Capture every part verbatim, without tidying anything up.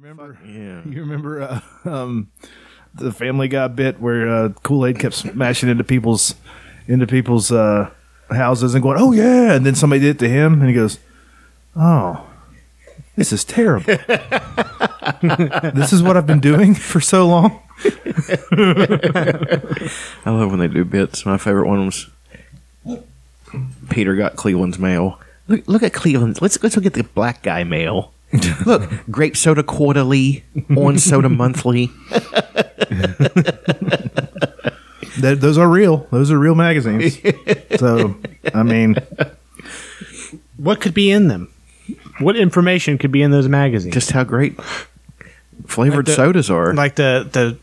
You remember? Fuck, yeah. You remember uh, um, the Family Guy bit where uh, Kool-Aid kept smashing into people's into people's uh, houses and going, "Oh yeah," and then somebody did it to him, and he goes, "Oh, this is terrible. This is what I've been doing for so long." I love when they do bits. My favorite one was Peter got Cleveland's mail. Look, look at Cleveland's. Let's let's look at the black guy mail. Look, grape soda quarterly, orange soda monthly. that, those are real. Those are real magazines. So, I mean, what could be in them? What information could be in those magazines? Just how great flavored like the, sodas are. Like the the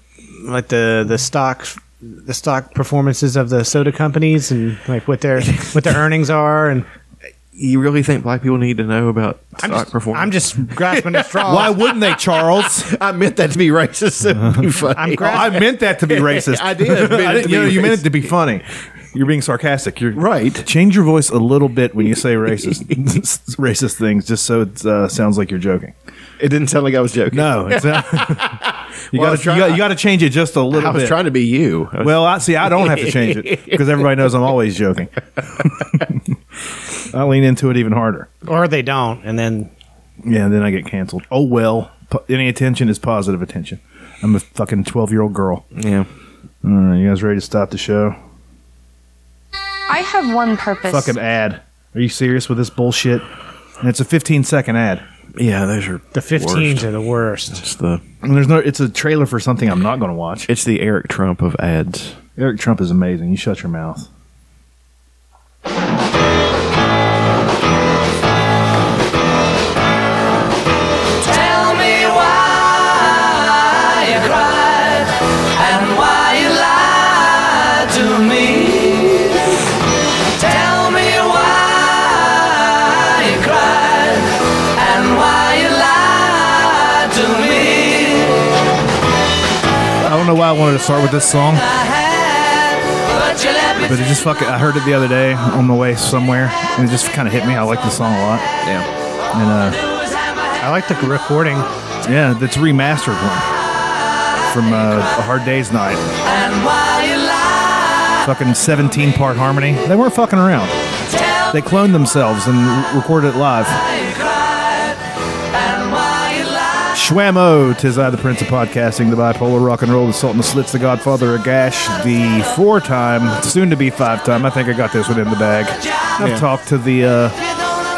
like the the stock the stock performances of the soda companies and like what their what their earnings are and. You really think black people need to know about I'm stock just, performance? I'm just grasping at straws. Why wouldn't they, Charles? I meant that to be racist. It would be funny. I'm gra- I meant that to be racist. I did. I didn't, you know, you meant it to be funny. You're being sarcastic. You're right. Change your voice a little bit when you say racist racist things, just so it uh, sounds like you're joking. It didn't sound like I was joking. No, it's not. you well, got to change it just a little bit. I was bit. trying to be you. I well, I see. I don't have to change it because everybody knows I'm always joking. I lean into it even harder. Or they don't, and then... Yeah, then I get canceled. Oh, well. Po- any attention is positive attention. I'm a fucking twelve-year-old girl. Yeah. All right, you guys ready to stop the show? I have one purpose. Fucking ad. Are you serious with this bullshit? And it's a fifteen-second ad. Yeah, those are the fifteens are the worst. It's the and there's no. It's a trailer for something I'm not going to watch. It's the Eric Trump of ads. Eric Trump is amazing. You shut your mouth. I don't know why I wanted to start with this song, but it just fucking, I heard it the other day on the way somewhere, and it just kind of hit me. I like the song a lot. Yeah. And uh, I like the recording. Yeah, that's remastered one from uh, A Hard Day's Night. Fucking seventeen-part harmony. They weren't fucking around. They cloned themselves and re- recorded it live. Schwammo, tis I, the Prince of Podcasting, the bipolar rock and roll, the Sultan of Slits, the Godfather of Gash, the four-time, soon-to-be five-time. I think I got this one in the bag. I've yeah. talked to the uh,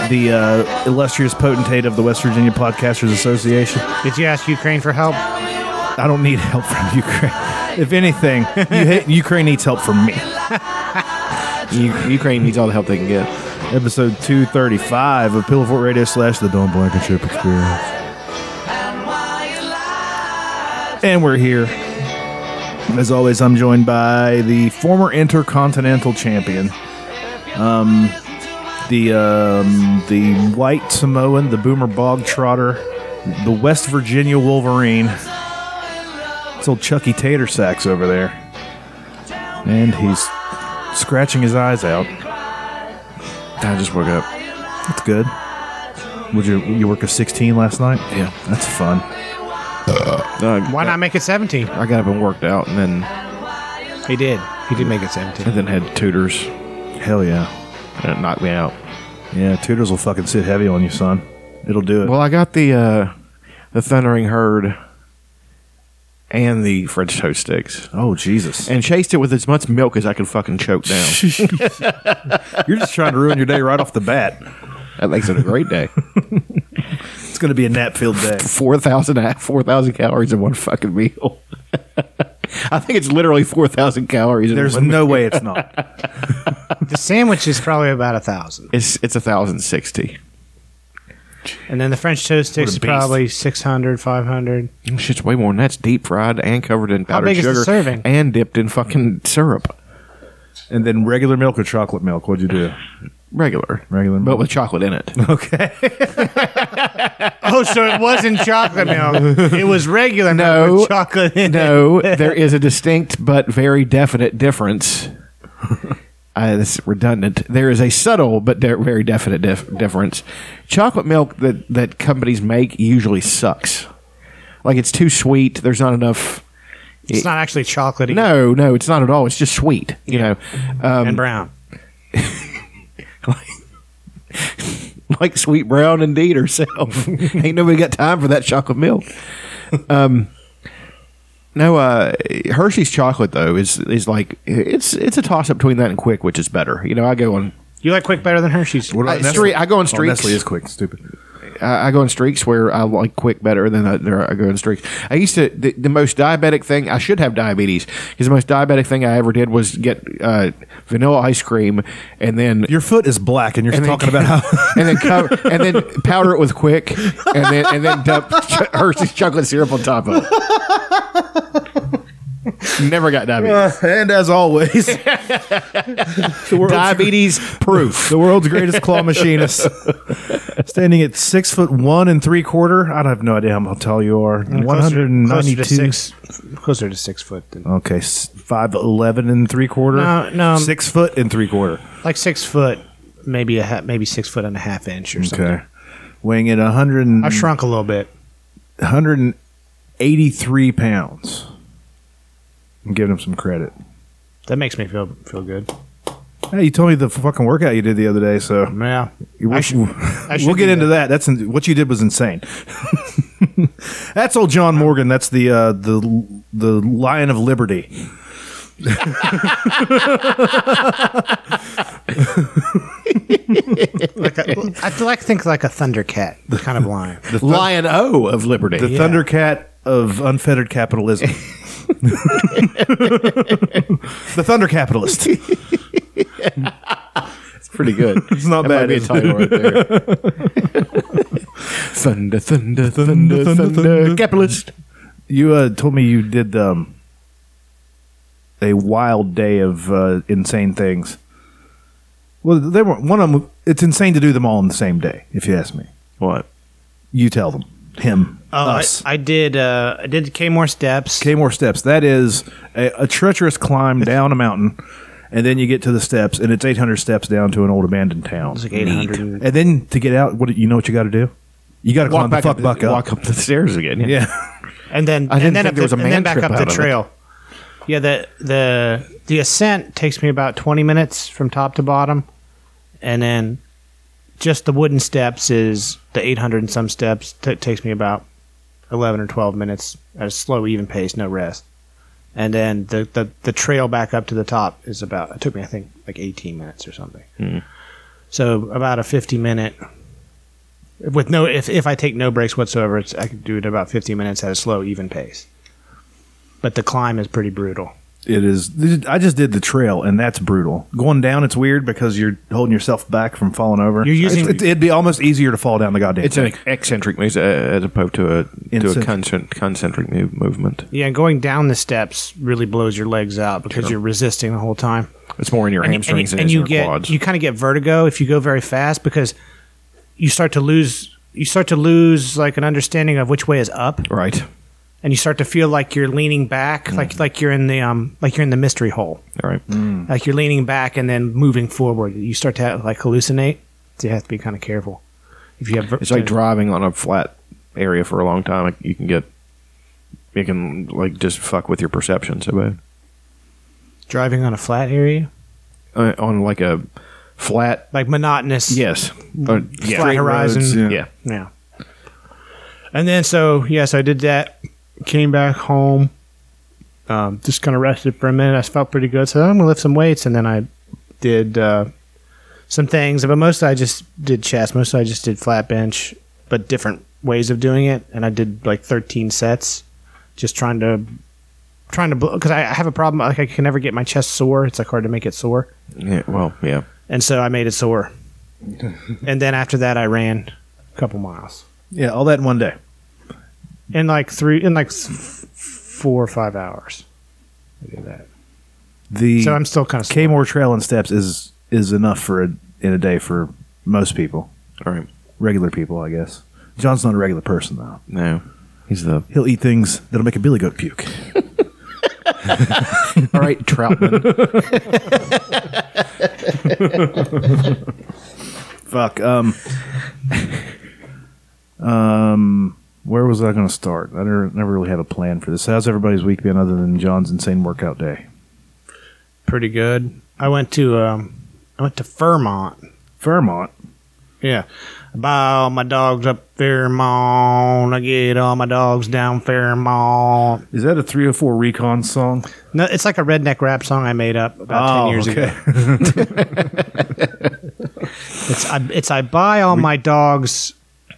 the uh, illustrious potentate of the West Virginia Podcasters Association. Did you ask Ukraine for help? I don't need help from Ukraine. If anything, you, Ukraine needs help from me. U- Ukraine needs all the help they can get. Episode two thirty-five of Pillowfort Radio slash the Dawn Blanketship Experience. And we're here. As always, I'm joined by the former Intercontinental Champion, um, the um, the White Samoan, the Boomer Bog Trotter, the West Virginia Wolverine. It's old Chucky Tater Sacks over there, and he's scratching his eyes out. I just woke up. That's good. Would you you work a sixteen last night? Yeah, that's fun. Uh, Why not make it seventeen? I got up and worked out, and then he did. He did make it seventeen. And then had tutors. Hell yeah! And it knocked me out. Yeah, tutors will fucking sit heavy on you, son. It'll do it. Well, I got the uh, the Thundering Herd and the French toast sticks. Oh Jesus! And chased it with as much milk as I could fucking choke down. You're just trying to ruin your day right off the bat. That makes it a great day. It's going to be a nap-filled day. four thousand calories in one fucking meal. I think it's literally four thousand calories in There's one no meal. Way it's not. The sandwich is probably about one thousand. It's it's one thousand sixty. And then the French toast sticks is probably six hundred, five hundred. Oh, shit's way more than that. That's deep fried and covered in powdered sugar. How big is the serving? And dipped in fucking syrup. And then regular milk or chocolate milk? What'd you do? Regular. Regular milk. But with chocolate in it. Okay. Oh, so it wasn't chocolate milk. It was regular milk no, with chocolate in no, it. No, there is a distinct but very definite difference. Uh, this is redundant. There is a subtle but de- very definite dif- difference. Chocolate milk that, that companies make usually sucks. Like, it's too sweet. There's not enough. It's it, not actually chocolatey. No, no, it's not at all. It's just sweet, you yeah. know. Um, and brown. like, like sweet brown indeed herself. Ain't nobody got time for that chocolate milk. Um, no, uh, Hershey's chocolate, though, is is like, it's it's a toss-up between that and Quick, which is better. You know, I go on. You like Quick better than Hershey's? Well, I, Nestle, I go on streaks. Oh, Nestle is Quick, stupid. I go in streaks where I like Quick better than I, I go in streaks. I used to, the, the most diabetic thing, I should have diabetes, because the most diabetic thing I ever did was get uh, vanilla ice cream and then. Your foot is black and you're and then, talking about how. and, then cover, and then powder it with Quick and then, and then dump ch- Hershey's chocolate syrup on top of it. Never got diabetes. Uh, and as always, diabetes proof. The world's greatest claw machinist. Standing at six foot one and three quarter. I have no idea how tall you are. one hundred ninety-two. Closer to six, closer to six foot. Than okay. five eleven and three quarter. No, no. Six foot and three quarter. Like six foot, maybe a half, maybe six foot and a half inch or okay. something. Weighing at one hundred. I shrunk a little bit. one hundred eighty-three pounds. I'm giving him some credit. That makes me feel feel good. Hey, you told me the fucking workout you did the other day, so yeah, I should, I should we'll get into that. that. That's in, what you did was insane. That's old John Morgan. That's the uh, the the Lion of Liberty. like a, I like think like a Thundercat kind of lion. The th- Lion O of Liberty. The yeah. Thundercat of unfettered capitalism. The Thunder Capitalist. It's pretty good. It's not that bad. Might be a title right there. Thunder, thunder, thunder, thunder, thunder, thunder, capitalist. You uh, told me you did um, a wild day of uh, insane things. Well, they were one of them. It's insane to do them all on the same day. If you ask me, what you tell them. Him, uh, us. I, I did. Uh, I did K-More steps. K-More steps. That is a, a treacherous climb down a mountain, and then you get to the steps, and it's eight hundred steps down to an old abandoned town. It's like eight hundred, and then to get out, what you know what you got to do? You got to climb the fuck buck up, walk up the stairs again. Yeah, yeah. and then I didn't and then think there was a man and then back up the trail. It. Yeah, the the the ascent takes me about twenty minutes from top to bottom, and then. Just the wooden steps is the eight hundred and some steps. T- takes me about eleven or twelve minutes at a slow, even pace, no rest. And then the, the, the trail back up to the top is about, it took me, I think, like eighteen minutes or something. Mm. So about a fifty minute, with no, if, if I take no breaks whatsoever, it's, I could do it about fifty minutes at a slow, even pace. But the climb is pretty brutal. It is. I just did the trail, and that's brutal. Going down, it's weird because you're holding yourself back from falling over. You're using. It's, it'd be almost easier to fall down the goddamn. It's thing. An eccentric move as opposed to a to a concentric, concentric move, movement. Yeah, and going down the steps really blows your legs out because sure. you're resisting the whole time. It's more in your and, hamstrings and, and, and you your get, quads. You kind of get vertigo if you go very fast because you start to lose. You start to lose like an understanding of which way is up. Right. And you start to feel like you're leaning back, like mm. like you're in the um like you're in the mystery hole. All right, mm. like you're leaning back and then moving forward. You start to have, like hallucinate. So you have to be kind of careful. If you have, it's like driving on a flat area for a long time. You can get, you can like just fuck with your perception so bad. Driving on a flat area, uh, on like a flat, like monotonous. Yes, uh, yeah. flat horizon. Roads, yeah. yeah, yeah. And then so yes, yeah, so I did that. Came back home, um, just kind of rested for a minute. I felt pretty good, so I'm going to lift some weights. And then I did uh, some things, but mostly I just did chest. Mostly I just did flat bench, but different ways of doing it. And I did like thirteen sets, just trying to trying to because I have a problem. Like I can never get my chest sore. It's like hard to make it sore. Yeah, well, yeah. And so I made it sore. And then after that, I ran a couple miles. Yeah, all that in one day. In like three, in like f- four or five hours, I do that. The so I'm still kind of K-More trail and steps is is enough for a, in a day for most people. All right, regular people, I guess. John's not a regular person though. No, he's the he'll eat things that'll make a billy goat puke. All right, Troutman. Fuck. Um. Um. where was I going to start? I never, never really had a plan for this. How's everybody's week been other than John's insane workout day? Pretty good. I went to um, I went to Fairmont. Fairmont? Yeah. I buy all my dogs up Fairmont. I get all my dogs down Fairmont. Is that a three oh four Recon song? No, it's like a redneck rap song I made up about oh, ten years okay. ago. It's, I, it's I buy all we- my dogs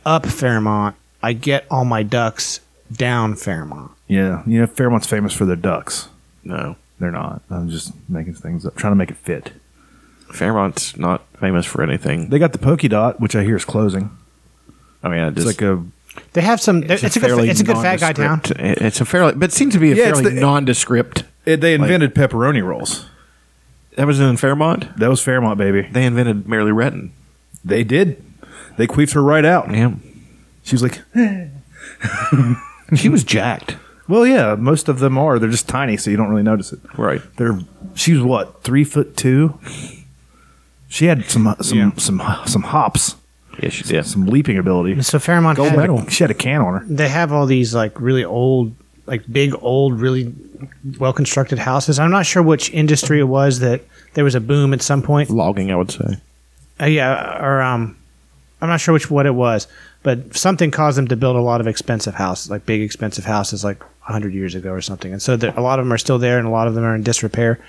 up Fairmont. I get all my ducks down Fairmont. Yeah. You know, Fairmont's famous for their ducks. No. They're not. I'm just making things up, trying to make it fit. Fairmont's not famous for anything. They got the Poky Dot, which I hear is closing. I mean, I just, it's like a. They have some. It's, it's a, a fairly good. It's a good fat guy town. It's a fairly, but it seems to be a yeah, fairly the, nondescript. It, they invented like, pepperoni rolls. That was in Fairmont. That was Fairmont, baby. They invented Mary Retton. They did. They queefed her right out. Yeah. She was like, she was jacked. Well, yeah, most of them are. They're just tiny, so you don't really notice it. Right. They're. She was what, three foot two. She had some some yeah. some, some some hops. Yeah, she did. Some leaping ability. So Fairmont gold medal. She had a can on her. They have all these like really old, like big old, really well constructed houses. I'm not sure which industry it was that there was a boom at some point. Logging, I would say. Uh, yeah, or um, I'm not sure which what it was, but something caused them to build a lot of expensive houses, like big expensive houses, like one hundred years ago or something. And so there, a lot of them are still there, and a lot of them are in disrepair.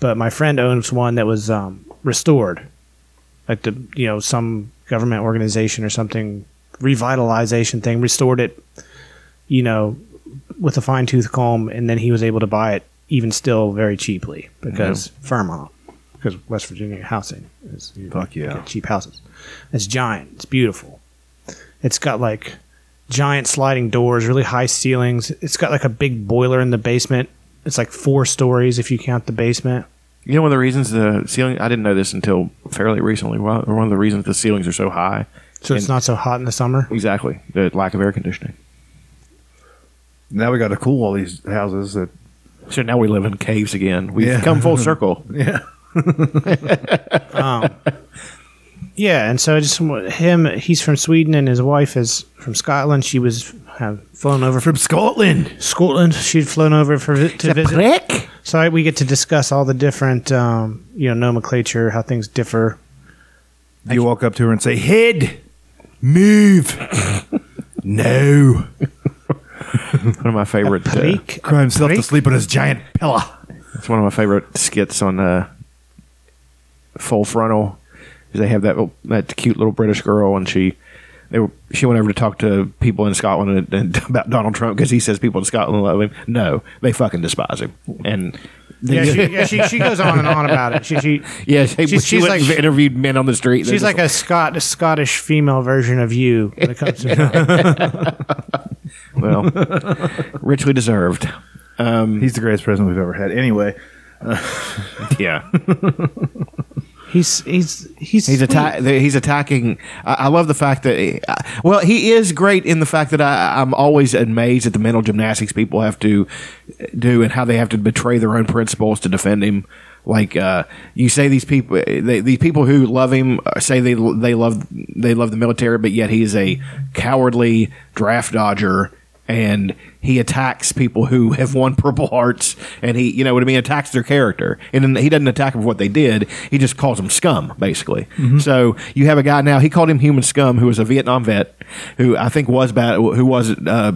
But my friend owns one that was um, restored, like the you know some government organization or something revitalization thing restored it, you know, with a fine tooth comb, and then he was able to buy it even still very cheaply because mm-hmm. Fairmont, because West Virginia housing is fuck yeah cheap houses. It's giant. It's beautiful. It's got like giant sliding doors, really high ceilings. It's got like a big boiler in the basement. It's like four stories if you count the basement. You know, one of the reasons the ceiling, I didn't know this until fairly recently, one of the reasons the ceilings are so high. So it's not so hot in the summer? Exactly. The lack of air conditioning. Now we got to cool all these houses. That so now we live in caves again. We've yeah. come full circle. Yeah. um, yeah, and so I just, him, he's from Sweden, and his wife is from Scotland. She was... Have flown over from Scotland. Scotland. She'd flown over for vi- to visit. Prick? So we get to discuss all the different, um, you know, nomenclature, how things differ. Do you I walk up to her and say, "Head, move"? No. One of my favorite. Uh, Cry himself to sleep on his giant pillow. It's one of my favorite skits on uh, Full Frontal. Is they have that that cute little British girl, and she. They were, she went over to talk to people in Scotland and, and about Donald Trump because he says people in Scotland love him. No, they fucking despise him. And yeah, she, yeah she, she goes on and on about it. She, she yeah, she, she, she like, interviewed men on the street. She's like, like a Scot, a Scottish female version of you when it comes to. Well, richly deserved. Um, He's the greatest president we've ever had. Anyway, uh, yeah. He's he's he's he's, atta- he's attacking. I, I love the fact that. He, I, well, he is great in the fact that I, I'm always amazed at the mental gymnastics people have to do and how they have to betray their own principles to defend him. Like uh, you say, these people, they, these people who love him, say they they love they love the military, but yet he is a cowardly draft dodger. And he attacks people who have won Purple Hearts, and he, you know what I mean, attacks their character. And then he doesn't attack them for what they did. He just calls them scum, basically. Mm-hmm. So you have a guy now. He called him human scum, who was a Vietnam vet, who I think was bad, who was, uh,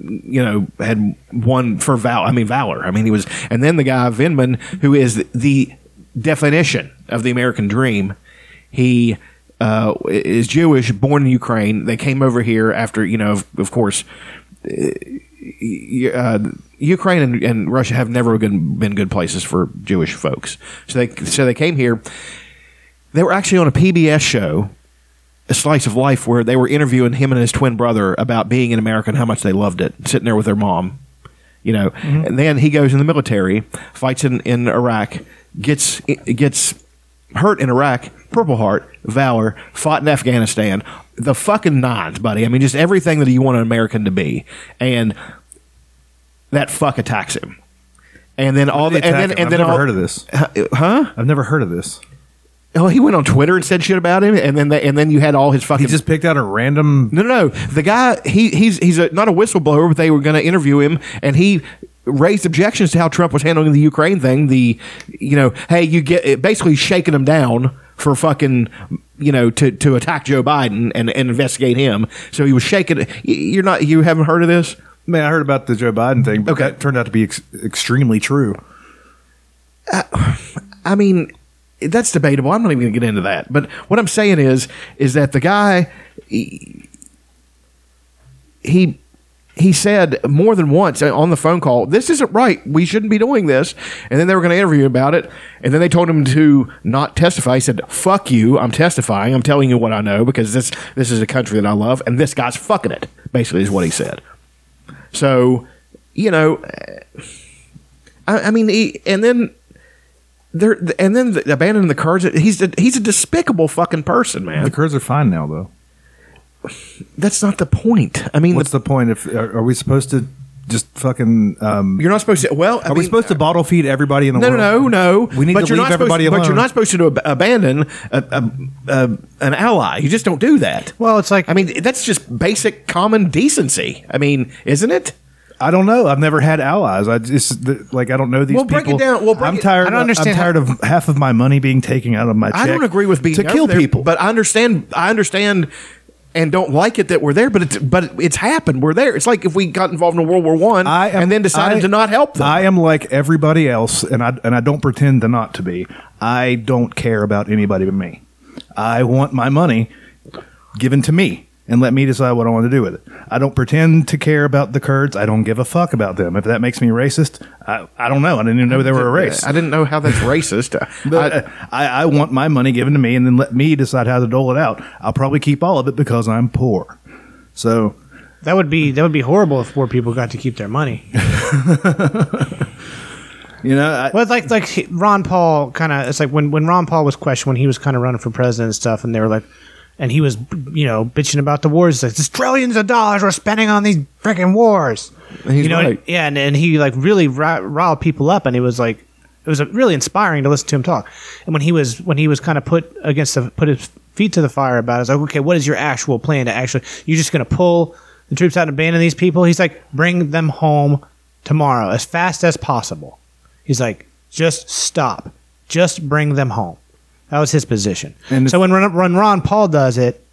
you know, had won for val. I mean, valor. I mean, he was. And then the guy Vindman, who is the definition of the American dream, he. Uh, is Jewish, born in Ukraine. They came over here after, you know, of, of course, uh, Ukraine and, and Russia have never been, been good places for Jewish folks. So they so they came here. They were actually on a P B S show, A Slice of Life, where they were interviewing him and his twin brother about being in America and how much they loved it, sitting there with their mom, you know. Mm-hmm. And then he goes in the military, fights in, in Iraq, gets gets hurt in Iraq, Purple Heart, Valor, fought in Afghanistan, the fucking nines, buddy. I mean, just everything that you want an American to be, and that fuck attacks him. And then all the, and then, and I've then never all, heard of this, huh? I've never heard of this. Oh, he went on Twitter and said shit about him, and then they, and then you had all his fucking. He just picked out a random. No, no, no. The guy, he he's he's a, not a whistleblower, but they were going to interview him, and he raised objections to how Trump was handling the Ukraine thing. The, you know, hey, you get basically shaking him down for fucking, you know, to, to attack Joe Biden and, and investigate him. So he was shaking. You're not. You haven't heard of this? Man, I heard about the Joe Biden thing, but okay. That turned out to be ex- extremely true. I, I mean. That's debatable. I'm not even going to get into that. But what I'm saying is, is that the guy, he, he he said more than once on the phone call, this isn't right. We shouldn't be doing this. And then they were going to interview about it. And then they told him to not testify. He said, fuck you. I'm testifying. I'm telling you what I know because this this is a country that I love. And this guy's fucking it, basically, is what he said. So, you know, I, I mean, he, and then... They're, and then the, abandoning the Kurds. He's a, he's a despicable fucking person, man. The Kurds are fine now, though. That's not the point. I mean, what's the, the point? If are, are we supposed to just fucking? Um, you're not supposed to. Well, I are mean, we supposed to bottle feed everybody in the no, world? No, no, no. We need but to leave everybody to, alone. But you're not supposed to ab- abandon a, a, a, an ally. You just don't do that. Well, it's like I mean, that's just basic common decency. I mean, isn't it? I don't know. I've never had allies. I just like I don't know these we'll people. We'll break it down. We'll break I'm tired. It. I don't understand. I'm tired how, of half of my money being taken out of my. Check I don't agree with being to kill there, people, but I understand. I understand, and don't like it that we're there. But it's but it's happened. We're there. It's like if we got involved in World War One and then decided I, to not help them. I am like everybody else, and I and I don't pretend to not to be. I don't care about anybody but me. I want my money given to me. And let me decide what I want to do with it. I don't pretend to care about the Kurds. I don't give a fuck about them. If that makes me racist, I, I don't know. I didn't even know they were a race. I didn't know how that's racist. But I, I, I want my money given to me, and then let me decide how to dole it out. I'll probably keep all of it because I'm poor. So that would be that would be horrible if poor people got to keep their money. You know, I, well, it's like like Ron Paul kind of. It's like when when Ron Paul was questioned when he was kind of running for president and stuff, and they were like. And he was, you know, bitching about the wars. Like, there's trillions of dollars we're spending on these freaking wars. And he's you know, right. And, yeah, and, and he, like, really r- riled people up. And it was, like, it was really inspiring to listen to him talk. And when he was when he was kind of put against the, put his feet to the fire about it, I was like, okay, what is your actual plan to actually, you're just going to pull the troops out and abandon these people? He's like, bring them home tomorrow as fast as possible. He's like, just stop. Just bring them home. That was his position. And so when Ron, Ron Paul does it,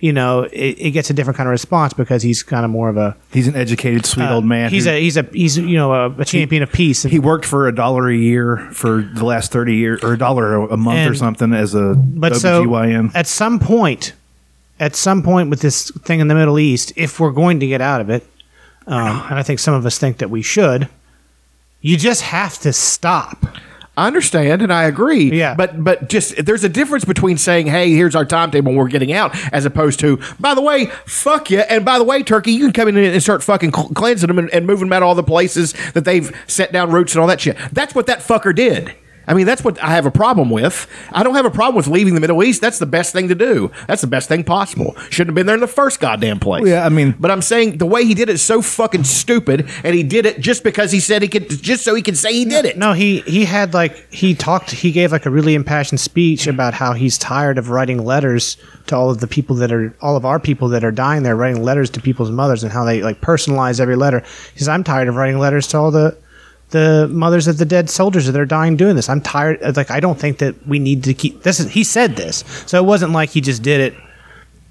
you know, it, it gets a different kind of response because he's kind of more of a he's an educated, sweet uh, old man. He's who, a he's a he's you know a, a champion he, of peace. He worked for a dollar a year for the last thirty years, or a dollar a month and, or something as a but O B G Y N. So at some point, at some point with this thing in the Middle East, if we're going to get out of it, um, and I think some of us think that we should, you just have to stop. I understand and I agree. Yeah. But but just there's a difference between saying, hey, here's our timetable and we're getting out, as opposed to, by the way, fuck you. And by the way, Turkey, you can come in and start fucking cleansing them and, and moving them out of all the places that they've set down roots and all that shit. That's what that fucker did. I mean, that's what I have a problem with. I don't have a problem with leaving the Middle East. That's the best thing to do. That's the best thing possible. Shouldn't have been there in the first goddamn place. Yeah, I mean. But I'm saying the way he did it is so fucking stupid, and he did it just because he said he could, just so he could say he did it. No, he, he had like, he talked, he gave like a really impassioned speech about how he's tired of writing letters to all of the people that are, all of our people that are dying there, writing letters to people's mothers and how they like personalize every letter. He says, I'm tired of writing letters to all the, the mothers of the dead soldiers that are dying doing this. I'm tired. Like, I don't think that we need to keep this. Is, he said this. So it wasn't like he just did it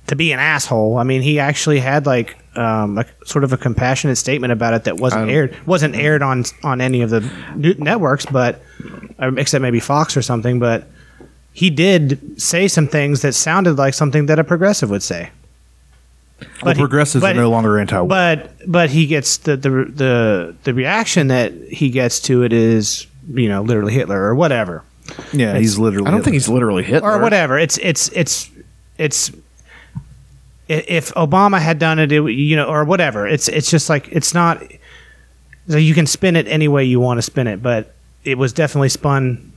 to be an asshole. I mean, he actually had like um, a sort of a compassionate statement about it that wasn't aired, wasn't aired on, on any of the networks, but except maybe Fox or something. But he did say some things that sounded like something that a progressive would say. Well, but progressives he, but, are no longer anti-war. But but he gets the, the the the reaction that he gets to it is, you know, literally Hitler or whatever. Yeah, it's, he's literally. I don't Hitler. think he's literally Hitler or whatever. It's it's it's it's if Obama had done it, it, you know, or whatever. It's it's just like it's not. So you can spin it any way you want to spin it, but it was definitely spun.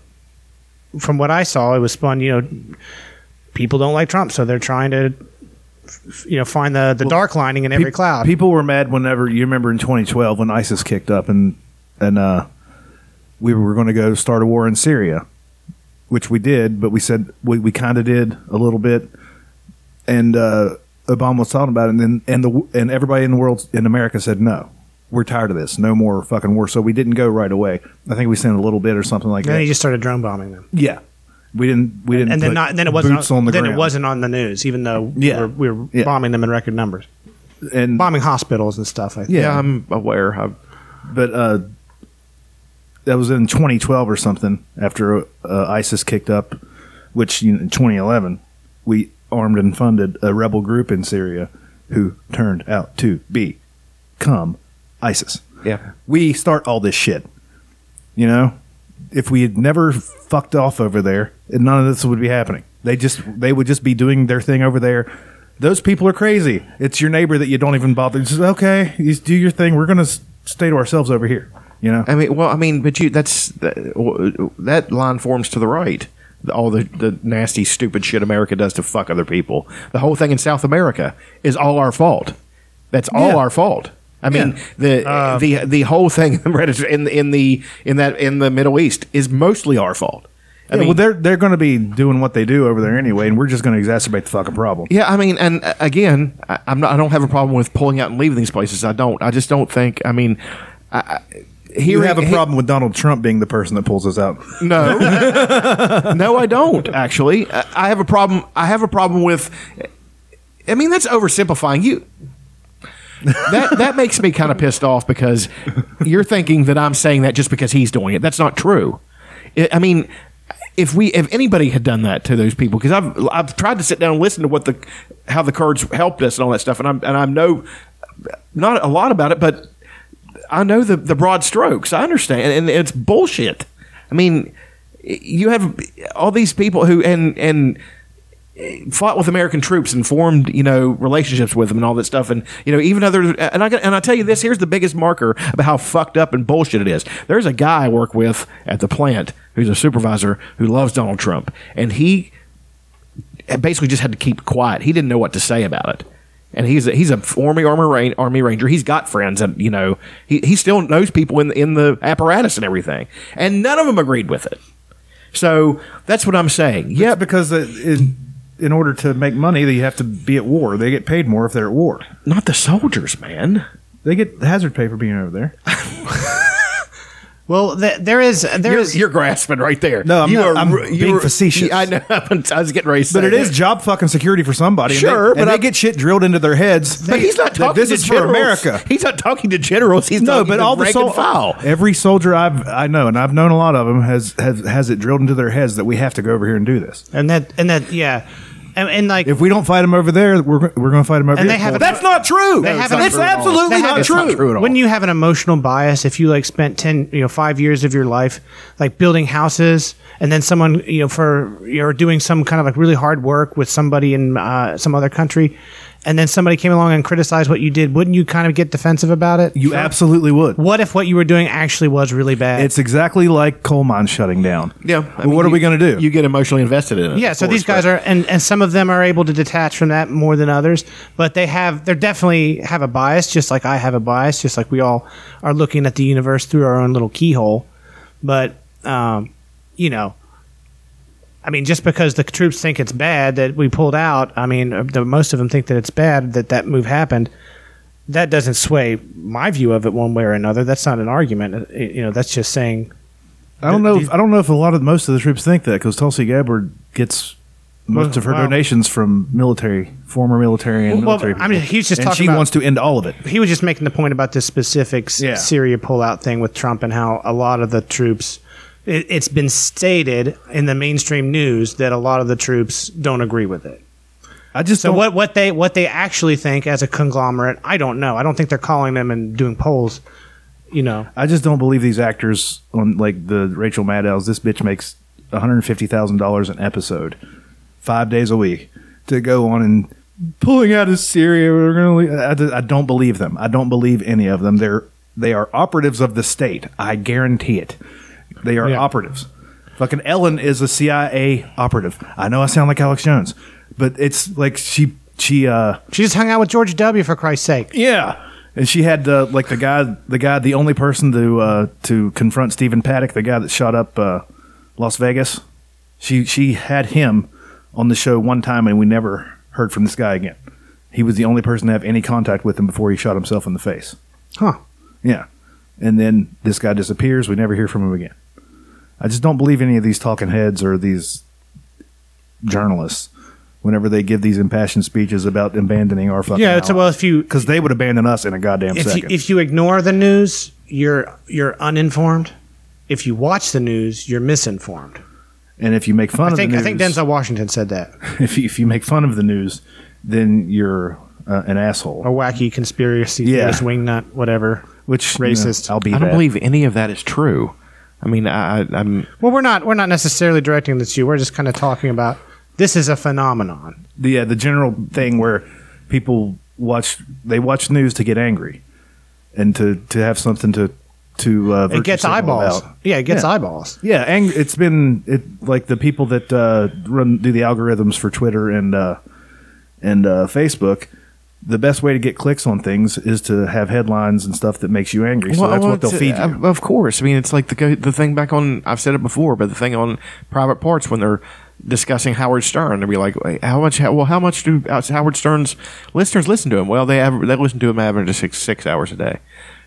From what I saw, it was spun. You know, people don't like Trump, so they're trying to. You know, find the, the well, dark lining in every pe- cloud. People were mad whenever, you remember in twenty twelve when ISIS kicked up and and uh, we were going to go start a war in Syria. which we did, but we said we, we kind of did a little bit. And uh, Obama was talking about it, and then, and the and everybody in the world, in America, said no. We're tired of this. No more fucking war. So we didn't go right away. I think we sent a little bit or something like and that. And then he just started drone bombing them. Yeah. We didn't we didn't and then put not, then it wasn't boots on, on the then ground. It wasn't on the news, even though yeah. we were, we were yeah. bombing them in record numbers. And bombing hospitals and stuff, I think. Yeah, yeah, I'm aware. I've, but uh, that was in twenty twelve or something, after uh, ISIS kicked up, which you know, in twenty eleven, we armed and funded a rebel group in Syria who turned out to become ISIS. Yeah. We start all this shit, you know? If we had never fucked off over there, none of this would be happening. They just they would just be doing their thing over there. Those people are crazy. It's your neighbor that you don't even bother. You just, okay, you do your thing. We're going to stay to ourselves over here. You know. I mean, well, I mean, but you that's that, that line forms to the right. All the, the nasty, stupid shit America does to fuck other people. The whole thing in South America is all our fault. That's all yeah. our fault. I mean, yeah. the um, the the whole thing in in the in that in the Middle East is mostly our fault. I yeah, mean, well, they're they're going to be doing what they do over there anyway, and we're just going to exacerbate the fucking problem. Yeah, I mean, and again, I, I'm not. I don't have a problem with pulling out and leaving these places. I don't. I just don't think. I mean, I, hearing, you have a problem he, with Donald Trump being the person that pulls us out. No, no, I don't. Actually, I, I have a problem. I have a problem with. I mean, that's oversimplifying you. that that makes me kind of pissed off, because you're thinking that I'm saying that just because he's doing it. That's not true. It, I mean, if we if anybody had done that to those people, because I've I've tried to sit down and listen to what the how the Kurds helped us and all that stuff, and I'm and I know not a lot about it, but I know the the broad strokes. I understand, and it's bullshit. I mean, you have all these people who and and. fought with American troops and formed, you know, relationships with them and all that stuff. And, you know, even other, and I and I tell you this, here's the biggest marker about how fucked up and bullshit it is. There's a guy I work with at the plant who's a supervisor who loves Donald Trump. And he basically just had to keep quiet. He didn't know what to say about it. And he's a, he's a former Army, Army Ranger. He's got friends, and, you know, he, he still knows people in, in the apparatus and everything. And none of them agreed with it. So that's what I'm saying. Yeah, because it, it in order to make money, they have to be at war. They get paid more if they're at war. Not the soldiers, man. They get hazard pay for being over there. well, th- there is... There you're, is you're grasping right there. No, I'm, you not, are, I'm being facetious. I know. I was getting ready to say But it that. is job fucking security for somebody. Sure. And they, and but they I, get shit drilled into their heads. But he's not talking this to is generals. For America. He's not talking to generals. He's no, talking but to all the rank sol- and file. Every soldier I've, I know, and I've known a lot of them, has, has, has it drilled into their heads that we have to go over here and do this. And that, and that yeah... And, and like, if we don't fight them over there, we're we're going to fight them over and here. They have a, that's not true. They no, have it's not absolutely not, it's true. not true. Wouldn't you have an emotional bias if you like spent ten, you know, five years of your life like building houses, and then someone, you know, for you're doing some kind of like really hard work with somebody in uh, some other country, and then somebody came along and criticized what you did? Wouldn't you kind of get defensive about it? You sure. absolutely would. What if what you were doing actually was really bad? It's exactly like coal mines shutting down. Yeah. Well, I mean, what are you, we going to do? You get emotionally invested in it. Yeah. So course, these guys but. are, and, and some of them are able to detach from that more than others, but they have, they definitely have a bias, just like I have a bias, just like we all are looking at the universe through our own little keyhole. But, um, you know. I mean, just because the troops think it's bad that we pulled out, I mean, the, most of them think that it's bad that that move happened. That doesn't sway my view of it one way or another. That's not an argument. You know, that's just saying. I don't know. If, I don't know if a lot of most of the troops think that, because Tulsi Gabbard gets most well, of her well, donations from military, former military and well, military. Well, I mean, he was just and talking. She about, wants to end all of it. He was just making the point about this specific yeah. Syria pullout thing with Trump, and how a lot of the troops. It's been stated in the mainstream news that a lot of the troops don't agree with it. I just so what, what they what they actually think as a conglomerate, I don't know. I don't think they're calling them and doing polls. You know, I just don't believe these actors on like the Rachel Maddow's. This bitch makes one hundred fifty thousand dollars an episode, five days a week, to go on and pulling out of Syria. We're going to. I don't believe them. I don't believe any of them. They're they are operatives of the state. I guarantee it. They are yeah. operatives. Fucking Ellen is a C I A operative. I know I sound like Alex Jones, but it's like she she uh she just hung out with George W. for Christ's sake. Yeah, and she had uh, like the guy the guy the only person to uh, to confront Stephen Paddock, the guy that shot up uh, Las Vegas. She she had him on the show one time, and we never heard from this guy again. He was the only person to have any contact with him before he shot himself in the face. Huh. Yeah. And then this guy disappears. We never hear from him again. I just don't believe any of these talking heads or these journalists whenever they give these impassioned speeches about abandoning our fucking yeah, it's well, if you because they would abandon us in a goddamn if second. You, if you ignore the news, you're you're uninformed. If you watch the news, you're misinformed. And if you make fun I of think, the news... I think Denzel Washington said that. If you, if you make fun of the news, then you're uh, an asshole. A wacky conspiracy yeah. theorist, wingnut, whatever. Which, racist. You know, I'll be I don't bad. believe any of that is true. I mean, I, I'm... Well, we're not, we're not necessarily directing this to you. We're just kind of talking about this is a phenomenon. The, yeah, the general thing where people watch... They watch news to get angry and to, to have something to... To, uh, it gets eyeballs. About. Yeah, it gets yeah. eyeballs. Yeah, ang- it's been it like the people that uh, run do the algorithms for Twitter and uh, and uh, Facebook. The best way to get clicks on things is to have headlines and stuff that makes you angry. So well, that's well, what they'll feed you. Of course. I mean, it's like the the thing back on. I've said it before, but the thing on Private Parts when they're discussing Howard Stern, they'll be like, "How much? How, well, how much do Howard Stern's listeners listen to him?" Well, they have, they listen to him average of six six hours a day.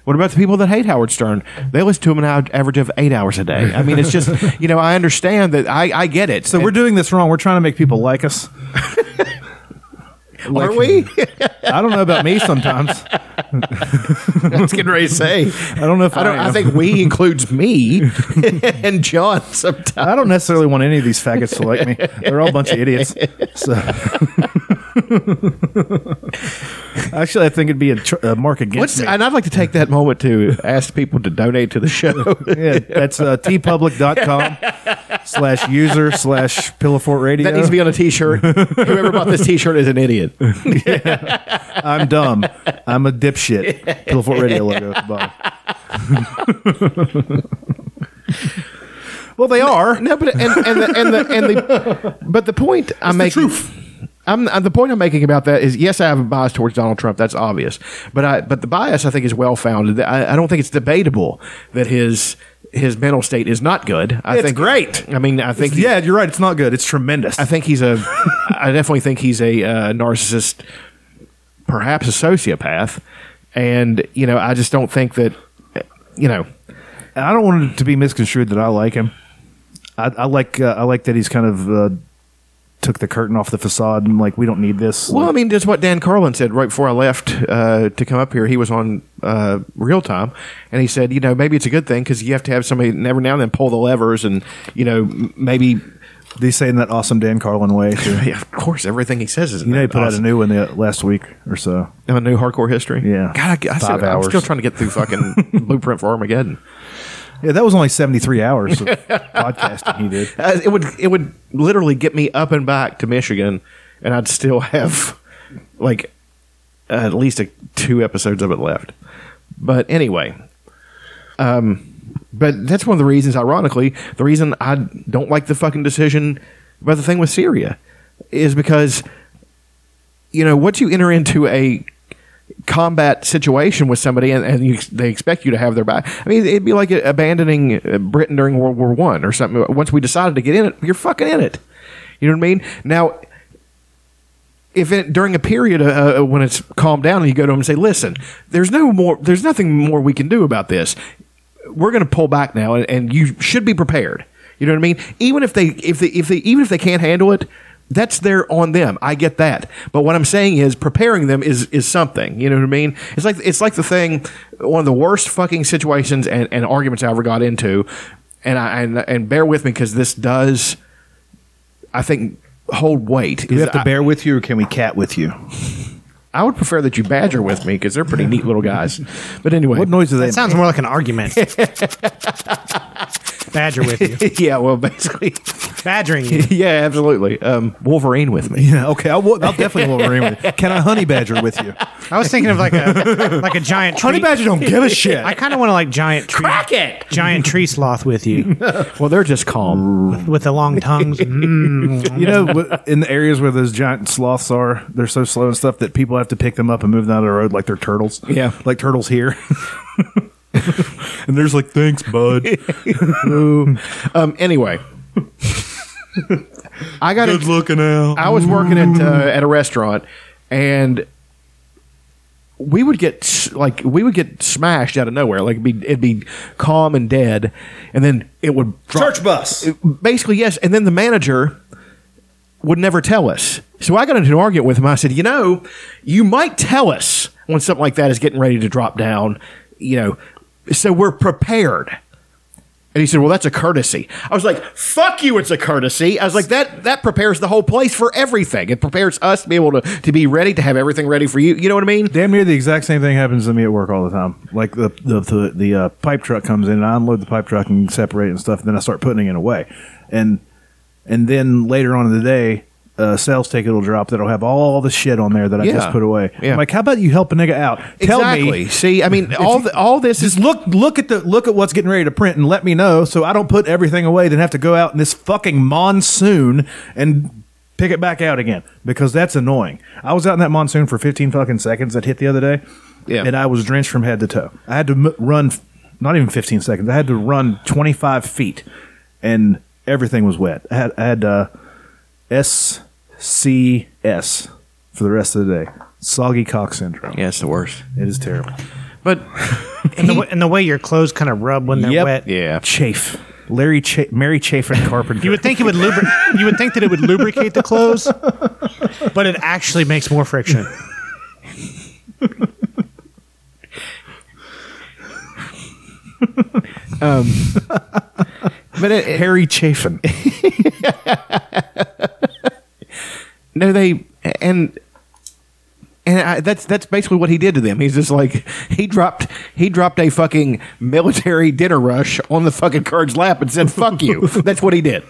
What about the people that hate Howard Stern? They listen to him an average of eight hours a day. I mean, it's just, you know, I understand that. I, I get it. So and we're doing this wrong. We're trying to make people like us. Like, are we? I don't know about me sometimes. That's getting ready to say. I don't know if I, I don't. Am. I think we includes me and John sometimes. I don't necessarily want any of these faggots to like me. They're all a bunch of idiots. So. Actually, I think it'd be a, tr- a mark against What's, me. And I'd like to take that moment to ask people to donate to the show. Yeah, that's uh, tpublic dot com slash user slash Pillowfort Radio. That needs to be on a t-shirt. Whoever bought this t-shirt is an idiot. Yeah. I'm dumb. I'm a dipshit. Pillowfort Radio logo at the bottom. Well, they are. No, but and, and the and the and the but the point it's I make. The truth. I'm, I'm, the point I'm making about that is, yes, I have a bias towards Donald Trump. That's obvious. But I, but the bias, I think, is well-founded. I, I don't think it's debatable that his his mental state is not good. I it's think, great. I mean, I think... He, yeah, you're right. It's not good. It's tremendous. I think he's a... I definitely think he's a uh, narcissist, perhaps a sociopath. And, you know, I just don't think that, you know... And I don't want it to be misconstrued that I like him. I, I like uh, I like that he's kind of... Uh, took the curtain off the facade and like we don't need this. Well, like, I mean, just what Dan Carlin said right before I left uh, to come up here. He was on uh, Real Time, and he said, you know, maybe it's a good thing because you have to have somebody every now and then pull the levers, and you know, maybe they say in that awesome Dan Carlin way. Yeah, of course, everything he says is. You know, he put awesome. out a new one the, last week or so. A new Hardcore History. Yeah, God, I, I said, I'm still trying to get through fucking Blueprint for Armageddon. Yeah, that was only seventy-three hours of podcasting he did. Uh, it would it would literally get me up and back to Michigan, and I'd still have like uh, at least a, two episodes of it left. But anyway, um, but that's one of the reasons. Ironically, the reason I don't like the fucking decision about the thing with Syria is because you know once you enter into a combat situation with somebody and, and you, they expect you to have their back. I mean, it'd be like abandoning Britain during World War One or something. Once we decided to get in it, you're fucking in it. You know what I mean? Now, if it, during a period uh, when it's calmed down and you go to them and say, listen, there's no more, there's nothing more we can do about this. We're going to pull back now and, and you should be prepared. You know what I mean? Even if they, if they, if they, even if they can't handle it, that's there on them. I get that. But what I'm saying is preparing them is is something. You know what I mean? It's like it's like the thing, one of the worst fucking situations and, and arguments I ever got into, and I and, and bear with me because this does, I think, hold weight. Do we have to I, bear with you or can we cat with you? I would prefer that you badger with me because they're pretty neat little guys. But anyway. What noise do they make? That sounds more like an argument. Badger with you. Yeah, well, basically. Badgering you. Yeah, absolutely. Um, Wolverine with me. Yeah, okay. I'll, I'll definitely Wolverine with you. Can I honey badger with you? I was thinking of like a like a giant tree. Honey badger don't give a shit. I kind of want to like giant tree. Crack it! Giant tree sloth with you. Well, they're just calm. With, with the long tongues. Mm. You know, in the areas where those giant sloths are, they're so slow and stuff that people have to pick them up and move them out of the road like they're turtles. Yeah. Like turtles here. And there's like, thanks, bud. um, anyway. I got good looking out. I was working at uh, at a restaurant, and we would get like we would get smashed out of nowhere. Like it'd be, it'd be calm and dead, and then it would drop. Church bus. It, basically, yes. And then the manager would never tell us. So I got into an argument with him. I said, you know, you might tell us when something like that is getting ready to drop down, you know, so we're prepared. And he said, well, that's a courtesy. I was like, fuck you, it's a courtesy. I was like, that that prepares the whole place for everything. It prepares us to be able to, to be ready, to have everything ready for you. You know what I mean? Damn near the exact same thing happens to me at work all the time. Like the the the, the uh, pipe truck comes in, and I unload the pipe truck and separate it and stuff, and then I start putting it away. And, and then later on in the day, Uh, sales ticket will drop that'll have all the shit on there that I yeah. just put away. Yeah. I'm like, how about you help a nigga out? Tell exactly. me. See, I mean, all the, all this is look look at the look at what's getting ready to print and let me know so I don't put everything away, then have to go out in this fucking monsoon and pick it back out again, because that's annoying. I was out in that monsoon for fifteen fucking seconds that hit the other day, yeah. and I was drenched from head to toe. I had to m- run, not even fifteen seconds. I had to run twenty-five feet, and everything was wet. I had, I had uh, S. C S for the rest of the day. Soggy cock syndrome. Yeah, it's the worst. It is terrible. But and, the way, and the way your clothes kind of rub when they're yep. wet. Yeah, chafe. Larry, Cha- Mary Chafin Carpenter. You would think it would lubri- You would think that it would lubricate the clothes, but it actually makes more friction. um, but it, it, Harry Chafin. No, they and and I, that's that's basically what he did to them. He's just like he dropped he dropped a fucking military dinner rush on the fucking Kurds' lap and said "fuck you." That's what he did,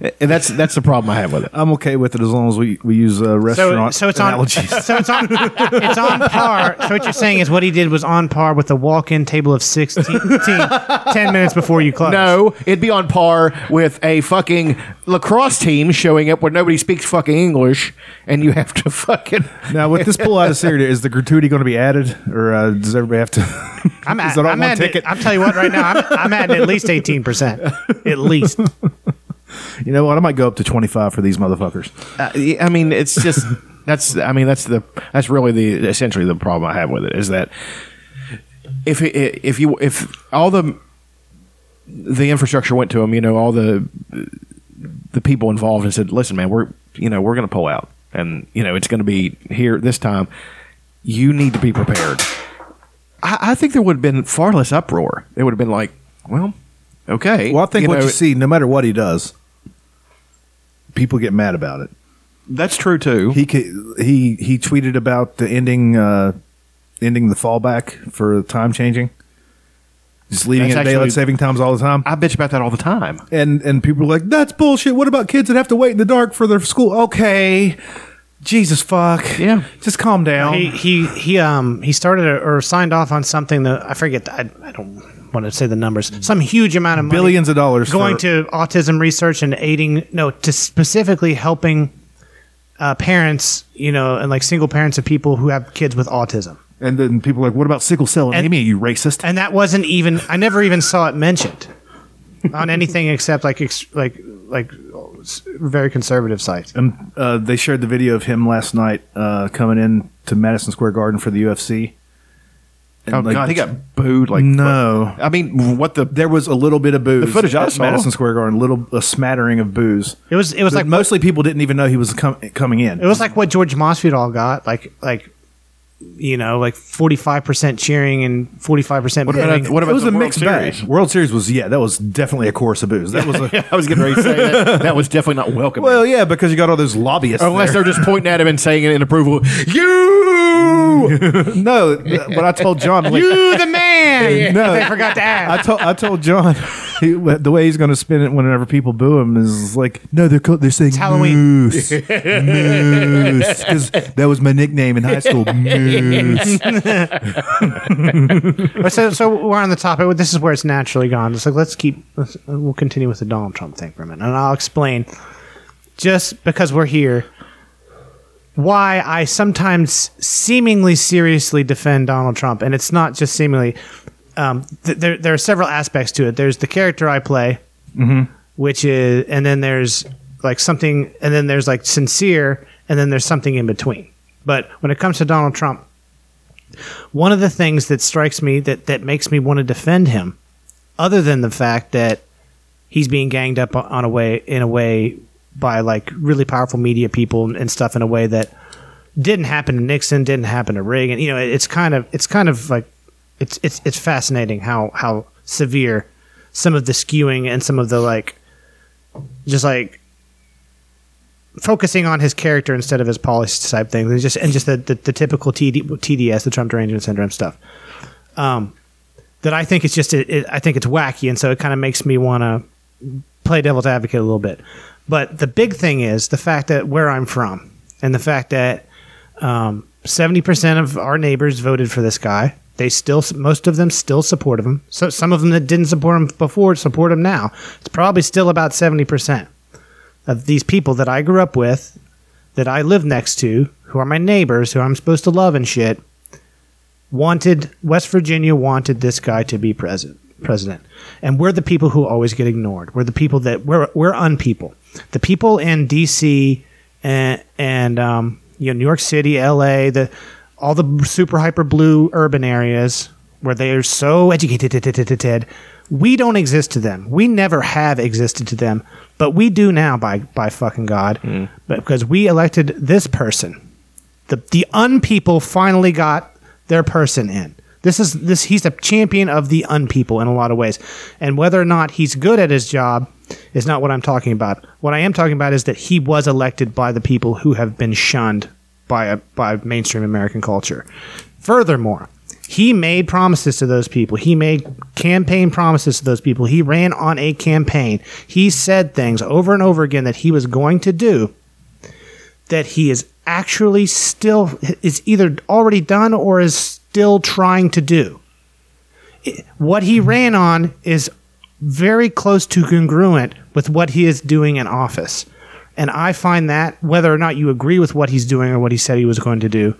and that's that's the problem I have with it. I'm okay with it as long as we we use uh, restaurant so, so it's analogies. On, so it's on it's on par. So what you're saying is what he did was on par with the walk-in table of sixteen ten minutes before you close. No, it'd be on par with a fucking lacrosse team showing up where nobody speaks fucking English and you have to fucking. Now with this pull out of Syria, is the gratuity going to be added, or uh, does everybody have to? I'm at, is that all I'm one ticket? It, I'm telling you what, right now I'm I'm adding at least eighteen percent, at least. You know what? I might go up to twenty-five for these motherfuckers. Uh, I mean, it's just that's. I mean, that's the that's really the essentially the problem I have with it is that if it, if you if all the the infrastructure went to them, you know, all the the people involved and said, "Listen, man, we're you know we're going to pull out, and you know it's going to be here this time. You need to be prepared." I, I think there would have been far less uproar. It would have been like, well, okay. Well, I think you what know, you see, no matter what he does, people get mad about it. That's true too. He he he tweeted about the ending, uh, ending the fallback for time changing, just leaving it daylight saving times all the time. I bitch about that all the time, and and people are like, "That's bullshit." What about kids that have to wait in the dark for their school? Okay, Jesus fuck, yeah, just calm down. He he he um he started a, or signed off on something that I forget. I I don't. want to say the numbers, some huge amount of money, billions of dollars going to autism research and aiding no to specifically helping uh parents, you know, and like single parents of people who have kids with autism. And then people are like, what about sickle cell anemia, you racist? And that wasn't even I never even saw it mentioned on anything except like ex- like like very conservative sites. Um, uh, they shared the video of him last night uh coming in to Madison Square Garden for the U F C. Oh, like, God, he got booed. Like no, what, I mean, what the? There was a little bit of booze. The footage I saw, Madison Square Garden, little a smattering of booze. It was, it was but like mostly what, people didn't even know he was com- coming in. It was like what George Masvidal got, like like you know, like forty five percent cheering and forty five percent. What about, what about it was the a World mixed Series? Bag. World Series was yeah, that was definitely a chorus of booze. That was a, yeah, I was getting ready to say that. That was definitely not welcome. Well, yeah, because you got all those lobbyists, unless there. They're just pointing at him and saying it in approval. You. No, but I told John, like, you the man. No, I forgot to add. I told I told John he, the way he's going to spin it whenever people boo him is like, no, they're they're saying it's Halloween. Moose, Moose, because that was my nickname in high school. Moose. so, so we're on the topic. This is where it's naturally gone. It's like let's keep. Let's, we'll continue with the Donald Trump thing for a minute, and I'll explain. Just because we're here. Why I sometimes seemingly seriously defend Donald Trump, and it's not just seemingly. Um, th- there, there are several aspects to it. There's the character I play, mm-hmm. which is, and then there's like something, and then there's like sincere, and then there's something in between. But when it comes to Donald Trump, one of the things that strikes me that, that makes me want to defend him, other than the fact that he's being ganged up on a way in a way by like really powerful media people and stuff in a way that didn't happen to Nixon, didn't happen to Reagan. You know, it's kind of it's kind of like it's it's it's fascinating how how severe some of the skewing and some of the like just like focusing on his character instead of his policy type things, and just and just the the, the typical T D, T D S, the Trump derangement syndrome stuff. Um, that I think it's just it, it, I think it's wacky, and so it kind of makes me want to play devil's advocate a little bit. But the big thing is the fact that where I'm from, and the fact that um, seventy percent of our neighbors voted for this guy. They still, most of them still support him. So some of them that didn't support him before support him now. It's probably still about seventy percent of these people that I grew up with, that I live next to, who are my neighbors, who I'm supposed to love and shit, wanted, West Virginia wanted this guy to be president. president. And we're the people who always get ignored. We're the people that, we're, we're unpeople. The people in D C and, and um, you know, New York City, L A, the all the super hyper blue urban areas where they are so educated, we don't exist to them. We never have existed to them, but we do now by by fucking God, mm. But because we elected this person, the the unpeople finally got their person in. This is this he's a champion of the unpeople in a lot of ways, and whether or not he's good at his job is not what I'm talking about. What I am talking about is that he was elected by the people who have been shunned by a, by mainstream American culture. Furthermore, he made promises to those people. He made campaign promises to those people. He ran on a campaign. He said things over and over again that he was going to do that he is actually still is either already done or is still trying to do. What he ran on is very close to congruent with what he is doing in office. And I find that, whether or not you agree with what he's doing or what he said he was going to do,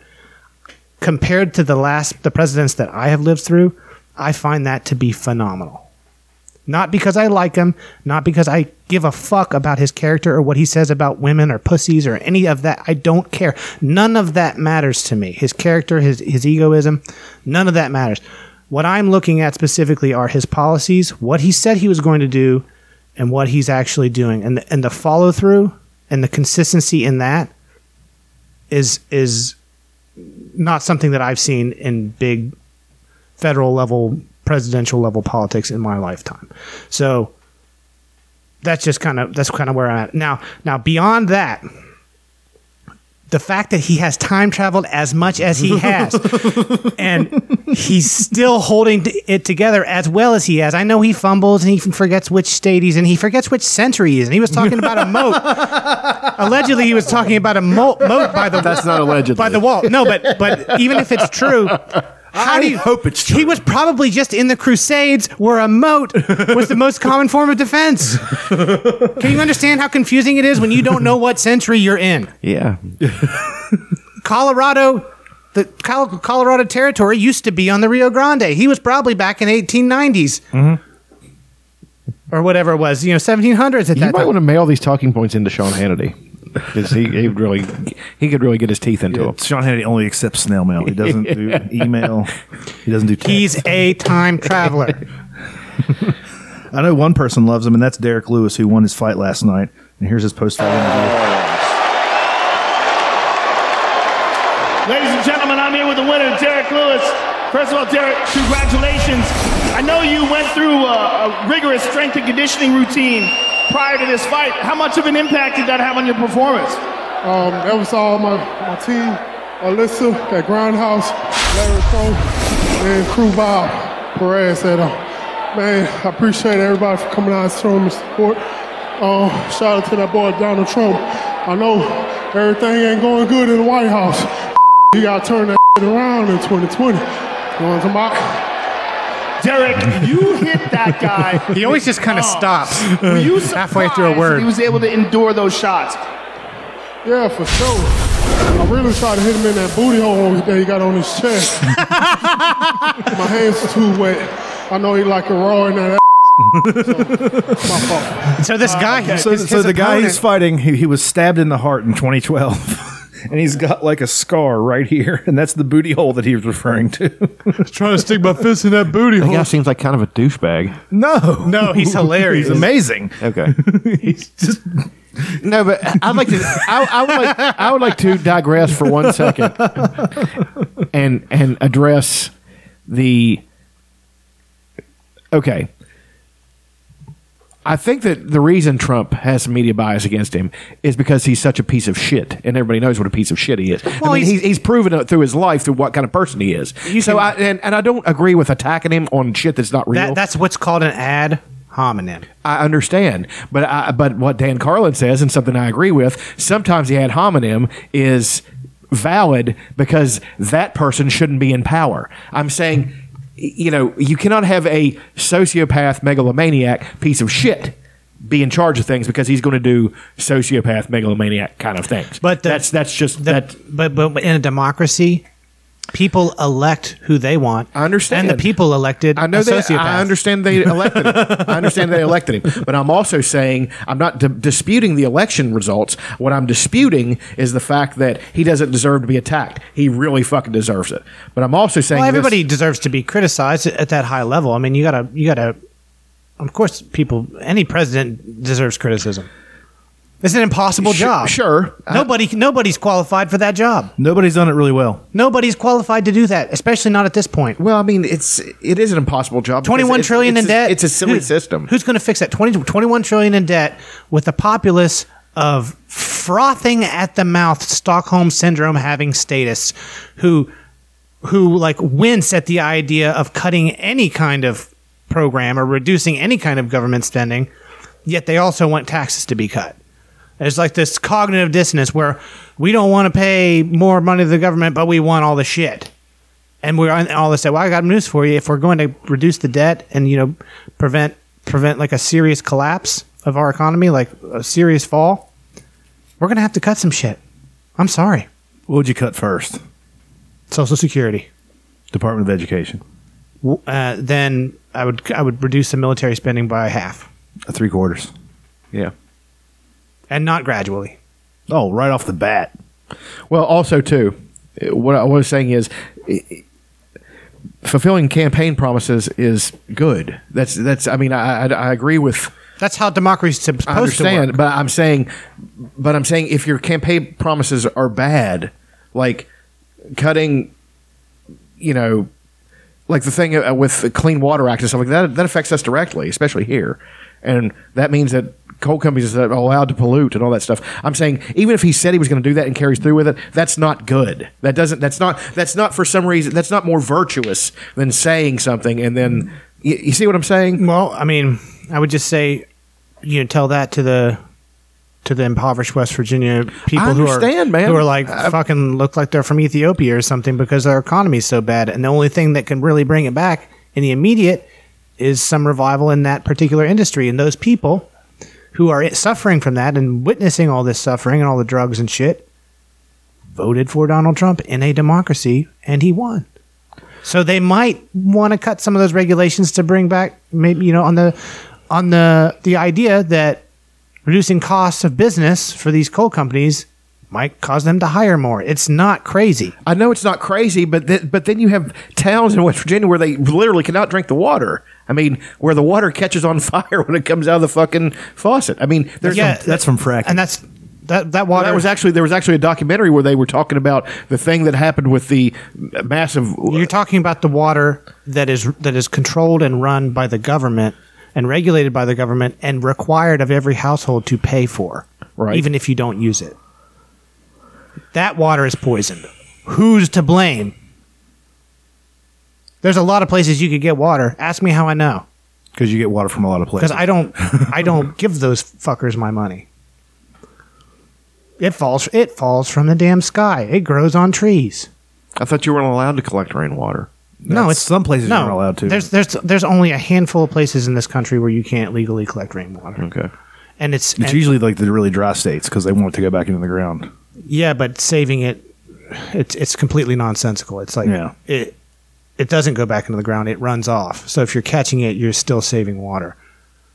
compared to the last the presidents that I have lived through, I find that to be phenomenal. Not because I like him, not because I give a fuck about his character or what he says about women or pussies or any of that. I don't care. None of that matters to me. His character, his, his egoism, none of that matters. What I'm looking at specifically are his policies, what he said he was going to do, and what he's actually doing. And the, and the follow-through and the consistency in that is is not something that I've seen in big federal-level, presidential-level politics in my lifetime. So that's just kind of that's kind of where I'm at. Now, now, beyond that, the fact that he has time traveled as much as he has and he's still holding it together as well as he has. I know he fumbles and he forgets which state he's in. He forgets which century he is. And he was talking about a moat. Allegedly, he was talking about a moat, moat by the wall. That's not allegedly. By the wall. No, but but even if it's true, how I do you hope it's true? He was probably just in the Crusades where a moat was the most common form of defense. Can you understand how confusing it is when you don't know what century you're in? Yeah. Colorado, the Colorado Territory used to be on the Rio Grande. He was probably back in eighteen nineties. Mm-hmm. Or whatever it was, you know, seventeen hundreds at that time. You might want to mail these talking points into Sean Hannity. Because he, he really he could really get his teeth into yeah, him. Sean Hannity only accepts snail mail. He doesn't do email. He doesn't do text. He's a time traveler. I know one person loves him, and that's Derek Lewis, who won his fight last night. And here's his post-fight interview. Ladies and gentlemen, I'm here with the winner, Derek Lewis. First of all, Derek, congratulations. I know you went through a, a rigorous strength and conditioning routine prior to this fight. How much of an impact did that have on your performance? Um, that was all my, my team, Alyssa, that Grindhouse, Larry Crow, and Crew Bob Perez. And, uh, man, I appreciate everybody for coming out and showing me support. Um, shout out to that boy Donald Trump. I know everything ain't going good in the White House. You gotta turn that around in twenty twenty. You know what I'm talking about? Derek, you hit that guy. He always just kind of stops halfway through a word. He was able to endure those shots. Yeah, for sure. I really tried to hit him in that booty hole that he got on his chest. My hands are too wet. I know he like a raw in that ass. So, so this guy, uh, okay. so, his, so his the opponent, guy he's fighting, he, he was stabbed in the heart in twenty twelve, and he's got like a scar right here, and that's the booty hole that he was referring to. He's trying to stick my fist in that booty hole. That guy seems like kind of a douchebag. No, no, he's hilarious. He's amazing. Okay, he's just. No, but I'd like to. I, I would like. I would like to digress for one second, and and address the. Okay. I think that the reason Trump has media bias against him is because he's such a piece of shit, and everybody knows what a piece of shit he is. Well, I mean, he's, he's proven it through his life, through what kind of person he is. So, I, and, and I don't agree with attacking him on shit that's not real. That, that's what's called an ad hominem. I understand, but I, but what Dan Carlin says, and something I agree with, sometimes the ad hominem is valid because that person shouldn't be in power. I'm saying... You know, you cannot have a sociopath, megalomaniac piece of shit be in charge of things because he's going to do sociopath, megalomaniac kind of things. But the, that's that's just the, that. But but in a democracy, people elect who they want. I understand, and the people elected. I know that. I understand they elected him. I understand they elected him. But I'm also saying I'm not d- disputing the election results. What I'm disputing is the fact that he doesn't deserve to be attacked. He really fucking deserves it. But I'm also saying well, everybody this, deserves to be criticized at that high level. I mean, you gotta, you gotta. Of course, people. Any president deserves criticism. It's an impossible job. Sure. Nobody, I, nobody's qualified for that job. Nobody's done it really well. Nobody's qualified to do that, especially not at this point. Well, I mean, it's it is an impossible job. twenty-one trillion in debt. It's a silly system. Who's going to fix that? twenty, twenty-one trillion in debt with a populace of frothing at the mouth Stockholm syndrome having statists who who like wince at the idea of cutting any kind of program or reducing any kind of government spending, yet they also want taxes to be cut. There's like this cognitive dissonance where we don't want to pay more money to the government, but we want all the shit. And we're on all this stuff. Well, I got news for you. If we're going to reduce the debt and, you know, prevent prevent like a serious collapse of our economy, like a serious fall, we're going to have to cut some shit. I'm sorry. What would you cut first? Social Security. Department of Education. Uh, then I would I would reduce the military spending by half. Uh, three quarters. Yeah. And not gradually. Oh, right off the bat. Well, also, too, what I was saying is fulfilling campaign promises is good. That's, that's. I mean, I, I, I agree with... That's how democracy is supposed to work. I understand, but I'm saying, but I'm saying if your campaign promises are bad, like cutting, you know, like the thing with the Clean Water Act and stuff like that, that affects us directly, especially here. And that means that coal companies are allowed to pollute and all that stuff. I'm saying even if he said he was going to do that and carries through with it, that's not good. That doesn't. That's not. That's not for some reason. That's not more virtuous than saying something and then you, you see what I'm saying. Well, I mean, I would just say, you know, tell that to the to the impoverished West Virginia people who are man. who are like I, fucking look like they're from Ethiopia or something because their economy's so bad, and the only thing that can really bring it back in the immediate is some revival in that particular industry and those people who are suffering from that and witnessing all this suffering and all the drugs and shit, voted for Donald Trump in a democracy, and he won. So they might want to cut some of those regulations to bring back, maybe, you know, on the on the the idea that reducing costs of business for these coal companies might cause them to hire more. It's not crazy. I know it's not crazy, but th- but then you have towns in West Virginia where they literally cannot drink the water. I mean, where the water catches on fire when it comes out of the fucking faucet. I mean, there's yeah, some, that's from fracking, and that's that that water. Well, that was actually there was actually a documentary where they were talking about the thing that happened with the massive. Uh, You're talking about the water that is that is controlled and run by the government and regulated by the government and required of every household to pay for, right? Even if you don't use it. That water is poisoned. Who's to blame? There's a lot of places you could get water. Ask me how I know. Because you get water from a lot of places. Because I don't, I don't give those fuckers my money. It falls, it falls from the damn sky. It grows on trees. I thought you weren't allowed to collect rainwater. That's, no, it's some places no, you aren't allowed to. There's, there's, there's only a handful of places in this country where you can't legally collect rainwater. Okay. And it's it's and, usually like the really dry states because they want it to go back into the ground. Yeah, but saving it, it's it's completely nonsensical. It's like yeah. it. It doesn't go back into the ground. It runs off. So if you're catching it, you're still saving water.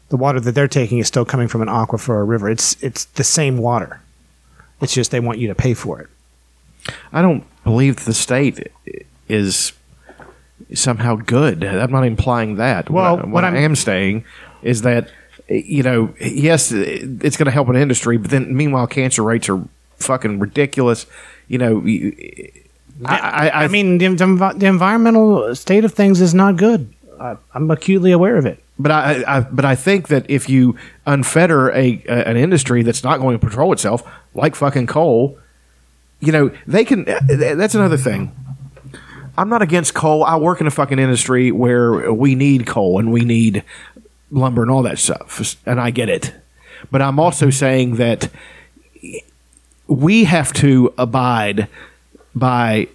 the water that they're taking is still coming from an aquifer or a river. It's it's the same water. It's just they want you to pay for it. I don't believe the state is somehow good. I'm not implying that. Well, what, what I am saying is that, you know, yes, it's going to help an industry, but then meanwhile, cancer rates are fucking ridiculous. You know, I, I, I mean, the, the environmental state of things is not good. I, I'm acutely aware of it. But I, I, but I think that if you unfetter a, a an industry that's not going to control itself, like fucking coal, you know, they can. That's another thing. I'm not against coal. I work in a fucking industry where we need coal and we need lumber and all that stuff, and I get it. But I'm also saying that we have to abide by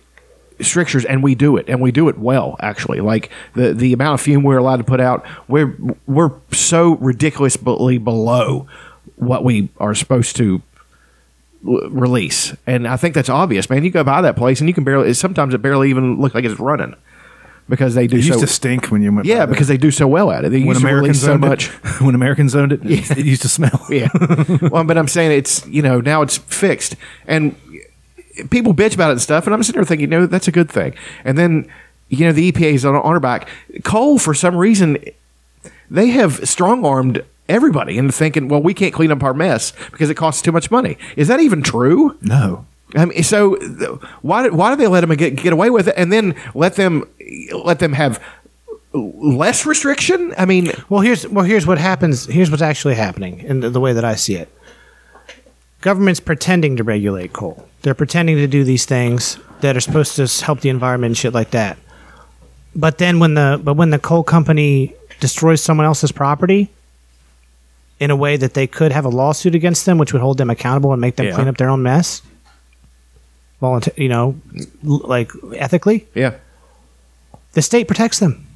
strictures, and we do it, and we do it well, actually. Like the the amount of fume we're allowed to put out, we're we're so ridiculously below what we are supposed to l- release, and I think that's obvious, man. You go by that place, and you can barely. Sometimes it barely even looks like it's running because they do. It used so, to stink when you went. Yeah, by because there. They do so well at it. They when used Americans to owned so much. It, when Americans owned it, yeah. It used to smell. Yeah. Well, but I'm saying it's you know now it's fixed and. People bitch about it and stuff, and I'm sitting there thinking, no, that's a good thing. And then, you know, the E P A is on our back. Coal, for some reason, they have strong-armed everybody into thinking, well, we can't clean up our mess because it costs too much money. Is that even true? No. I mean, so why why do they let them get get away with it, and then let them let them have less restriction? I mean, well, here's well, here's what happens. Here's what's actually happening in the, the way that I see it. Government's pretending to regulate coal. They're pretending to do these things that are supposed to help the environment and shit like that. But then when the but when the coal company destroys someone else's property in a way that they could have a lawsuit against them, which would hold them accountable and make them yeah. clean up their own mess, voluntar- you know, like ethically, yeah, the state protects them.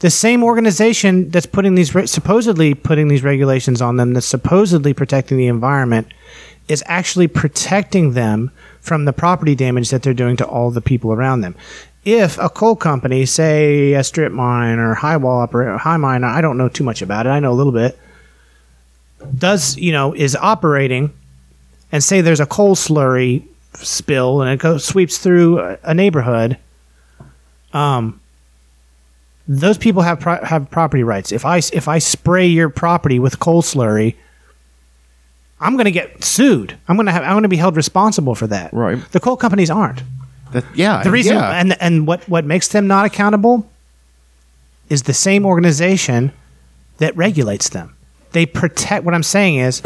The same organization that's putting these re- supposedly putting these regulations on them, that's supposedly protecting the environment, is actually protecting them from the property damage that they're doing to all the people around them. If a coal company, say a strip mine or high wall operator, high mine, I don't know too much about it. I know a little bit. Does you know is operating, and say there's a coal slurry spill and it goes sweeps through a, a neighborhood. Um. Those people have pro- have property rights. If I if I spray your property with coal slurry, I'm going to get sued. I'm going to have I'm going to be held responsible for that. Right. The coal companies aren't. That, yeah. The reason yeah. and and what, what makes them not accountable is the same organization that regulates them. They protect. What I'm saying is,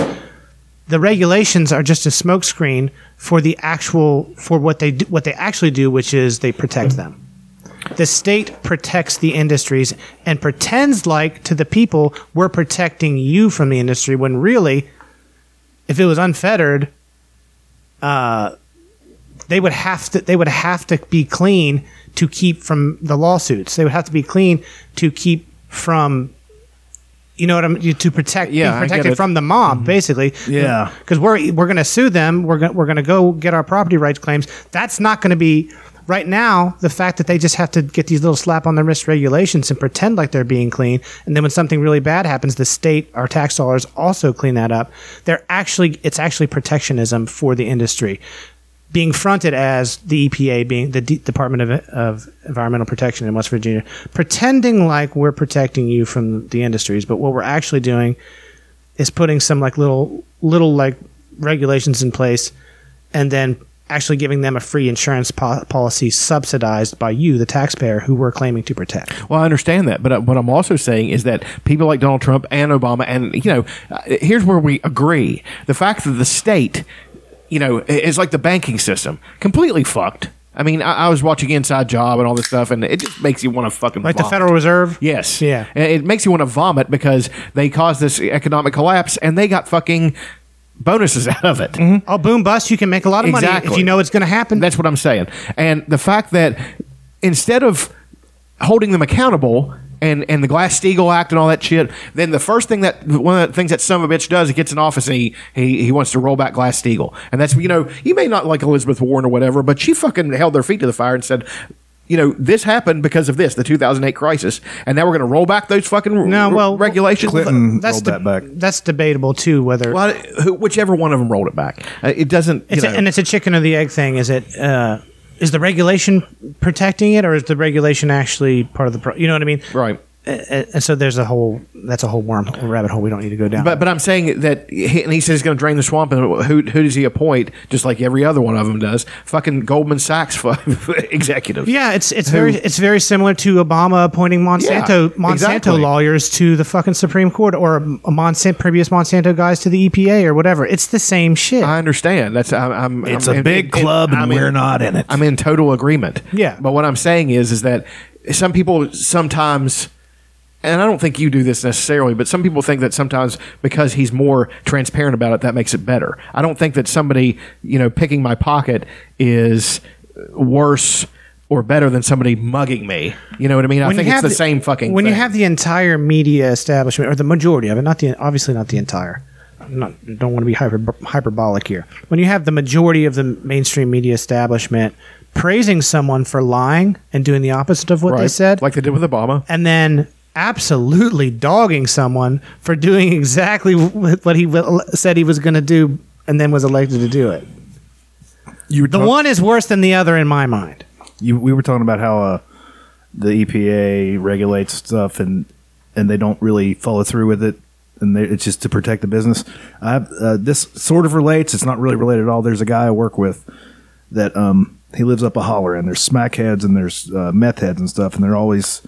the regulations are just a smokescreen for the actual for what they do, what they actually do, which is they protect them. The state protects the industries and pretends like to the people we're protecting you from the industry when really, if it was unfettered, uh, they would have to they would have to be clean to keep from the lawsuits. They would have to be clean to keep from, you know what I mean, to protect yeah, be protected from the mob mm-hmm. basically. Yeah, because we're we're going to sue them. We're go- we're going to go get our property rights claims. That's not going to be. Right now, the fact that they just have to get these little slap on the wrist regulations and pretend like they're being clean, and then when something really bad happens, the state, our tax dollars, also clean that up. They're actually, it's actually protectionism for the industry, being fronted as the E P A, being the D- Department of, of Environmental Protection in West Virginia, pretending like we're protecting you from the industries, but what we're actually doing is putting some like little little like regulations in place, and then. Actually giving them a free insurance po- policy subsidized by you, the taxpayer, who we're claiming to protect. Well, I understand that, but uh, what I'm also saying is that people like Donald Trump and Obama, and you know, uh, here's where we agree: the fact that the state, you know, is like the banking system, completely fucked. I mean, I, I was watching Inside Job and all this stuff, and it just makes you want to fucking like vomit. The Federal Reserve. Yes, yeah, it makes you want to vomit because they caused this economic collapse, and they got fucking. Bonuses out of it. Mm-hmm. Oh, boom, bust. You can make a lot of exactly. money if you know it's going to happen. That's what I'm saying. And the fact that instead of holding them accountable and, and the Glass-Steagall Act and all that shit, then the first thing that one of the things that son of a bitch does, he gets in office and he, he, he wants to roll back Glass-Steagall. And that's, you know, you may not like Elizabeth Warren or whatever, but she fucking held their feet to the fire and said, you know, this happened because of this, the two thousand eight crisis, and now we're going to roll back those fucking no, r- well, regulations. Clinton that's rolled de- that back. That's debatable too. Whether well, whichever one of them rolled it back, uh, it doesn't. It's you know, a, and it's a chicken or the egg thing. Is it? Uh, is the regulation protecting it, or is the regulation actually part of the? Pro- you know what I mean? Right. And so there's a whole that's a whole wormhole rabbit hole we don't need to go down. But but I'm saying that he, and he says he's going to drain the swamp, and who who does he appoint? Just like every other one of them does, fucking Goldman Sachs executives. Yeah, it's it's who, very it's very similar to Obama appointing Monsanto yeah, Monsanto exactly. lawyers to the fucking Supreme Court, or a, a Monsanto previous Monsanto guys to the E P A or whatever. It's the same shit. I understand. That's I'm. I'm it's I'm, a big it, club, it, and I'm we're in, not in it. I'm in total agreement. Yeah. But what I'm saying is is that some people sometimes. And I don't think you do this necessarily, but some people think that sometimes because he's more transparent about it, that makes it better. I don't think that somebody, you know, picking my pocket is worse or better than somebody mugging me. You know what I mean? When I think it's the, the same fucking when thing. When you have the entire media establishment, or the majority of it, not the obviously not the entire. I'm not, don't want to be hyper, hyperbolic here. When you have the majority of the mainstream media establishment praising someone for lying and doing the opposite of what right. they said. Like they did with Obama. And then absolutely dogging someone for doing exactly what he said he was going to do and then was elected to do it. You were the talk- one is worse than the other in my mind. You, we were talking about how uh, the E P A regulates stuff and and they don't really follow through with it, and they, it's just to protect the business. I, uh, this sort of relates. It's not really related at all. There's a guy I work with that um, he lives up a holler, and there's smack heads and there's uh, meth heads and stuff, and they're always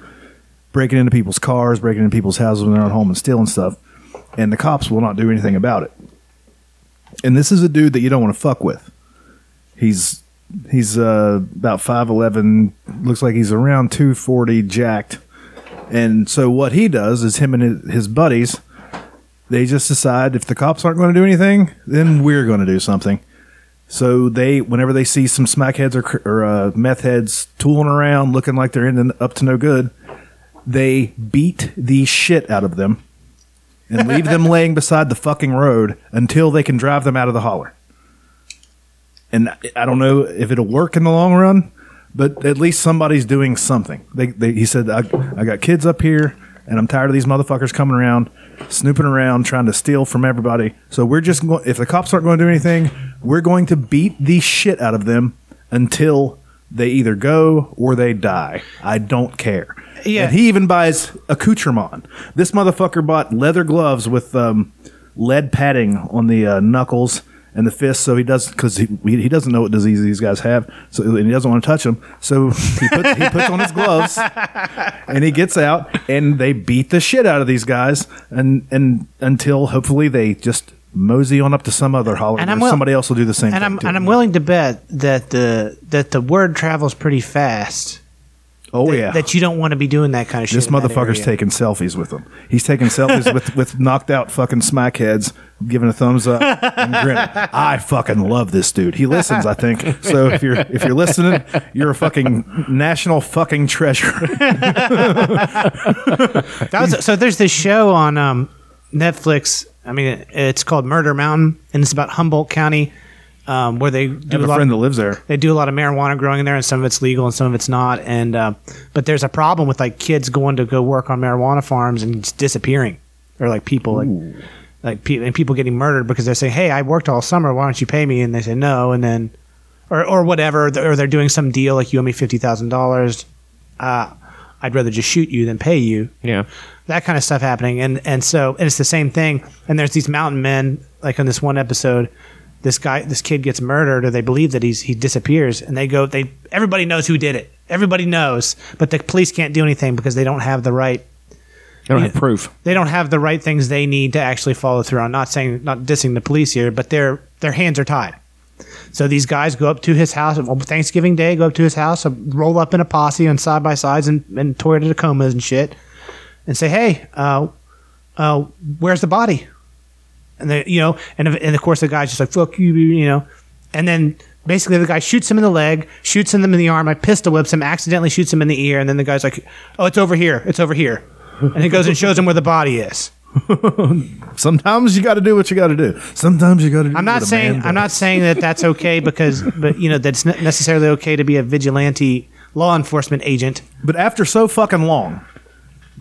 breaking into people's cars, breaking into people's houses when they're at home and stealing stuff. And the cops will not do anything about it. And this is a dude that you don't want to fuck with. He's he's uh, about five eleven, looks like he's around two forty, jacked. And so what he does is him and his buddies, they just decide if the cops aren't going to do anything, then we're going to do something. So they, whenever they see some smackheads or, or uh, meth heads tooling around, looking like they're in up to no good, they beat the shit out of them and leave them laying beside the fucking road until they can drive them out of the holler. And I don't know if it'll work in the long run, but at least somebody's doing something. They, they, he said, I, I got kids up here, and I'm tired of these motherfuckers coming around, snooping around, trying to steal from everybody. So we're just going, if the cops aren't going to do anything, we're going to beat the shit out of them until they either go or they die. I don't care. Yeah. And he even buys accoutrement. This motherfucker bought leather gloves with um, lead padding on the uh, knuckles and the fists, so he does because he he doesn't know what disease these guys have, so and he doesn't want to touch them. So he puts, he puts on his gloves and he gets out, and they beat the shit out of these guys, and and until hopefully they just mosey on up to some other holler, and will- somebody else will do the same. And thing I'm and I'm willing to bet that the that the word travels pretty fast. Oh, that, yeah. That you don't want to be doing that kind of shit. This motherfucker's taking selfies with him. He's taking selfies with, with knocked out fucking smackheads, giving a thumbs up and grinning. I fucking love this dude. He listens, I think. So if you're if you're listening, you're a fucking national fucking treasure. that was, so there's this show on um, Netflix. I mean, it's called Murder Mountain, and it's about Humboldt County. Um, where they do I have a, a lot friend of, that lives there. They do a lot of marijuana growing in there, and some of it's legal and some of it's not. And uh, but there's a problem with like kids going to go work on marijuana farms and just disappearing, or like people like Ooh. like pe- and people getting murdered because they're saying, "Hey, I worked all summer. Why don't you pay me?" And they say no, and then or or whatever, or they're doing some deal like you owe me fifty thousand uh, dollars. I'd rather just shoot you than pay you. Yeah, that kind of stuff happening, and and so and it's the same thing. And there's these mountain men like on this one episode. This guy, this kid gets murdered, or they believe that he's he disappears, and they go. They everybody knows who did it. Everybody knows, but the police can't do anything because they don't have the right. They don't have proof. They don't have the right things they need to actually follow through. I'm not saying not dissing the police here, but their their hands are tied. So these guys go up to his house on Thanksgiving Day, go up to his house, roll up in a posse on side by sides and and Toyota Tacomas and shit, and say, "Hey, uh, uh, where's the body?" And they, you know, and and of course the guy's just like fuck you, you know, and then basically the guy shoots him in the leg, shoots him in the arm, I pistol whips him, accidentally shoots him in the ear, and then the guy's like, "Oh, it's over here, it's over here," and he goes and shows him where the body is. Sometimes you got to do what you got to do. Sometimes you got to. I'm not saying I'm not saying that that's okay because, but you know, that's not necessarily okay to be a vigilante law enforcement agent. But after so fucking long.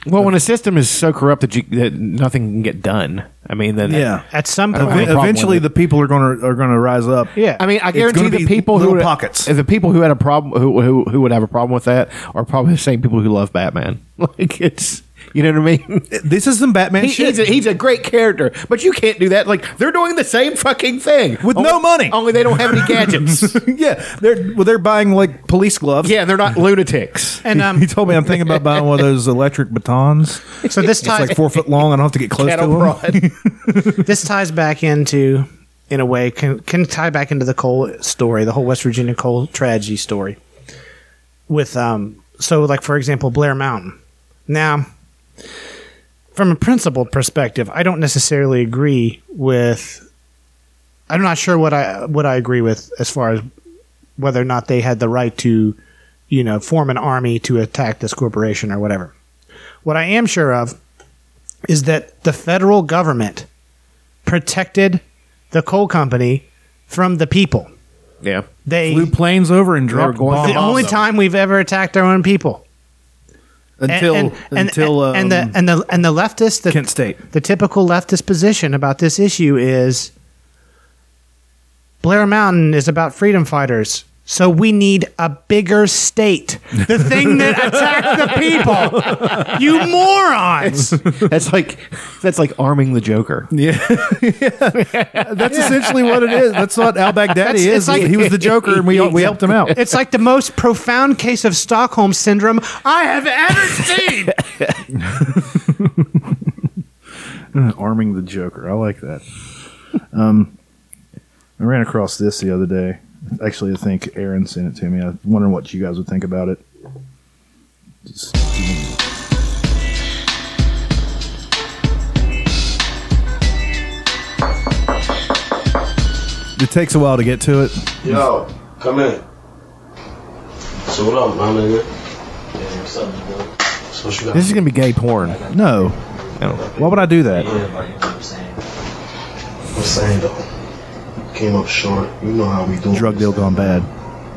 Well, when a system is so corrupt that, you, that nothing can get done, I mean, then yeah. at, at some point, eventually the people are going to are going to rise up. Yeah, I mean, I guarantee the people who pockets, the people who had a problem, who, who who would have a problem with that, are probably the same people who love Batman. Like it's, you know what I mean? This is some Batman he, shit. He's a, he's a great character, but you can't do that. Like they're doing the same fucking thing with only, no money. Only they don't have any gadgets. yeah, they're well, they're buying like police gloves. Yeah, they're not lunatics. And um, he, he told me I'm thinking about buying one of those electric batons. So this ties it's like four foot long. I don't have to get close to them. This ties back into, in a way, can can tie back into the coal story, the whole West Virginia coal tragedy story. With um, so like for example, Blair Mountain. Now, from a principled perspective, I don't necessarily agree with. I'm not sure what I what I agree with as far as whether or not they had the right to, you know, form an army to attack this corporation or whatever. What I am sure of is that the federal government protected the coal company from the people. Yeah, they flew planes over and dropped. The only time we've ever attacked our own people. Until and, and, until and, and, um, and the and the and the leftist the, Kent State. The typical leftist position about this issue is Blair Mountain is about freedom fighters, so we need a bigger state. The thing that attacked the people, you morons. That's like that's like arming the Joker. Yeah, yeah. That's yeah. essentially what it is. That's what al-Baghdadi is. Like, he was the Joker, and we we helped him out. It's like the most profound case of Stockholm syndrome I have ever seen. Arming the Joker, I like that. Um, I ran across this the other day. Actually, I think Aaron sent it to me. I was wondering what you guys would think about it. Just... It takes a while to get to it. Yo, come in. So what up, my nigga? Yeah, what's up, so what you got? This is going to be gay porn. No. no. Why would I do that? I'm saying, though. Came up short. You know how we do. Drug deal gone bad.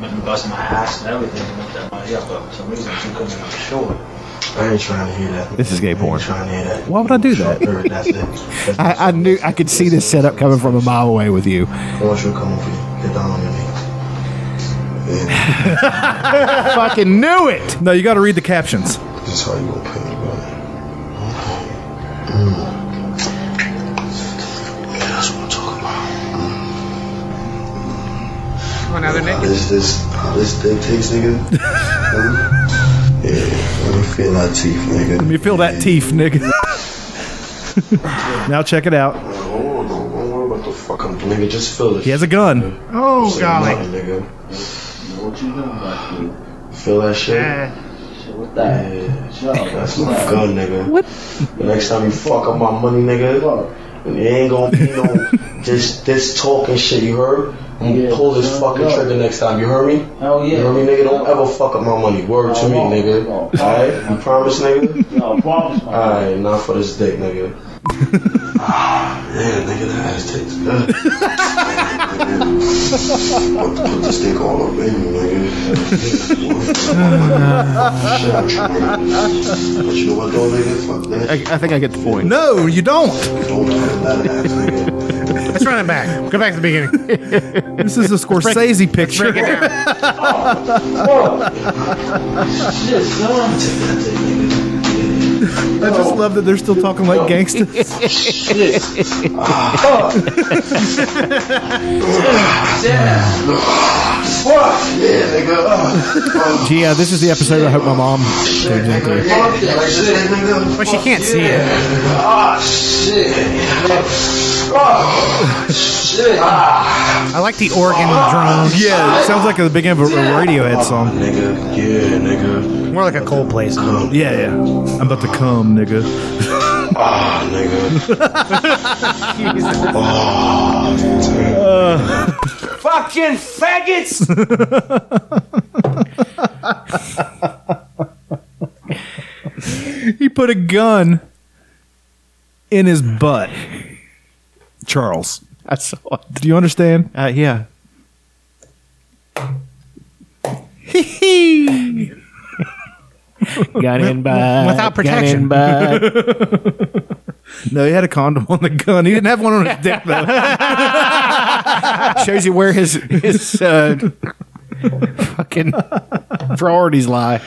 I've been busting my ass and everything to make that money up, but for some reason she couldn't come short. I ain't trying to hear that. This is gay porn. Trying to hear that. Why would I do that? That's it. That's I, I knew I could see this setup coming from a mile away with you. I want you to come over here. Get down on your knees. Yeah. Fucking knew it. No, you got to read the captions. That's how you gonna pay me, brother. Mm. Another nigga. How this, this, how this dick tastes, nigga? Yeah, let me feel that teeth, nigga. Let me feel that teeth, nigga. Now check it out. Oh, no, don't worry about the fucking nigga. Just feel it. He has a gun. Nigga. Oh, say golly. Nothing, nigga. What you doing about, dude? Feel that shit? Uh, shit, what that? Yeah. Shut up. That's my gun, nigga. What? The next time you fuck up my money, nigga, and it ain't gonna be no just this talking shit, you heard? I'm gonna yeah, pull this no, fucking no. trigger next time. You heard me? Hell yeah. You heard me, nigga? Don't ever fuck up my money. Word no, to me, nigga. No, alright? You promise, nigga? No, I promise. Alright, not for this dick, nigga. Ah, yeah, nigga, that ass tastes good. I'm about to put this dick all up in you, nigga. But you know what, though, nigga? Fuck that. I, I think I get the point. No, you don't. Don't have that ass, nigga. Let's run it back. Go back to the beginning. This is a Scorsese break, picture. Break it down. I just love that they're still talking like gangsters. Shit. Gee, uh, this is the episode I hope my mom turns into. But she can't see it. Ah, shit. Oh, shit. I like the Oregon oh, drums. Yeah, it sounds like the beginning of a, a Radiohead song. Oh, nigga, yeah, nigga. More like a Coldplay song. Yeah, yeah. I'm about to come, nigga. Ah, oh, nigga. Jesus. Oh, dude. Uh, fucking faggots. He put a gun in his butt. Charles, I saw it. Do you understand? Uh, yeah. Gun in butt. Without protection. Gun in butt. No, he had a condom on the gun. He didn't have one on his dick, though. Shows you where his his uh, fucking priorities lie.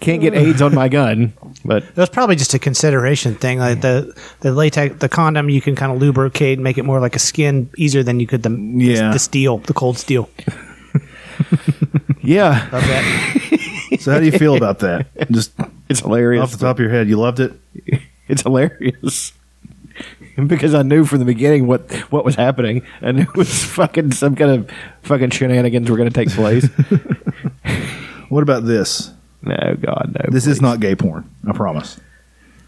Can't get AIDS on my gun, but that's probably just a consideration thing. Like the the latex, the condom, you can kind of lubricate and make it more like a skin easier than you could the yeah. the steel, the cold steel. Yeah. Love that. So how do you feel about that? Just it's hilarious. Off the top of your head, you loved it. It's hilarious. Because I knew from the beginning what, what was happening, and it was fucking some kind of fucking shenanigans were going to take place. What about this? No, God, no. This please. Is not gay porn. I promise.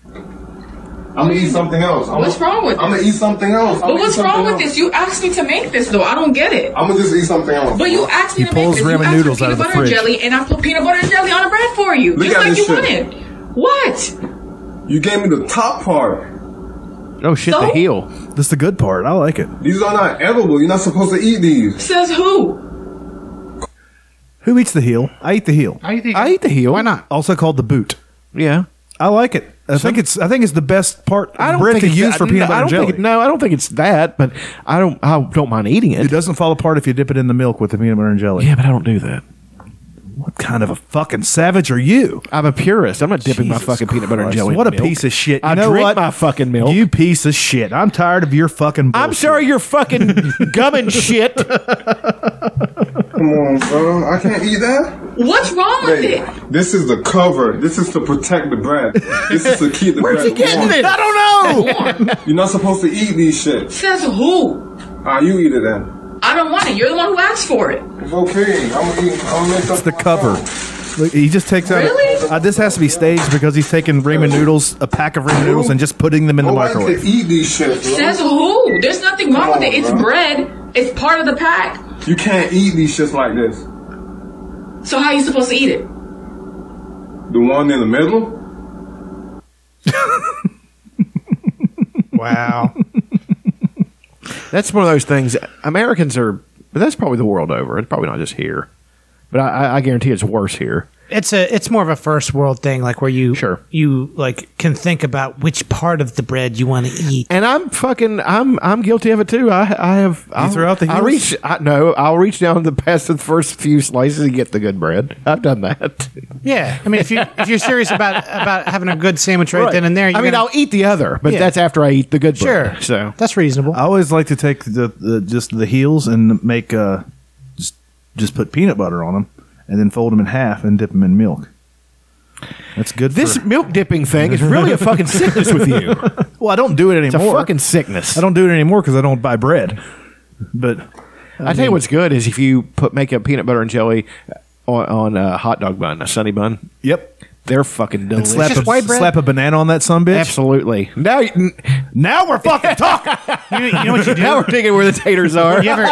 I'm going to eat something else. I'm what's gonna, wrong with this? I'm going to eat something else. I'm but what's wrong with else. This? You asked me to make this, though. I don't get it. I'm going to just eat something else. But you asked me he to make this. You asked noodles for peanut butter and jelly, and I put peanut butter and jelly on the bread for you. Look just like you shit. Wanted. What? You gave me the top part. Oh, shit, so? The heel. That's the good part. I like it. These are not edible. You're not supposed to eat these. Says who? Who eats the heel? I eat the heel. I eat the heel. I eat the heel. Why not? Also called the boot. Yeah, I like it. I so, think it's. I think it's the best part. I don't bread think to use that, for peanut no, butter and jelly. It, no, I don't think it's that. But I don't. I don't mind eating it. It doesn't fall apart if you dip it in the milk with the peanut butter and jelly. Yeah, but I don't do that. What kind of a fucking savage are you? I'm a purist. I'm not dipping Jesus my fucking Christ. Peanut butter and jelly. What in a milk. Piece of shit! You I know drink what? My fucking milk. You piece of shit! I'm tired of your fucking. Bullshit. I'm sorry, your fucking gum and shit. Come on, bro. I can't eat that. What's wrong Wait, with it? This is the cover. This is to protect the bread. This is to keep the Where's bread warm. Where's he getting it? I don't know. You're not supposed to eat these shit. Says who? Ah, you eat it then. I don't want it. You're the one who asked for it. It's okay. I'm gonna eat. I'm gonna It's the cover. Look, he just takes out. Really? Uh, this has to be staged because he's taking ramen noodles, a pack of ramen noodles, and just putting them in the Nobody microwave. To eat these shit. Bro. Says who? There's nothing wrong on, with it. It's bro. Bread. It's part of the pack. You can't eat these shits like this. So how are you supposed to eat it? The one in the middle? Wow. That's one of those things. Americans are, but that's probably the world over. It's probably not just here. But I, I guarantee it's worse here. It's a it's more of a first world thing, like where you sure. you like can think about which part of the bread you want to eat. And I'm fucking I'm I'm guilty of it too. I I have you throw out the heels? I reach I, no I'll reach down the past the first few slices and get the good bread. I've done that. Yeah, I mean if you if you're serious about about having a good sandwich right, right. then and there, you're I mean gonna, I'll eat the other, but yeah. that's after I eat the good bread. Sure, so that's reasonable. I always like to take the, the just the heels and make uh just just put peanut butter on them. And then fold them in half and dip them in milk. That's good for... This milk dipping thing is really a fucking sickness with you. Well, I don't do it anymore. It's a fucking sickness. I don't do it anymore because I don't buy bread. But... I, I mean, tell you what's good is if you put make a peanut butter and jelly on, on a hot dog bun, a sunny bun. Yep. They're fucking delicious. Slap a, white bread. Slap a banana on that sumbitch? Absolutely. Now you, now we're fucking talking. you, you know what you do? Now we're thinking where the taters are. You ever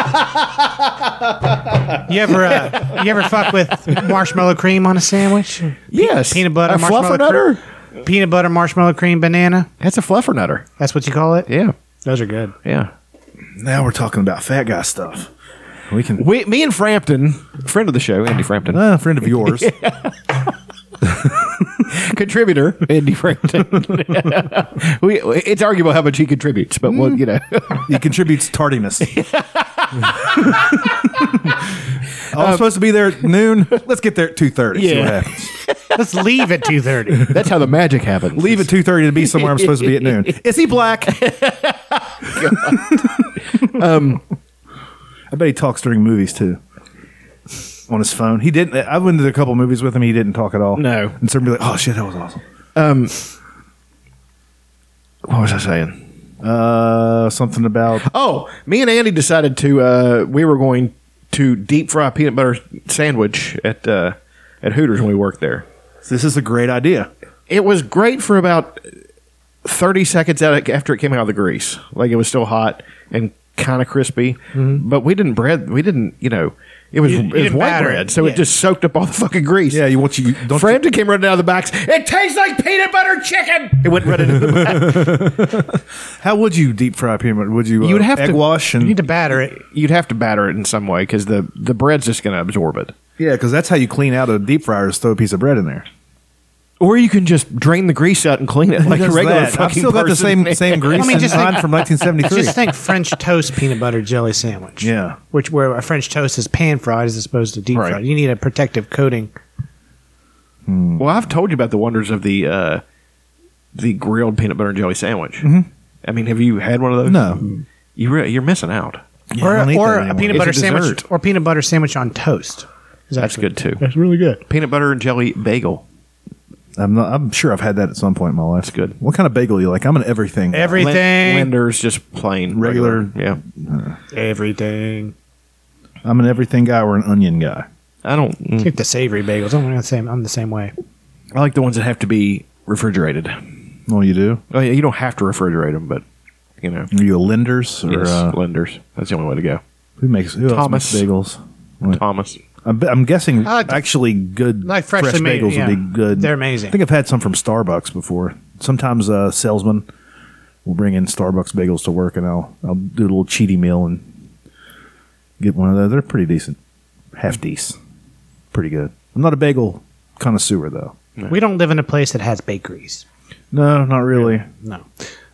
you ever, uh, you ever fuck with marshmallow cream on a sandwich? Yes. Peanut butter, a marshmallow fluffernutter? Cream, peanut butter, marshmallow cream, banana? That's a fluffernutter. That's what you call it? Yeah. Those are good. Yeah. Now we're talking about fat guy stuff. We can. We, me and Frampton, friend of the show, Andy Frampton. Uh, friend of yours. Contributor Andy Frampton. we, it's arguable how much he contributes, but well, you know, he contributes tardiness. I'm um, supposed to be there at noon. Let's get there at two thirty. Yeah, see what happens. Let's leave at two thirty. That's how the magic happens. Leave at two thirty to be somewhere I'm supposed to be at noon. Is he black? um, I bet he talks during movies too. On his phone. He didn't. I went to a couple movies with him. He didn't talk at all. No. And somebody like, oh, shit, that was awesome. Um, what was I saying? Uh, something about. Oh, me and Andy decided to, uh, we were going to deep fry a peanut butter sandwich at, uh, at Hooters when we worked there. This is a great idea. It was great for about thirty seconds after it came out of the grease. Like it was still hot and kind of crispy, mm-hmm. but we didn't bread. We didn't, you know, it was, it, it was white bread, so yeah. it just soaked up all the fucking grease. Yeah, you want you. Don't Frampton you, came running out of the box. It tastes like peanut butter chicken. It went right into the back. How would you deep fry peanut butter? Would you? Uh, You'd have egg to wash and you need to batter it. You'd have to batter it in some way because the the bread's just going to absorb it. Yeah, because that's how you clean out a deep fryer is throw a piece of bread in there. Or you can just drain the grease out and clean it like a regular that? fucking I've still got person. the same same grease I mean, just think, from nineteen seventy-three. Just think French toast peanut butter jelly sandwich. Yeah. Which where a French toast is pan-fried as opposed to deep-fried. Right. You need a protective coating. Hmm. Well, I've told you about the wonders of the uh, the grilled peanut butter and jelly sandwich. Mm-hmm. I mean, have you had one of those? No. You re- you're missing out. Yeah, or or a peanut butter sandwich or peanut butter sandwich on toast. Is That's actually, good, too. That's really good. Peanut butter and jelly bagel. I'm not, I'm sure I've had that at some point in my life. It's good. What kind of bagel you like? I'm an everything. Everything. Lender's just plain. Regular. regular yeah. Uh, everything. I'm an everything guy or an onion guy. I don't. Mm. I take the savory bagels. I'm the same. I'm the same way. I like the ones that have to be refrigerated. Oh, you do? Oh, yeah. You don't have to refrigerate them, but, you know. Are you a Lender's? Or, yes, uh, Lender's. That's the only way to go. Who makes, who Thomas. Else makes bagels? What? Thomas. I'm guessing like actually good like fresh bagels made, yeah. would be good. They're amazing. I think I've had some from Starbucks before. Sometimes a uh, salesman will bring in Starbucks bagels to work, and I'll I'll do a little cheaty meal and get one of those. They're pretty decent. Half decent. Pretty good. I'm not a bagel connoisseur, though. No. We don't live in a place that has bakeries. No, not really. No.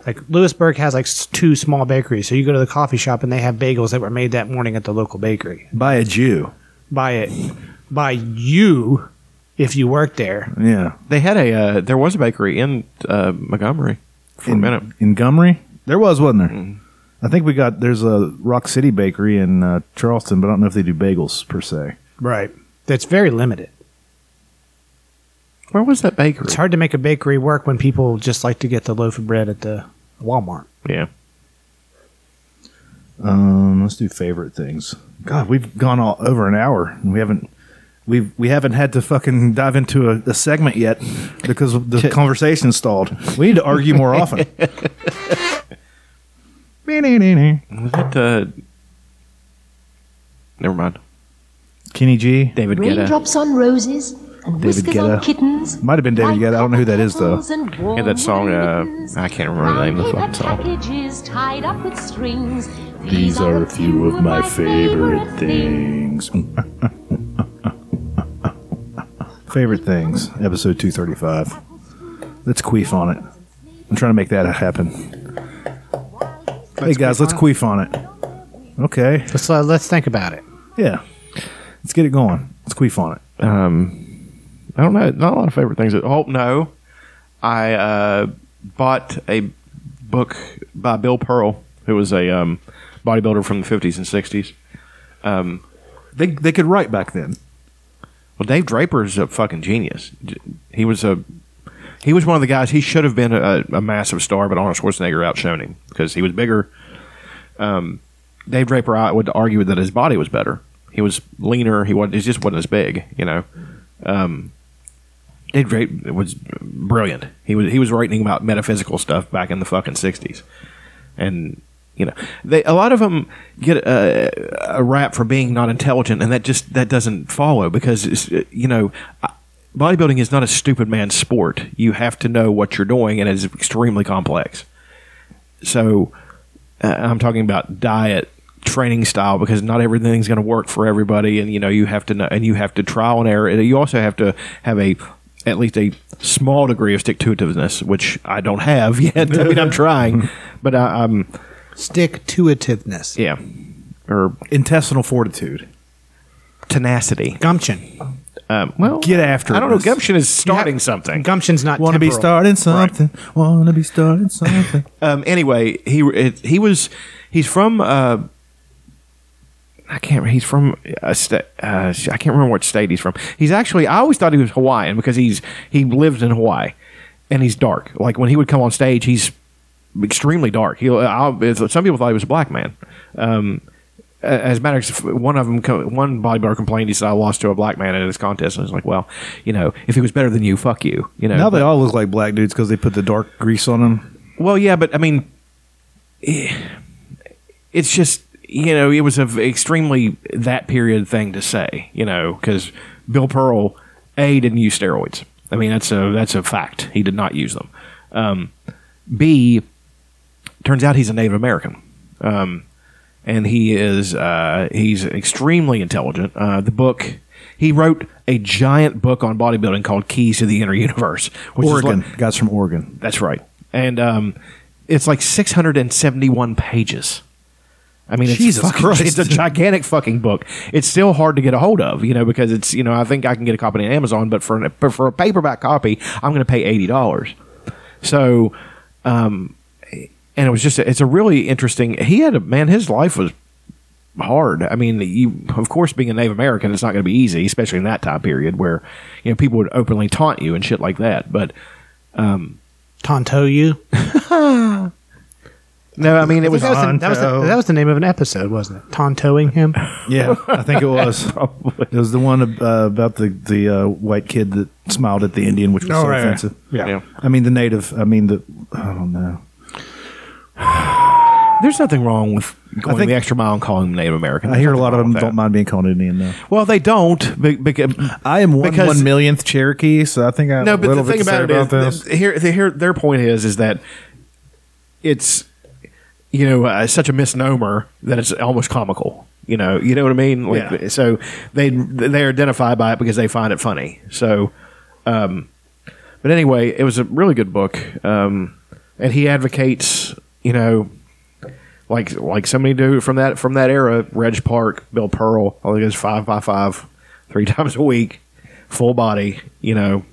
Like Lewisburg has like two small bakeries, so you go to the coffee shop, and they have bagels that were made that morning at the local bakery. By a Jew. By it, by you, if you worked there. Yeah, they had a. Uh, there was a bakery in uh, Montgomery for in, a minute. In Montgomery, there was, wasn't there? Mm. I think we got there's a Rock City Bakery in uh, Charleston, but I don't know if they do bagels per se. Right, that's very limited. Where was that bakery? It's hard to make a bakery work when people just like to get the loaf of bread at the Walmart. Yeah. Um, let's do favorite things. God, we've gone all over an hour, and we haven't we've we haven't had to fucking dive into a, a segment yet because the conversation stalled. We need to argue more often. Was it? Uh, never mind. Kenny G, David Guetta. Raindrops on roses and David whiskers Guetta. On kittens. Might have been David Guetta. I don't know who that is though. Yeah, that song. Uh, I can't remember the name of the fucking song. Tied up with strings. These are a few of my favorite things. Favorite things, episode two thirty-five. Let's queef on it. I'm trying to make that happen. Hey, guys, let's queef on it. Okay. Let's uh, let's think about it. Yeah. Let's get it going. Let's queef on it. Um, I don't know. Not a lot of favorite things. Oh, no. I uh, bought a book by Bill Pearl, who was a... Um, bodybuilder from the fifties and sixties. Um, they they could write back then. Well, Dave Draper is a fucking genius. He was a he was one of the guys. He should have been a, a massive star, but Arnold Schwarzenegger outshone him because he was bigger. Um, Dave Draper, I would argue that his body was better. He was leaner. He wasn't. He just wasn't as big. You know. Um, Dave Draper was brilliant. He was he was writing about metaphysical stuff back in the fucking sixties, and. You know, they a lot of them get uh, a rap for being not intelligent, and that just that doesn't follow because it's, you know, bodybuilding is not a stupid man's sport. You have to know what you're doing, and it's extremely complex. So, uh, I'm talking about diet, training style, because not everything's going to work for everybody, and you know you have to know, and you have to trial and error. You also have to have a at least a small degree of stick-to-itiveness, which I don't have yet. I mean, I'm trying, but I, I'm. Stick-to-itiveness. Yeah. Or intestinal fortitude. Tenacity. Gumption. Um, well, get after it. I don't know. Gumption is starting have, something. Gumption's not Want to be starting something. Right. Want to be starting something. um, anyway, he it, he was, he's from, uh, I can't, he's from, a sta- uh, I can't remember what state he's from. He's actually, I always thought he was Hawaiian because he's he lives in Hawaii and he's dark. Like when he would come on stage, he's extremely dark. He, I'll, some people thought he was a black man. Um, as a matter of fact, one of them, one bodybuilder complained. He said, "I lost to a black man at this contest." And I was like, "Well, you know, if he was better than you, fuck you." You know. Now they but, all look like black dudes because they put the dark grease on them. Well, yeah, but I mean, it's just, you know, it was an extremely that period thing to say, you know, because Bill Pearl, A, didn't use steroids. I mean, that's a that's a fact. He did not use them. Um, B, turns out he's a Native American. Um, and he is uh, he's extremely intelligent. Uh, the book, he wrote a giant book on bodybuilding called Keys to the Inner Universe. Which Oregon. Is like, guys from Oregon. That's right. And um, it's like six hundred seventy-one pages. I mean, it's Jesus fucking, Christ. It's a gigantic fucking book. It's still hard to get a hold of, you know, because it's, you know, I think I can get a copy on Amazon, but for an, for a paperback copy, I'm going to pay eighty dollars. So, um, and it was just, a, it's a really interesting, he had a, man, his life was hard. I mean, you, of course, being a Native American, it's not going to be easy, especially in that time period where, you know, people would openly taunt you and shit like that. But, um, Tonto you. No, I mean, it was, I that, was the, that was the that was the name of an episode, wasn't it? Tontoing him? Yeah, I think it was. Probably. It was the one uh, about the, the uh, white kid that smiled at the Indian, which was oh, so right, offensive. Right. Yeah. yeah. I mean, the native, I mean, the, I don't know. There's nothing wrong with going think, the extra mile and calling them Native American. There's I hear a lot of them don't mind being called Indian, though. Well, they don't. Be, be, I am one, because, one millionth Cherokee, so I think I have no, a little bit to say about this. Here, here, their point is, is that it's... you know, uh, such a misnomer that it's almost comical. You know, you know what I mean? Like, yeah. So they they identify by it because they find it funny. So, um, but anyway, it was a really good book, um, and he advocates, you know, like like so many do from that from that era. Reg Park, Bill Pearl, all he goes five by five, three times a week, full body. You know,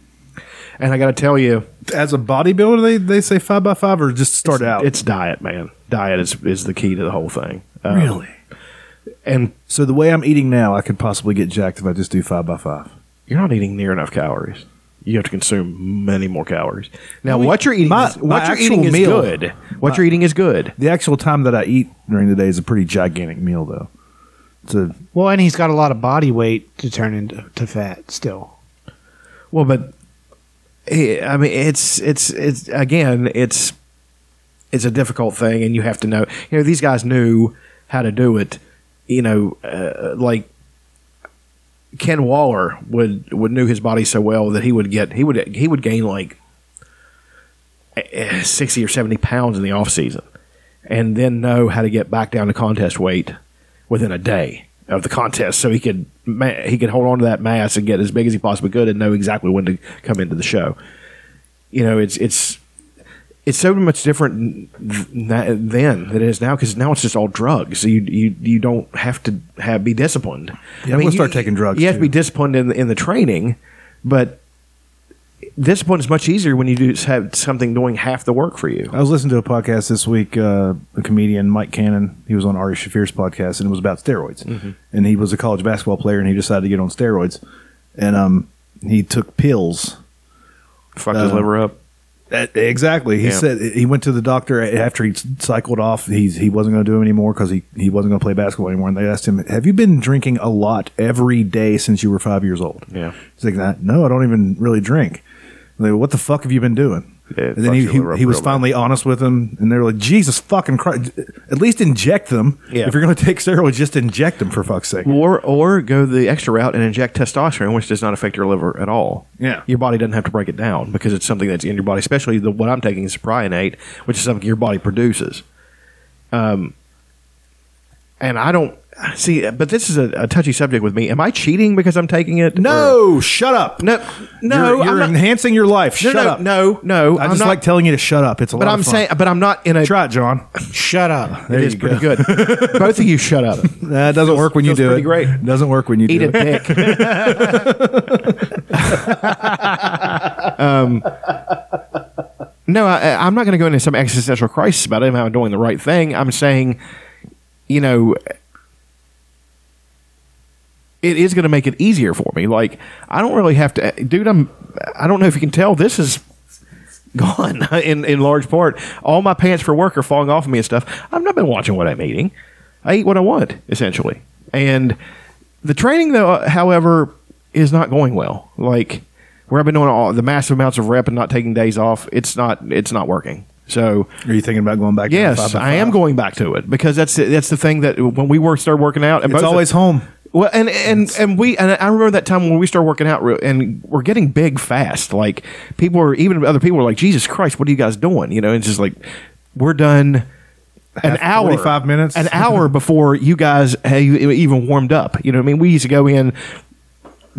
and I got to tell you, as a bodybuilder, they they say five by five or just start it's, out. It's diet, man. Diet is is the key to the whole thing. Um, really? And so the way I'm eating now, I could possibly get jacked if I just do five by five. You're not eating near enough calories. You have to consume many more calories. Now, well, what you're eating, my, is, what you're eating is meal, good. What my, you're eating is good. The actual time that I eat during the day is a pretty gigantic meal, though. It's a, well, and he's got a lot of body weight to turn into to fat still. Well, but I mean, it's it's it's again, it's. It's a difficult thing, and you have to know. You know, these guys knew how to do it. You know, uh, like Ken Waller would would knew his body so well that he would get he would he would gain like sixty or seventy pounds in the off season, and then know how to get back down to contest weight within a day of the contest, so he could he could hold on to that mass and get as big as he possibly could, and know exactly when to come into the show. You know, it's it's. It's so much different then than it is now, because now it's just all drugs. So you you you don't have to have be disciplined. Yeah, I mean, we'll start you, taking drugs. You too. have to be disciplined in the, in the training, but discipline is much easier when you do have something doing half the work for you. I was listening to a podcast this week. Uh, a comedian, Mike Cannon, he was on Ari Shafir's podcast, and it was about steroids. Mm-hmm. And he was a college basketball player, and he decided to get on steroids, and um, he took pills. Fucked uh, his liver up. Exactly. He yeah. said he went to the doctor after he cycled off. He's, he wasn't going to do it anymore because he, he wasn't going to play basketball anymore. And they asked him, have you been drinking a lot every day since you were five years old? Yeah. He's like, no, I don't even really drink. And they go, what the fuck have you been doing? Yeah, and then he, he, he was finally bad. honest with them, and they were like, Jesus fucking Christ. At least inject them. Yeah. If you're going to take steroids, just inject them, for fuck's sake. Or or go the extra route and inject testosterone, which does not affect your liver at all. Yeah. Your body doesn't have to break it down because it's something that's in your body, especially the what I'm taking is propionate, which is something your body produces. Um, And I don't – see, but this is a, a touchy subject with me. Am I cheating because I'm taking it? No, or? shut up. No, no. You're, you're enhancing your life. No, shut no, up. No, no, no. I just not, like telling you to shut up. It's a but lot I'm of fun. Saying, but I'm not in a – Try it, John. Shut up. There it is go. pretty good. Both of you shut up. That doesn't work when you do it. Great. It doesn't work when you Eat do it. Eat a dick. um No, I, I'm not going to go into some existential crisis about it. Am I doing the right thing? I'm saying – you know, it is going to make it easier for me. Like, I don't really have to, dude, I'm, I don't know if you can tell, this is gone in, in large part. All my pants for work are falling off of me and stuff. I've not been watching what I'm eating. I eat what I want, essentially. And the training, though, however, is not going well. Like, where I've been doing all the massive amounts of rep and not taking days off, it's not, it's not working. So, are you thinking about going back? Yes, to five by five? I am going back to it because that's that's the thing that when we were started working out, and it's always the, home. Well, and and and we and I remember that time when we started working out, and we're getting big fast. Like people are even other people were like, "Jesus Christ, what are you guys doing?" You know, it's just like we're done. An hour, forty-five minutes, an hour before you guys have even warmed up. You know what I mean? We used to go in,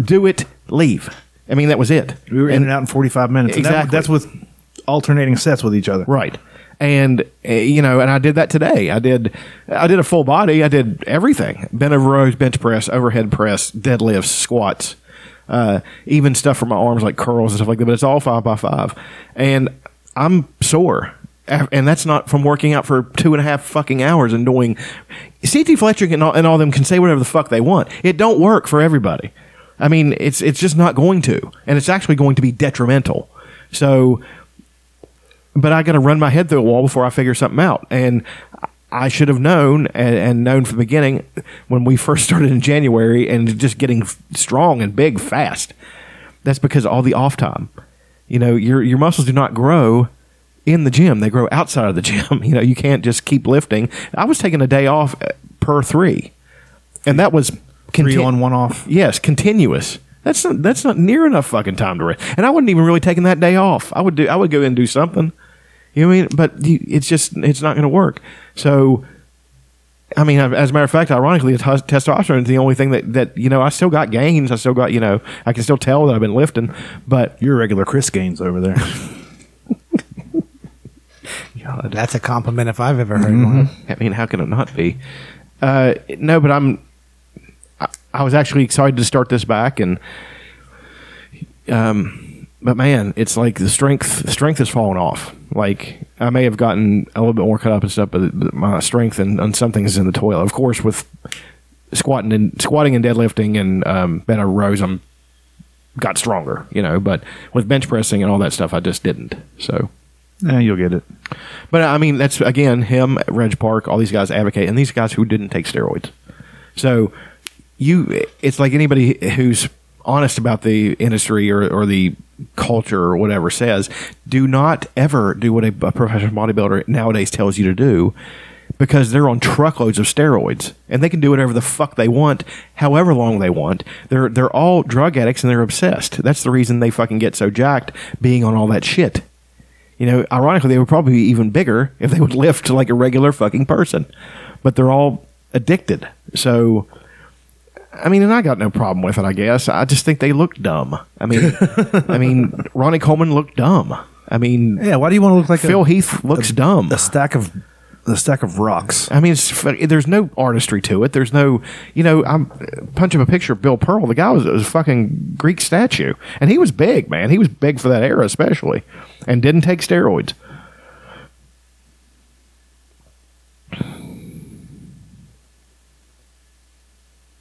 do it, leave. I mean, that was it. We were and, in and out in forty-five minutes. Exactly. That, that's with alternating sets with each other. Right. And, uh, you know, and I did that today. I did I did a full body. I did everything. Bent over rows, bench press, overhead press, deadlifts, squats, uh, even stuff for my arms like curls and stuff like that. But it's all five by five. And I'm sore. And that's not from working out for two and a half fucking hours and doing. C T Fletcher and all, and all of them can say whatever the fuck they want. It don't work for everybody. I mean, it's it's just not going to, and it's actually going to be detrimental. So, but I got to run my head through a wall before I figure something out, and I should have known and, and known from the beginning when we first started in January and just getting strong and big fast. That's because of all the off time. You know, your your muscles do not grow in the gym. They grow outside of the gym. You know, you can't just keep lifting. I was taking a day off per three, and that was conti- three on, one off. Yes, continuous. That's not, that's not near enough fucking time to rest. And I wasn't even really taking that day off. I would do. I would go in and do something. You know what I mean? But you, it's just it's not going to work. So, I mean, as a matter of fact, ironically, t- testosterone is the only thing that, that, you know, I still got gains. I still got, you know, I can still tell that I've been lifting. But you're regular Chris Gaines over there. That's a compliment if I've ever heard mm-hmm. one. I mean, how can it not be? Uh, no, but I'm. I, I was actually excited to start this back, and um, but man, it's like the strength strength is falling off. Like I may have gotten a little bit more cut up and stuff, but my strength and, and something is in the toilet. Of course, with squatting and squatting and deadlifting and um, bench rows, I'm got stronger, you know. But with bench pressing and all that stuff, I just didn't. So. Yeah, you'll get it. But, I mean, that's, again, him, Reg Park, all these guys advocate, and these guys who didn't take steroids. So, you, it's like anybody who's honest about the industry or, or the culture or whatever says, do not ever do what a, a professional bodybuilder nowadays tells you to do because they're on truckloads of steroids, and they can do whatever the fuck they want, however long they want. They're, they're all drug addicts, and they're obsessed. That's the reason they fucking get so jacked, being on all that shit. You know, ironically, they would probably be even bigger if they would lift like a regular fucking person. But they're all addicted. So, I mean, and I got no problem with it, I guess. I just think they look dumb. I mean, I mean, Ronnie Coleman looked dumb. I mean, yeah. Why do you want to look like Phil a, Heath looks a, dumb? A stack of a stack of rocks. I mean, it's, there's no artistry to it. There's no, you know, I'm punching a picture of Bill Pearl. The guy was, was a fucking Greek statue, and he was big, man. He was big for that era, especially. And didn't take steroids.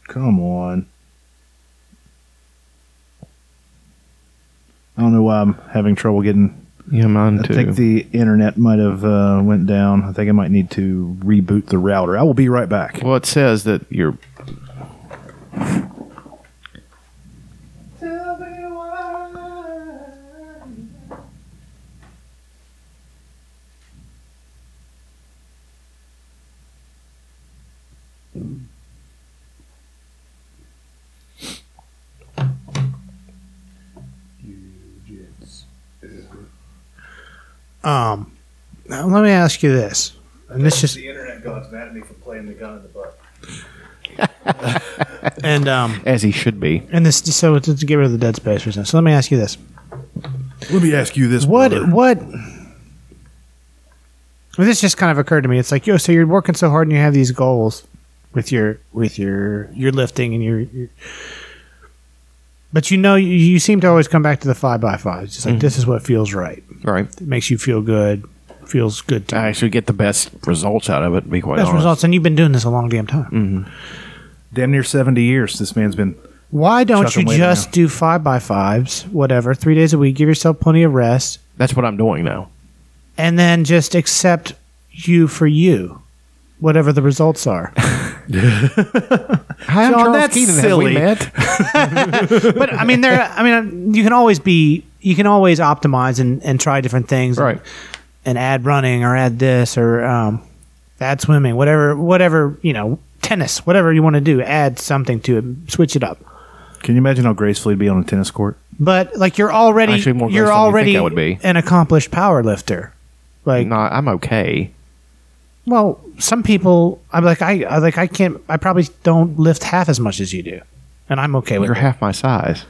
Come on. I don't know why I'm having trouble getting... Yeah, mine too. I think the internet might have uh, went down. I think I might need to reboot the router. I will be right back. Well, it says that you're... Um, now let me ask you this, and this is the internet god's mad at me for playing the gun in the butt, and um, as he should be. And this, so to, to get rid of the dead space or something. So let me ask you this. Let me ask you this. What? Brother. What? Well, this just kind of occurred to me. It's like, yo, so you're working so hard and you have these goals with your with your your lifting and your. your But you know, you, you seem to always come back to the five by five. It's just like mm-hmm. This is what feels right. Right, it makes you feel good. Feels good. To I you. actually get the best results out of it. To be quite best honest. results, and you've been doing this a long damn time. Mm-hmm. Damn near seventy years. This man's been. Why don't you just do five by fives? Whatever, three days a week. Give yourself plenty of rest. That's what I'm doing now. And then just accept you for you, whatever the results are. Hi, I'm John, that's Keaton, silly. But I mean, there. I mean, you can always be. You can always optimize and, and try different things, right? an ad running or ad this or um, ad swimming, whatever, whatever, you know, tennis, whatever you want to do, add something to it, switch it up. Can you imagine how gracefully it'd be on a tennis court? But like you're already, actually, more you're already you think I would be. An accomplished power lifter. Like, no, I'm okay. Well, some people, I'm like, I, I like, I can't, I probably don't lift half as much as you do, and I'm okay with you're it. You're half my size.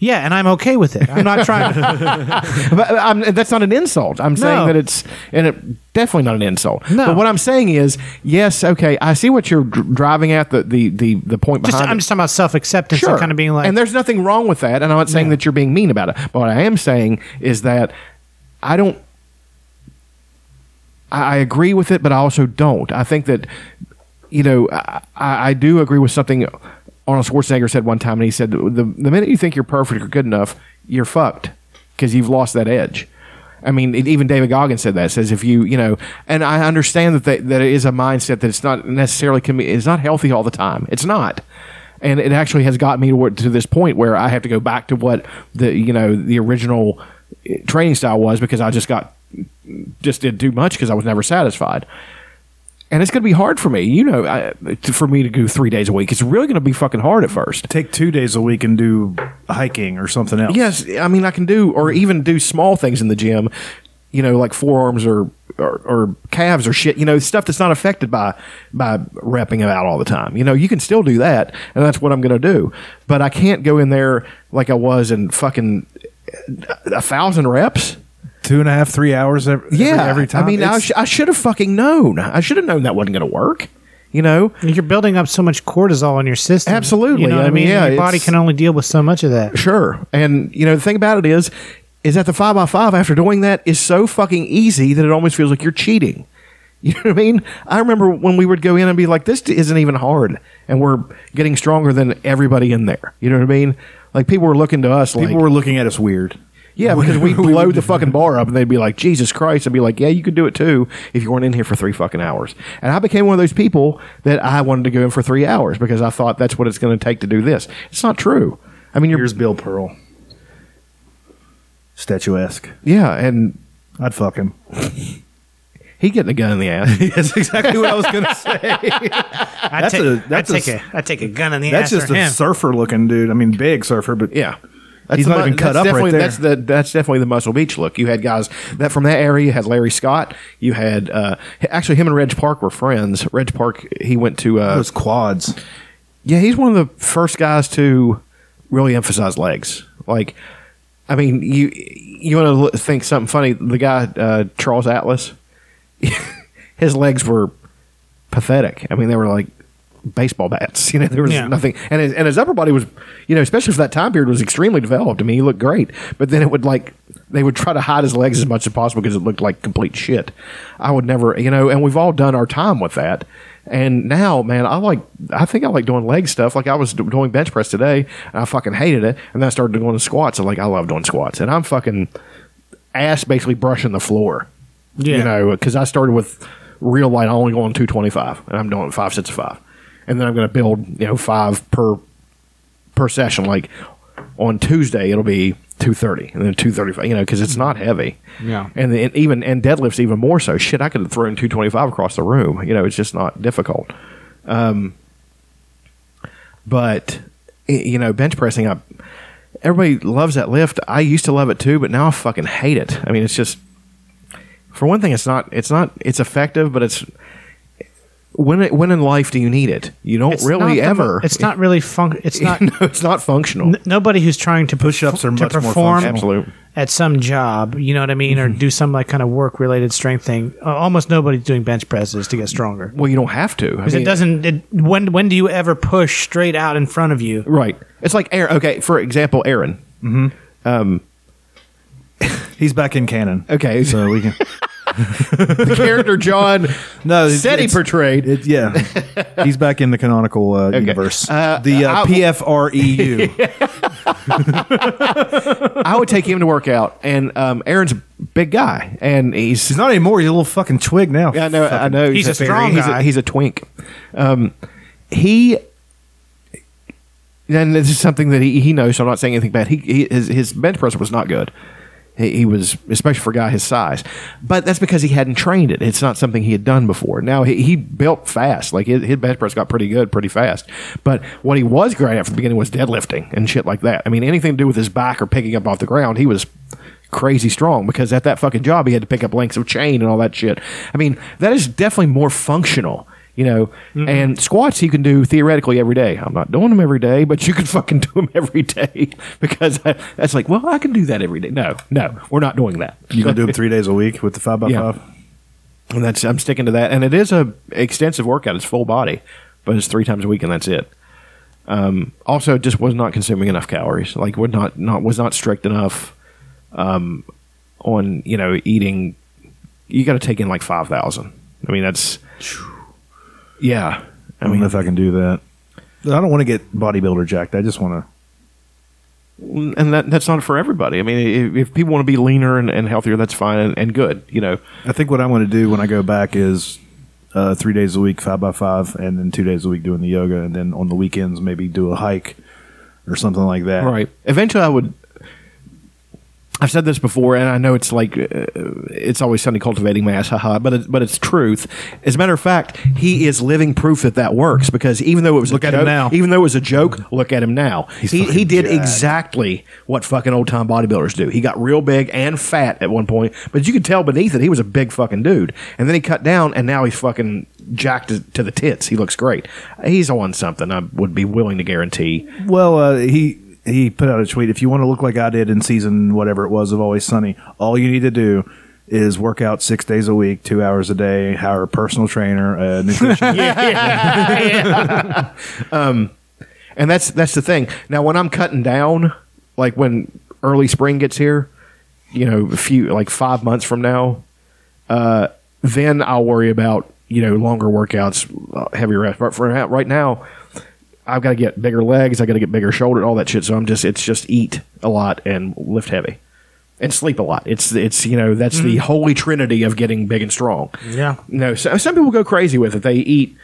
Yeah, and I'm okay with it. I'm not trying to... but I'm, that's not an insult. I'm no. saying that it's... and it, definitely not an insult. No. But what I'm saying is, yes, okay, I see what you're dr- driving at, the, the, the, the point behind just, it. I'm just talking about self-acceptance sure. and kind of being like... And there's nothing wrong with that, and I'm not saying yeah. that you're being mean about it. But what I am saying is that I don't... I, I agree with it, but I also don't. I think that, you know, I, I, I do agree with something... Arnold Schwarzenegger said one time, and he said, the, the minute you think you're perfect or good enough, you're fucked because you've lost that edge. I mean, it, even David Goggins said that. Says if you, you know, and I understand that they, that it is a mindset that it's not necessarily, can be, it's not healthy all the time. It's not. And it actually has got me to, to this point where I have to go back to what the, you know, the original training style was because I just got, just did too much because I was never satisfied. And it's going to be hard for me, you know, I, to, for me to go three days a week. It's really going to be fucking hard at first. Take two days a week and do hiking or something else. Yes, I mean, I can do, or even do small things in the gym, you know, like forearms or or, or calves or shit, you know, stuff that's not affected by by repping them out all the time. You know, you can still do that, and that's what I'm going to do. But I can't go in there like I was in fucking a thousand reps. Two and a half, three hours every, yeah. every time. I mean, I, sh- I should have fucking known. I should have known that wasn't going to work, you know? You're building up so much cortisol in your system. Absolutely. You know what I mean? I mean yeah, your body can only deal with so much of that. Sure. And, you know, the thing about it is, is that the five by five after doing that is so fucking easy that it almost feels like you're cheating. You know what I mean? I remember when we would go in and be like, this isn't even hard, and we're getting stronger than everybody in there. You know what I mean? Like, people were looking to us like... People were looking at us weird. Yeah, because we blow the fucking bar up, and they'd be like, Jesus Christ. I'd be like, yeah, you could do it too if you weren't in here for three fucking hours. And I became one of those people that I wanted to go in for three hours because I thought that's what it's going to take to do this. It's not true. I mean, you're, here's Bill Pearl. Statuesque. Yeah, and... I'd fuck him. He'd get a gun in the ass. That's exactly what I was going to say. I'd take a, that's I'd a, take a, I'd take a gun in the that's ass. That's just a him. surfer-looking dude. I mean, big surfer, but... Yeah. That's He's not mu- even cut up right there. That's, the, that's definitely the Muscle Beach look. You had guys that from that area. You had Larry Scott. You had uh, actually him and Reg Park were friends. Reg Park, he went to uh, those quads. Yeah, he's one of the first guys to really emphasize legs. Like, I mean, you you want to think something funny? The guy uh, Charles Atlas, his legs were pathetic. I mean, they were like baseball bats, you know, there was yeah. nothing, and his, and his upper body was, you know, especially for that time period, was extremely developed. I mean, he looked great, but then it would like they would try to hide his legs as much as possible because it looked like complete shit. I would never, you know, and we've all done our time with that. And now, man, I like, I think I like doing leg stuff. Like I was doing bench press today, and I fucking hated it, and then I started doing squats, and like I love doing squats, and I'm fucking ass basically brushing the floor, yeah, you know, because I started with real light. I only go on two twenty-five, and I'm doing five sets of five. And then I'm going to build, you know, five per per session. Like on Tuesday, it'll be two thirty, and then two thirty-five. You know, because it's not heavy. Yeah. And, the, and even and deadlifts even more so. Shit, I could have thrown two twenty-five across the room. You know, it's just not difficult. Um. But you know, bench pressing up. Everybody loves that lift. I used to love it too, but now I fucking hate it. I mean, it's just for one thing, it's not. It's not. It's effective, but it's. When it, when in life do you need it? You don't it's really ever. The, it's not really fun. It's not. No, it's not functional. N- nobody who's trying to push ups or much to perform more absolute. At some job, you know what I mean, mm-hmm. or do some like kind of work related strength thing. Uh, almost nobody's doing bench presses to get stronger. Well, you don't have to. Because I mean, it doesn't. It, when when do you ever push straight out in front of you? Right. It's like Aaron. Okay, for example, Aaron. Mm-hmm. Um, he's back in canon. Okay, so we can. The character John no, said he portrayed. It, yeah. He's back in the canonical uh, okay. universe. Uh, the uh, P F R E U. I would take him to work out. And um, Aaron's a big guy. And he's, he's not anymore. He's a little fucking twig now. Yeah, I know. Fucking, I know. He's, he's a, a strong fairy. guy. He's a, he's a twink. Um, he... And this is something that he, he knows, so I'm not saying anything bad. He, he his, his bench press was not good. He, he was, especially for a guy his size. But that's because he hadn't trained it. It's not something he had done before. Now, he, he built fast. Like, his, his bench press got pretty good pretty fast. But what he was great at from the beginning was deadlifting and shit like that. I mean, anything to do with his back or picking up off the ground, he was crazy strong, because at that fucking job, he had to pick up lengths of chain and all that shit. I mean, that is definitely more functional. You know, mm-hmm. and squats you can do theoretically every day. I'm not doing them every day, but you can fucking do them every day, because I, that's like, well, I can do that every day. No, no, we're not doing that. You gonna do them three days a week with the five by yeah. five? And that's I'm sticking to that. And it is a extensive workout. It's full body, but it's three times a week, and that's it. Um, also, just was not consuming enough calories. Like, would not not was not strict enough um, on you know eating. You got to take in like five thousand. I mean, that's. Yeah. I, I mean, don't know if I can do that. I don't want to get bodybuilder jacked. I just want to. And that that's not for everybody. I mean, if, if people want to be leaner and, and healthier, that's fine and, and good. You know, I think what I want to do when I go back is uh, three days a week, five by five, and then two days a week doing the yoga. And then on the weekends, maybe do a hike or something like that. Right. Eventually, I would. I've said this before, and I know it's like uh, it's always Sunday cultivating mass, haha. But it, but it's truth. As a matter of fact, he is living proof that that works, because even though it was look a at joke, him now, even though it was a joke, look at him now. He's he he did jacked. exactly what fucking old time bodybuilders do. He got real big and fat at one point, but you could tell beneath it he was a big fucking dude. And then he cut down, and now he's fucking jacked to, to the tits. He looks great. He's on something. I would be willing to guarantee. Well, uh, he. He put out a tweet, if you want to look like I did in season whatever it was of Always Sunny, all you need to do is work out six days a week, two hours a day, hire a personal trainer, a nutritionist. yeah. yeah. um, and that's that's the thing. Now, when I'm cutting down, like when early spring gets here, you know, a few like five months from now, uh, then I'll worry about, you know, longer workouts, heavier rest. But for right now, I've got to get bigger legs. I got to get bigger shoulder, all that shit. So I'm just, it's just eat a lot and lift heavy, and sleep a lot. It's, it's you know, that's mm-hmm. the holy trinity of getting big and strong. Yeah. You know, so some people go crazy with it. They eat,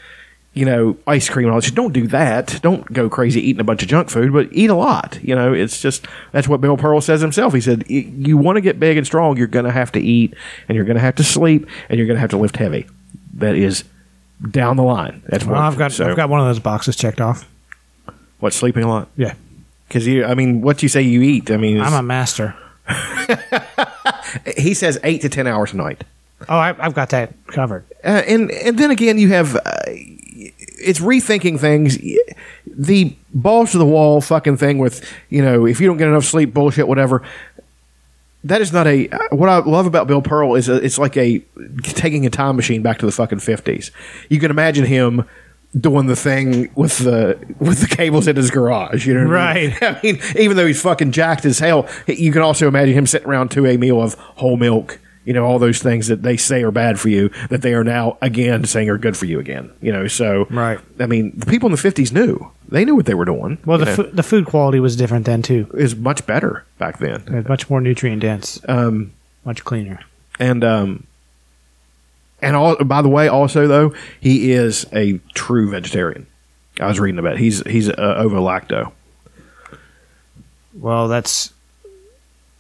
you know, ice cream and all that shit. Don't do that. Don't go crazy eating a bunch of junk food, but eat a lot. You know, it's just that's what Bill Pearl says himself. He said, you want to get big and strong, you're going to have to eat, and you're going to have to sleep, and you're going to have to lift heavy. That is. Down the line. That's well, what I've got. So. I've got one of those boxes checked off. What, sleeping a lot? Yeah, because you. I mean, what you say you eat. I mean, I'm a master. He says eight to ten hours a night. Oh, I, I've got that covered. Uh, and and then again, you have. Uh, it's rethinking things. The balls to the wall fucking thing with, you know, if you don't get enough sleep, bullshit, whatever. That is not a – what I love about Bill Pearl is a, it's like a taking a time machine back to the fucking fifties. You can imagine him doing the thing with the with the cables in his garage. You know what right. I mean? I mean, even though he's fucking jacked as hell, you can also imagine him sitting around to a meal of whole milk, you know, all those things that they say are bad for you that they are now again saying are good for you again. You know, so – right. I mean, the people in the fifties knew. They knew what they were doing. Well, the, fu- the food quality was different then, too. It was much better back then. It was much more nutrient-dense. Um, much cleaner. And, um, and all, by the way, also, though, he is a true vegetarian. I was reading about it. He's, he's uh, ovo-lacto. Well, that's...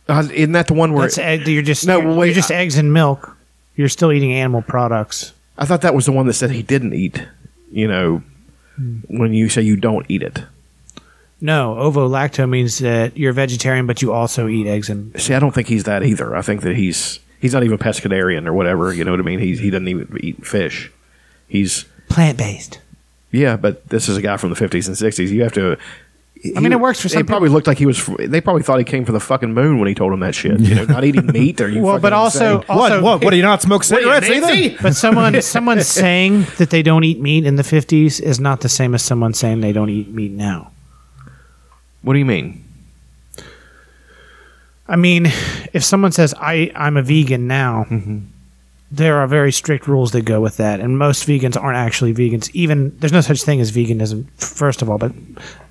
Uh, isn't that the one where... That's, it, you're just, no, you're, wait, you're just I, eggs and milk. You're still eating animal products. I thought that was the one that said he didn't eat, you know... When you say you don't eat it, no, ovo-lacto means that you're vegetarian, but you also eat eggs and. See, I don't think he's that either. I think that he's he's not even pescatarian or whatever. You know what I mean? He he doesn't even eat fish. He's plant-based. Yeah, but this is a guy from the fifties and sixties. You have to. He, I mean, it works for some. It probably looked like he was. They probably thought he came from the fucking moon when he told him that shit. You know, not eating meat. Or you well, but also, also, what? What? What? Do you not smoke cigarettes either? But someone, someone saying that they don't eat meat in the fifties is not the same as someone saying they don't eat meat now. What do you mean? I mean, if someone says I, I'm a vegan now, mm-hmm. there are very strict rules that go with that, and most vegans aren't actually vegans. Even there's no such thing as veganism. First of all, but.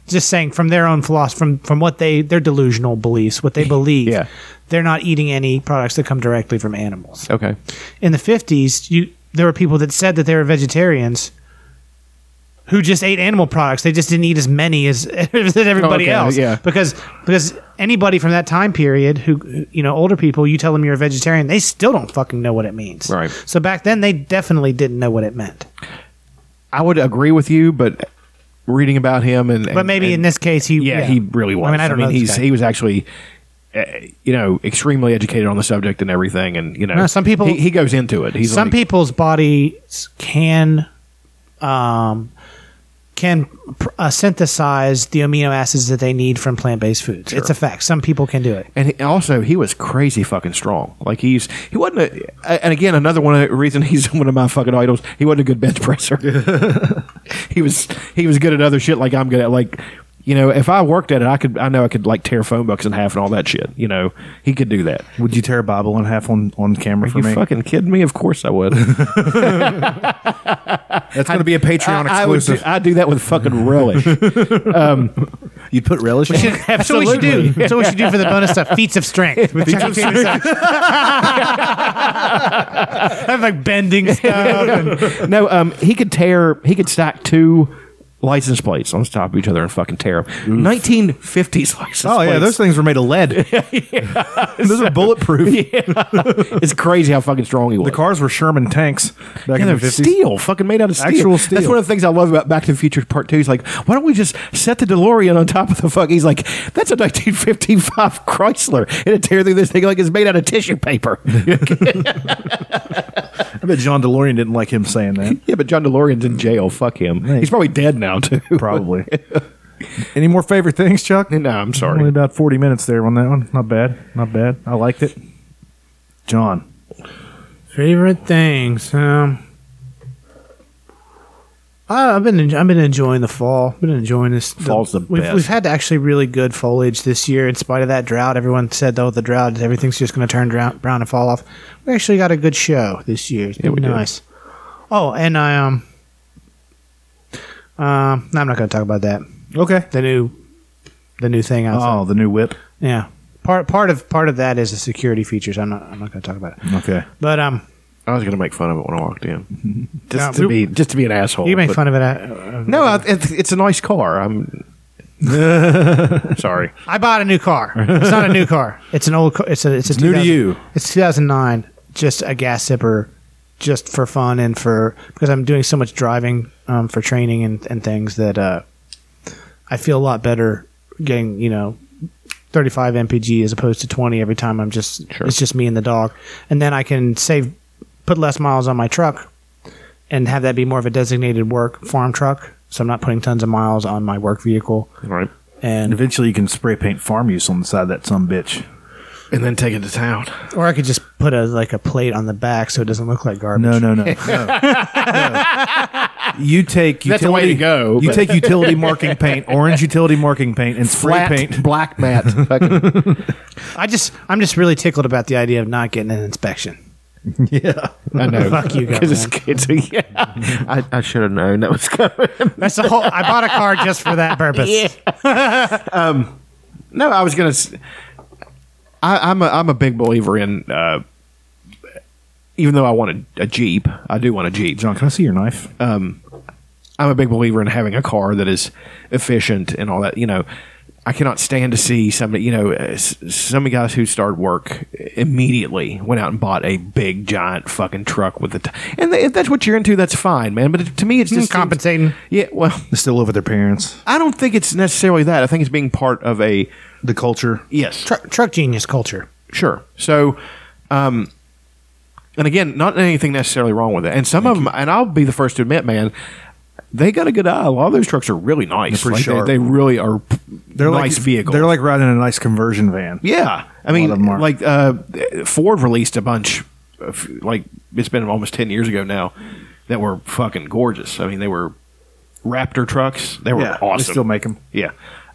Just saying from their own philosophy, from, from what they, their delusional beliefs, what they believe, yeah. they're not eating any products that come directly from animals. Okay. In the fifties, you there were people that said that they were vegetarians who just ate animal products. They just didn't eat as many as, as everybody oh, okay. else. Yeah. Because because anybody from that time period who, you know, older people, you tell them you're a vegetarian, they still don't fucking know what it means. Right. So back then, they definitely didn't know what it meant. I would agree with you, but reading about him and... and but maybe and, in this case, he... Yeah, yeah, he really was. I mean, I don't I mean, know he's, he was actually... Uh, you know, extremely educated on the subject and everything, and you know, no, some people he, he goes into it. He's some like, people's bodies can um, can uh, synthesize the amino acids that they need from plant-based foods. Sure. It's a fact. Some people can do it. And he, also, he was crazy fucking strong. Like he's he wasn't. A, and again, another one of the reason he's one of my fucking idols. He wasn't a good bench presser. he was he was good at other shit like I'm good at, like. You know, if I worked at it, I could. I know I could like tear phone books in half and all that shit. You know, he could do that. Would you tear a Bible in half on, on camera for me? Are you fucking kidding me? Of course I would. That's going to be a Patreon I, exclusive. I would do, do that with fucking relish. um, You'd put relish. We should, in? Absolutely. That's what we should do for the bonus stuff. Feats of strength. Feats of strength. That's like bending stuff. And no, um, he could tear. He could stack two license plates on top of each other and fucking tear them. nineteen fifties license plates. Oh, yeah, plates. Those things were made of lead. yeah, those so, are bulletproof. Yeah. It's crazy how fucking strong he was. The cars were Sherman tanks back yeah, in the fifties. Steel, fucking made out of steel. Actual steel. That's one of the things I love about Back to the Future Part two. He's like, why don't we just set the DeLorean on top of the fuck? He's like, that's a nineteen fifty-five Chrysler. It'd tear through this thing like it's made out of tissue paper. I bet John DeLorean didn't like him saying that. Yeah, but John DeLorean's in jail. Fuck him. Man. He's probably dead now, too. Probably. Any more favorite things, Chuck? No, I'm sorry. Only about forty minutes there on that one. Not bad. Not bad. I liked it. John. Favorite things. Um, I've been en- I've been enjoying the fall. I've been enjoying this. Fall's the, the we've, best. We've had actually really good foliage this year in spite of that drought. Everyone said, though, the drought, everything's just going to turn drown, brown and fall off. We actually got a good show this year. It's been yeah, nice. Did. Oh, and I, um, um, no, I'm not going to talk about that. Okay. The new, the new thing. Outside. Oh, the new whip. Yeah. Part, part of, part of that is the security features. I'm not, I'm not going to talk about it. Okay. But, um, I was going to make fun of it when I walked in, just no, to be just to be an asshole. You make fun of it. At, uh, no, I, it, it's a nice car. I'm sorry. I bought a new car. It's not a new car. It's an old. Car. It's a. It's, a it's new to you. It's two thousand nine. Just a gas sipper, just for fun and for because I'm doing so much driving um, for training and, and things that uh, I feel a lot better getting you know. thirty-five M P G as opposed to twenty every time. I'm just sure. It's just me and the dog, and then I can save. Put less miles on my truck and have that be more of a designated work farm truck, so I'm not putting tons of miles on my work vehicle. Right. And eventually you can spray paint farm use on the side of that sumbitch. And then take it to town. Or I could just put a like a plate on the back so it doesn't look like garbage. No, no, no. no. no. You take utility, that's the way to go. You take utility marking paint, orange utility marking paint, and spray Flat, paint black matte. I just I'm just really tickled about the idea of not getting an inspection. Yeah, I know. Fuck you guys. Yeah. I, I should have known that was coming. That's the whole. I bought a car just for that purpose. Yeah. um, no, I was gonna. I, I'm a, I'm a big believer in. Uh, even though I want a, a Jeep, I do want a Jeep. John, can I see your knife? Um, I'm a big believer in having a car that is efficient and all that. You know. I cannot stand to see somebody, you know, some guys who started work immediately went out and bought a big, giant fucking truck with the, t- and if that's what you're into, that's fine, man. But to me, it's just mm, compensating. Yeah, well, they still live with their parents. I don't think it's necessarily that. I think it's being part of a the culture. Yes, Tru- truck genius culture. Sure. So, um, and again, not anything necessarily wrong with it. And some Thank of them, you. And I'll be the first to admit, man. They got a good eye. A lot of those trucks are really nice. Like sure. they, they really are they're nice like, vehicles. They're like riding a nice conversion van. Yeah. I mean, like uh, Ford released a bunch, of, like it's been almost ten years ago now, that were fucking gorgeous. I mean, they were Raptor trucks. They were yeah, awesome. They still make them. Yeah.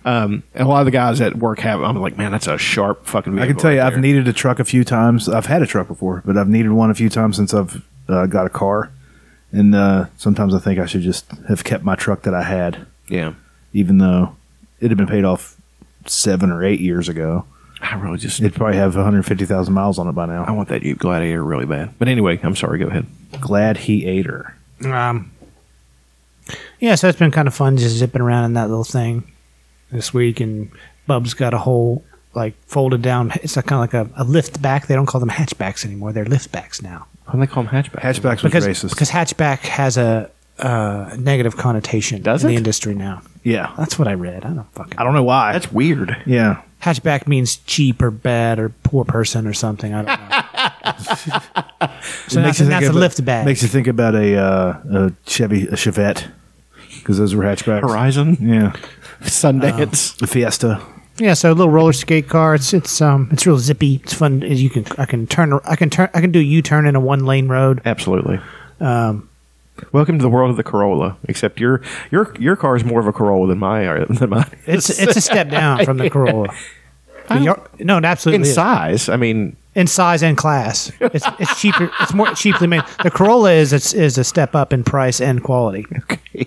Um, and a lot of the guys at work have them. I'm like, man, that's a sharp fucking vehicle. I can tell you, right I've there. needed a truck a few times. I've had a truck before, but I've needed one a few times since I've uh, got a car. And uh, sometimes I think I should just have kept my truck that I had. Yeah. Even though it had been paid off seven or eight years ago. I really just... It'd probably have one hundred fifty thousand miles on it by now. I want that Ute Gladiator really bad. But anyway, I'm sorry. Go ahead. Glad he ate her. Um, yeah, so it's been kind of fun just zipping around in that little thing this week. And Bub's got a whole, like, folded down. It's like kind of like a, a lift back. They don't call them hatchbacks anymore. They're lift backs now. Why don't they call them hatchbacks? Hatchbacks was because, racist. Because hatchback has a uh, negative connotation Does in it? the industry now. Yeah. That's what I read. I don't fucking I don't know why. That's weird. Yeah. Hatchback means cheap or bad or poor person or something. I don't know. So that's a lift bag. Makes you think about a, uh, a Chevy, a Chevette, because those were hatchbacks. Horizon, yeah. Sundance, um, Fiesta. Yeah, so a little roller skate car. It's it's um it's real zippy. It's fun. You can I can turn I can turn I can do a U-turn in a one lane road. Absolutely. Um, Welcome to the world of the Corolla. Except your your your car is more of a Corolla than my than mine. It's it's a step down from the Corolla. Your, no, it absolutely in is. size. I mean, in size and class, it's it's cheaper. It's more cheaply made. The Corolla is it's, is a step up in price and quality. Okay.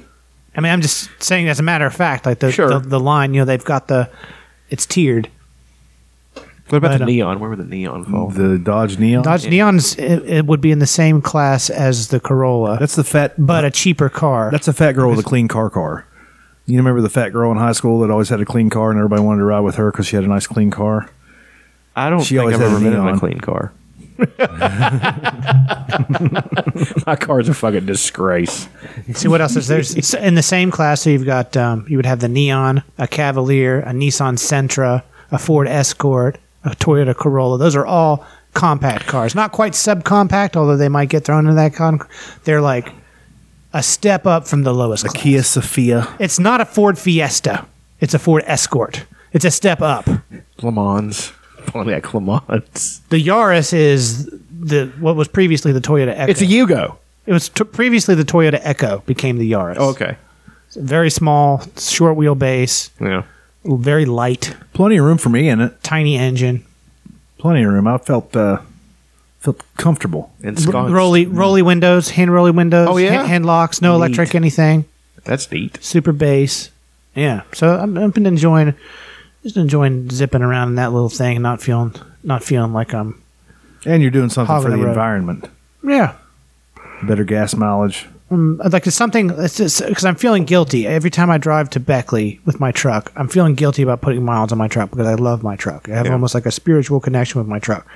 I mean, I'm just saying as a matter of fact. Like the sure. the, the line, you know, they've got the it's tiered. What about but, the Neon? Where would the Neon fall? The Dodge Neon? Dodge yeah. Neon's it, it would be in the same class as the Corolla. That's the fat... But uh, a cheaper car. That's a fat girl with a clean car car. You remember the fat girl in high school that always had a clean car and everybody wanted to ride with her because she had a nice clean car? I don't she think I've ever been in a clean car. My car's a fucking disgrace. See what else is there? It's in the same class, so you've got... Um, you would have the Neon, a Cavalier, a Nissan Sentra, a Ford Escort... a Toyota Corolla. Those are all compact cars. Not quite subcompact, although they might get thrown into that con. They're like a step up from the lowest class. A Kia Sophia. It's not a Ford Fiesta. It's a Ford Escort. It's a step up. Le Mans. Probably at Le Mans. The Yaris is the what was previously the Toyota Echo. It's a Yugo. It was t- previously the Toyota Echo became the Yaris. Oh, okay. It's very small, short wheelbase. Yeah. Very light. Plenty of room for me in it. Tiny engine. Plenty of room. I felt uh, felt comfortable. And R- rolly, rolly windows, hand rolly windows. Oh, yeah? Hand, hand locks, no neat. electric, anything. That's neat. Super bass. Yeah. So I'm, I've been enjoying, just enjoying zipping around in that little thing and not feeling, not feeling like I'm... And you're doing something for the, the environment. Yeah. Better gas mileage. Um, like it's something because I'm feeling guilty every time I drive to Beckley with my truck. I'm feeling guilty about putting miles on my truck because I love my truck. I have yeah. almost like a spiritual connection with my truck.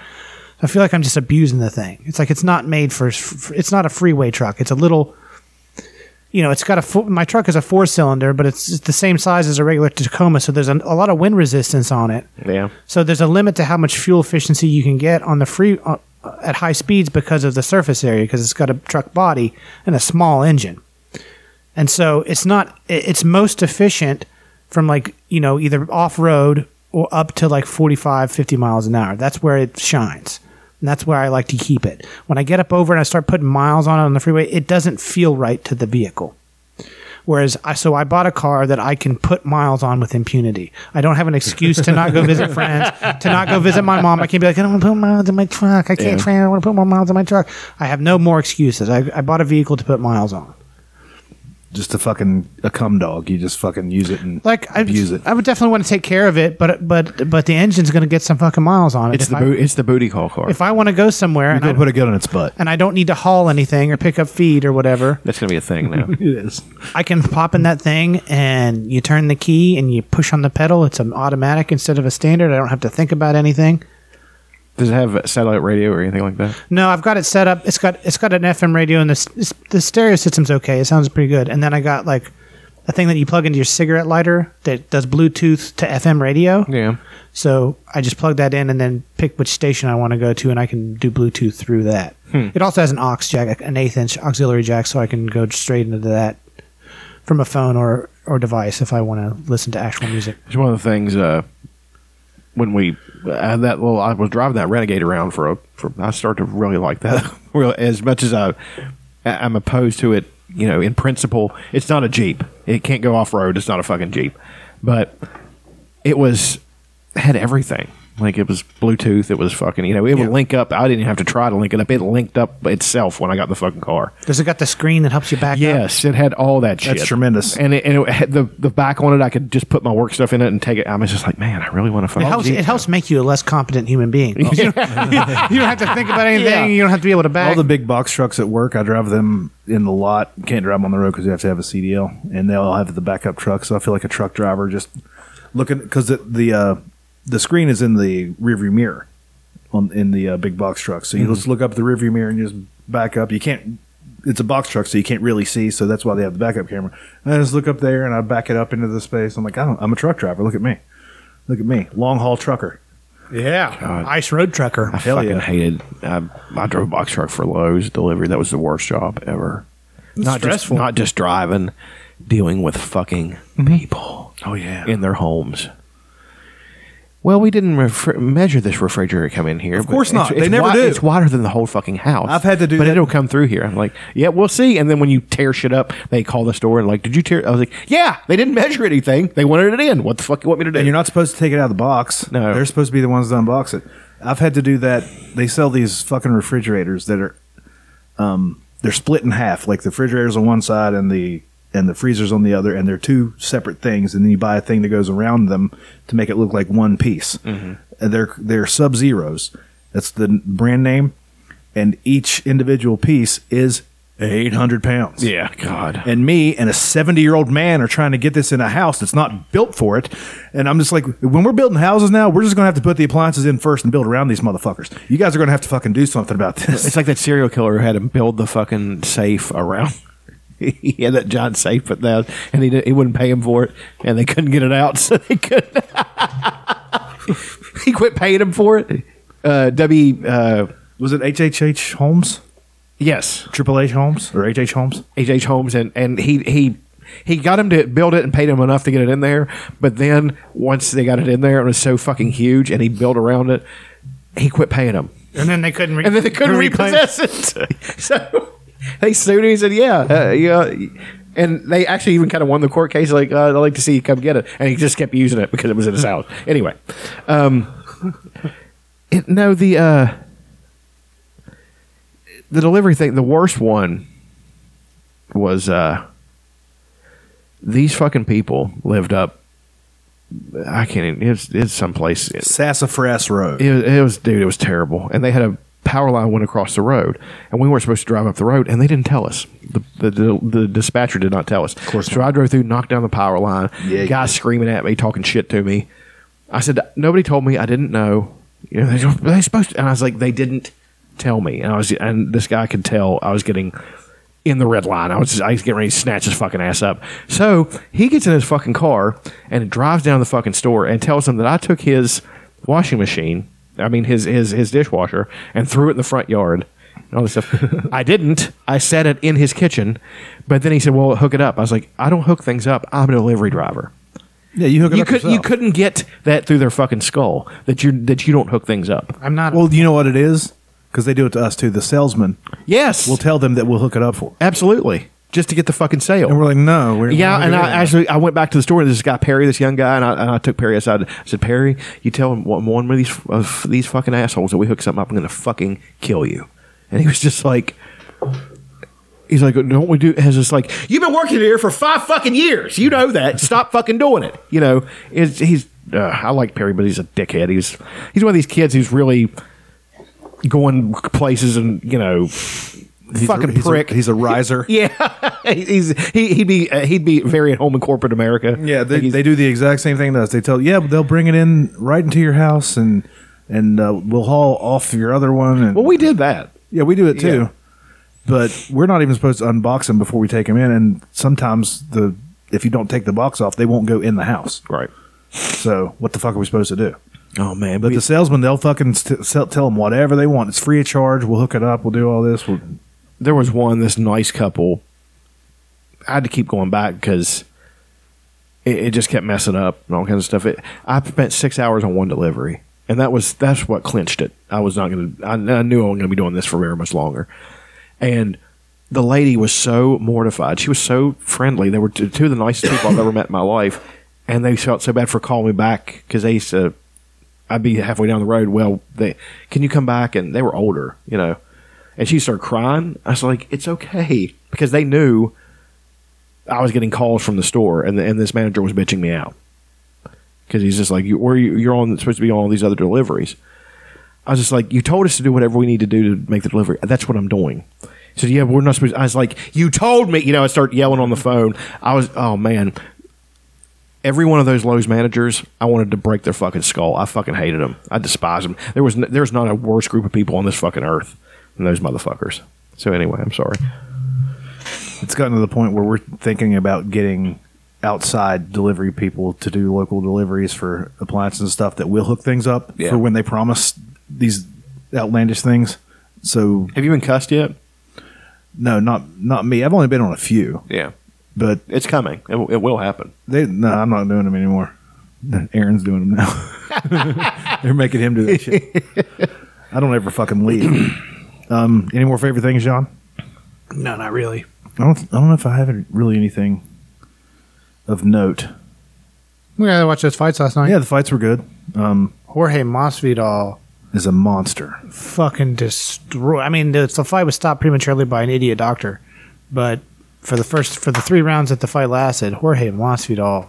I feel like I'm just abusing the thing. It's like it's not made for. It's not a freeway truck. It's a little, you know, it's got a. Four, my truck is a four cylinder, but it's, it's the same size as a regular Tacoma. So there's a, a lot of wind resistance on it. Yeah. So there's a limit to how much fuel efficiency you can get on the free. On, at high speeds because of the surface area, because it's got a truck body and a small engine. And so it's not, it's most efficient from like, you know, either off road or up to like forty-five, fifty miles an hour. That's where it shines. And that's where I like to keep it. When I get up over and I start putting miles on it on the freeway, it doesn't feel right to the vehicle. Whereas, I, so I bought a car that I can put miles on with impunity. I don't have an excuse to not go visit friends, to not go visit my mom. I can't be like, I don't want to put miles in my truck. I can't yeah. train. I want to put more miles in my truck. I have no more excuses. I, I bought a vehicle to put miles on. Just a fucking a cum dog. You just fucking use it and like abuse I, it. I would definitely want to take care of it, but but but the engine's going to get some fucking miles on it. It's the bo- I, it's the booty call car. If I want to go somewhere, you can put a gun in its butt, and I don't need to haul anything or pick up feed or whatever. That's going to be a thing now. It is. I can pop in that thing, and you turn the key, and you push on the pedal. It's an automatic instead of a standard. I don't have to think about anything. Does it have satellite radio or anything like that? No, I've got it set up. It's got it's got an F M radio, and the the stereo system's okay. It sounds pretty good. And then I got like a thing that you plug into your cigarette lighter that does Bluetooth to F M radio. Yeah. So I just plug that in and then pick which station I want to go to, and I can do Bluetooth through that. Hmm. It also has an aux jack, an eighth inch auxiliary jack, so I can go straight into that from a phone or or device if I want to listen to actual music. It's one of the things. Uh When we uh, that little, I was driving that Renegade around for a. For, I start to really like that. As much as I, I'm opposed to it, you know, in principle, it's not a Jeep. It can't go off road. It's not a fucking Jeep, but it was had everything. Like, it was Bluetooth. It was fucking, you know, it would yeah. link up. I didn't have to try to link it up. It linked up itself when I got the fucking car. Because it got the screen that helps you back yes, up? Yes, it had all that shit. That's tremendous. And it, and it had the, the back on it, I could just put my work stuff in it and take it. I was just like, man, I really want to fucking... It helps, it helps make you a less competent human being. you, don't, you don't have to think about anything. Yeah. You don't have to be able to back. All the big box trucks at work, I drive them in the lot. Can't drive them on the road because you have to have a C D L. And they all have the backup truck. So I feel like a truck driver just looking... Because the... the uh, the screen is in the rearview mirror on, in the uh, big box truck. So you mm-hmm. just look up the rearview mirror and just back up. You can't, it's a box truck, so you can't really see. So that's why they have the backup camera. And I just look up there and I back it up into the space. I'm like, I don't, I'm a truck driver. Look at me. Look at me. Long haul trucker. Yeah. God. Ice road trucker. I Hell fucking yeah. hated, I, I drove box truck for Lowe's delivery. That was the worst job ever. Not stressful. Just, not just driving, dealing with fucking mm-hmm. people. Oh, yeah. In their homes. Well, we didn't refer- measure this refrigerator come in here. Of course not. It's, it's they never wi- do. It's wider than the whole fucking house. I've had to do but that. But it'll come through here. I'm like, yeah, we'll see. And then when you tear shit up, they call the store and like, did you tear? I was like, yeah, they didn't measure anything. They wanted it in. What the fuck you want me to do? And you're not supposed to take it out of the box. No. They're supposed to be the ones that unbox it. I've had to do that. They sell these fucking refrigerators that are, um, they're split in half. Like the refrigerator's on one side and the... and the freezer's on the other, and they're two separate things, and then you buy a thing that goes around them to make it look like one piece. Mm-hmm. And they're they're Sub-Zeros. That's the brand name, and each individual piece is eight hundred pounds. Yeah, God. And me and a seventy-year-old man are trying to get this in a house that's not built for it, and I'm just like, when we're building houses now, we're just going to have to put the appliances in first and build around these motherfuckers. You guys are going to have to fucking do something about this. It's like that serial killer who had him build the fucking safe around... He had that giant safe put down, and he didn't, he wouldn't pay him for it, and they couldn't get it out, so they couldn't. He quit paying him for it. Uh, w uh, was it H H H Holmes? Yes, Triple H Holmes or H H Holmes? H H Holmes, and and he he he got him to build it and paid him enough to get it in there. But then once they got it in there, it was so fucking huge, and he built around it. He quit paying him, and then they couldn't, re- and then they couldn't repossess it. So. They sued him. He said, yeah, uh, yeah. And they actually even kind of won the court case. Like, uh, I'd like to see you come get it. And he just kept using it because it was in his house. Anyway. Um, it, no, the uh, the delivery thing, the worst one was uh, these fucking people lived up. I can't even. It's it's someplace. It, Sassafras Road. It, it was, dude, it was terrible. And they had a power line went across the road, and we weren't supposed to drive up the road, and they didn't tell us. The the, the, the dispatcher did not tell us. Of course. So I drove through, knocked down the power line. Yeah, guy yeah. screaming at me, talking shit to me. I said, nobody told me. I didn't know. You know, they they supposed to. And I was like, they didn't tell me. And I was, and this guy could tell I was getting in the red line. I was, just, I was getting ready to snatch his fucking ass up. So he gets in his fucking car and drives down the fucking store and tells them that I took his washing machine. I mean, his, his his dishwasher, and threw it in the front yard and all this stuff. I didn't. I set it in his kitchen, but then he said, well, hook it up. I was like, I don't hook things up. I'm a delivery driver. Yeah, you hook it you up could, yourself. You couldn't get that through their fucking skull, that, you're, that you don't hook things up. I'm not. Well, you know what it is? Because they do it to us, too. The salesman. Yes. We'll tell them that we'll hook it up for. Absolutely. Just to get the fucking sale. And we're like, no. We're, yeah, we're and I actually, I went back to the store, and this guy, Perry, this young guy, and I, and I took Perry aside. I said, Perry, you tell him one, one of these of these fucking assholes that we hook something up, I'm going to fucking kill you. And he was just like, he's like, don't we do, has this like, you've been working here for five fucking years. You know that. Stop fucking doing it. You know, it's, he's, uh, I like Perry, but he's a dickhead. He's, he's one of these kids who's really going places and, you know, He's fucking a, he's prick. A, he's a riser. Yeah, he's he, he'd be uh, he'd be very at home in corporate America. Yeah, they they do the exact same thing to us. They tell yeah, they'll bring it in right into your house, and and uh, we'll haul off your other one. And, well, we did that. Yeah, we do it too. Yeah. But we're not even supposed to unbox them before we take them in. And sometimes the if you don't take the box off, they won't go in the house. Right. So what the fuck are we supposed to do? Oh, man. But we, the salesman, they'll fucking st- sell, tell them whatever they want. It's free of charge. We'll hook it up. We'll do all this. We'll... There was one, this nice couple. I had to keep going back because it, it just kept messing up and all kinds of stuff. It, I spent six hours on one delivery, and that was that's what clinched it. I was not going to. I knew I wasn't going to be doing this for very much longer. And the lady was so mortified. She was so friendly. They were two, two of the nicest people I've ever met in my life, and they felt so bad for calling me back because they used to. I'd be halfway down the road. Well, they, can you come back? And they were older, you know. And she started crying. I was like, it's okay. Because they knew I was getting calls from the store, and and this manager was bitching me out. Because he's just like, you, or you, you're on supposed to be on all these other deliveries. I was just like, you told us to do whatever we need to do to make the delivery. That's what I'm doing. So yeah, we're not supposed to. I was like, you told me. You know, I started yelling on the phone. I was, oh, man. Every one of those Lowe's managers, I wanted to break their fucking skull. I fucking hated them. I despised them. There was, no, there was not a worse group of people on this fucking earth than those motherfuckers. So anyway, I'm sorry. It's gotten to the point where we're thinking about getting outside delivery people to do local deliveries for appliances and stuff that will hook things up yeah. for when they promise these outlandish things. So, have you been cussed yet? No, not not me. I've only been on a few. Yeah. But it's coming. It, w- it will happen. They, no, I'm not doing them anymore. Aaron's doing them now. They're making him do that shit. I don't ever fucking leave. Um, any more favorite things, John? No, not really. I don't. I don't know if I have really anything of note. We had to watch those fights last night. Yeah, the fights were good. Um, Jorge Masvidal is a monster. Fucking destroy. I mean, the, the fight was stopped prematurely by an idiot doctor, but. For the first, for the three rounds that the fight lasted, Jorge Masvidal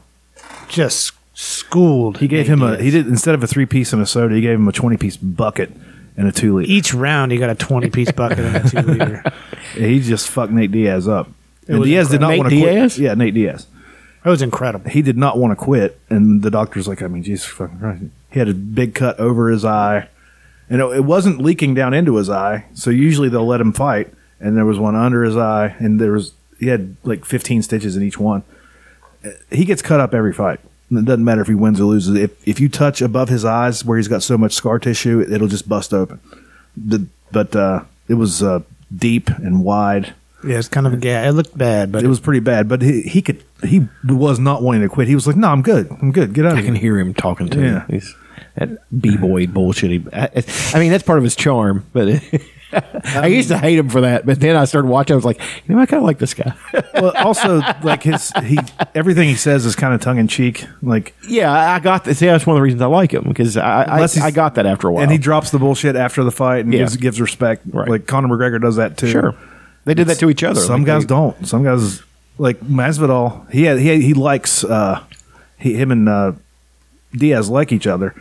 just schooled. He gave him a, he did, instead of a three piece and a soda, he gave him a twenty piece bucket and a two liter. Each round, he got a twenty piece bucket and a two liter. Yeah, he just fucked Nate Diaz up. And Diaz incredible. did not want to quit. Diaz? Yeah, Nate Diaz. That was incredible. He did not want to quit, and the doctor's like, I mean, Jesus fucking Christ. He had a big cut over his eye, and it, it wasn't leaking down into his eye. So usually they'll let him fight, and there was one under his eye, and there was. He had like fifteen stitches in each one. He gets cut up every fight. It doesn't matter if he wins or loses. If if you touch above his eyes where he's got so much scar tissue, it'll just bust open. The, but uh, it was uh, deep and wide. Yeah, it's kind of a gap. It looked bad, but it was pretty bad. But he, he could he was not wanting to quit. He was like, "No, I'm good. I'm good. Get out of here." I can hear him talking to yeah. him. He's that b-boy bullshit. I, I mean, that's part of his charm, but. It, I used to hate him for that, but then I started watching. I was like, you know, I kind of like this guy. Well, also, like his he everything he says is kind of tongue in cheek. Like, yeah, I got that. See, that's one of the reasons I like him because I I, I got that after a while. And he drops the bullshit after the fight and yeah. gives gives respect. Right. Like Conor McGregor does that too. Sure, they did it's, that to each other. Some like guys they, don't. Some guys like Masvidal. He had, he he likes uh, he him and uh, Diaz like each other.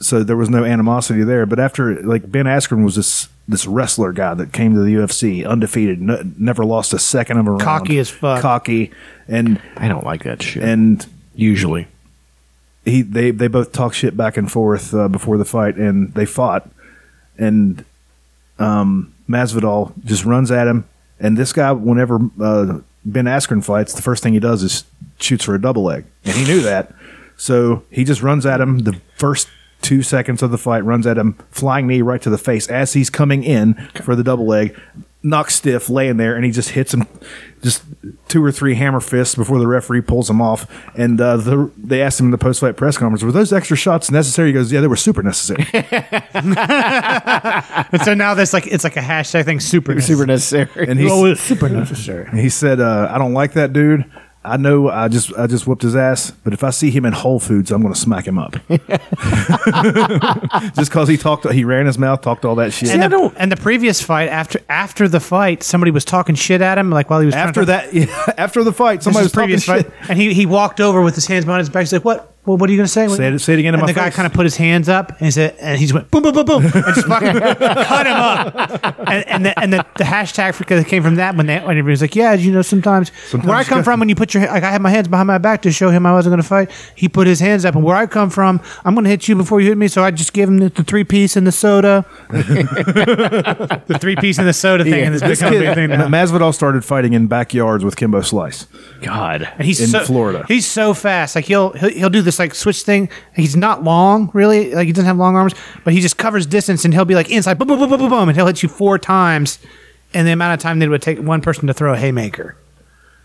So there was no animosity there. But after, like, Ben Askren was this this wrestler guy that came to the U F C undefeated, no, never lost a second of a round. Cocky as fuck. Cocky. And I don't like that shit. And usually. he They, they both talk shit back and forth uh, before the fight, and they fought. And um, Masvidal just runs at him. And this guy, whenever uh, Ben Askren fights, the first thing he does is shoots for a double leg. And he knew that. So he just runs at him the first two seconds of the fight, runs at him, flying knee right to the face as he's coming in for the double leg, knocks stiff, laying there, and he just hits him just two or three hammer fists before the referee pulls him off. And uh, the, they asked him in the post-fight press conference, were those extra shots necessary? He goes, yeah, they were super necessary. And so now that's like, it's like a hashtag thing, super necessary. Super necessary. And he's, oh, super necessary. And he said, uh, I don't like that dude. I know I just I just whooped his ass, but if I see him in Whole Foods, I'm going to smack him up. Just because he talked, he ran his mouth, talked all that shit. And, and, the, and the previous fight, after after the fight, somebody was talking shit at him, like while he was after trying to, that. Yeah, after the fight, somebody was talking fight, shit, and he, he walked over with his hands behind his back. He's like, "What? Well, what are you going to say? Say it, say it again." And in the my guy face. Kind of put his hands up, and he said, and he just went boom, boom, boom, boom, and just fucking cut him up. And and the, and the, the hashtag for, that came from that when they when everybody was like, yeah, you know, sometimes, sometimes where I come from, when you put your like, I had my hands behind my back to show him I wasn't going to fight. He put his hands up, and where I come from, I'm going to hit you before you hit me. So I just gave him the, the three piece and the soda, the three piece and the soda thing, yeah. And this, this big kid, thing. Now. Masvidal started fighting in backyards with Kimbo Slice. God, and he's in so, Florida. He's so fast, like he'll he'll, he'll do this. This like switch thing. He's not long, really. Like he doesn't have long arms, but he just covers distance, and he'll be like inside, boom, boom, boom, boom, boom, boom, and he'll hit you four times in the amount of time that it would take one person to throw a haymaker.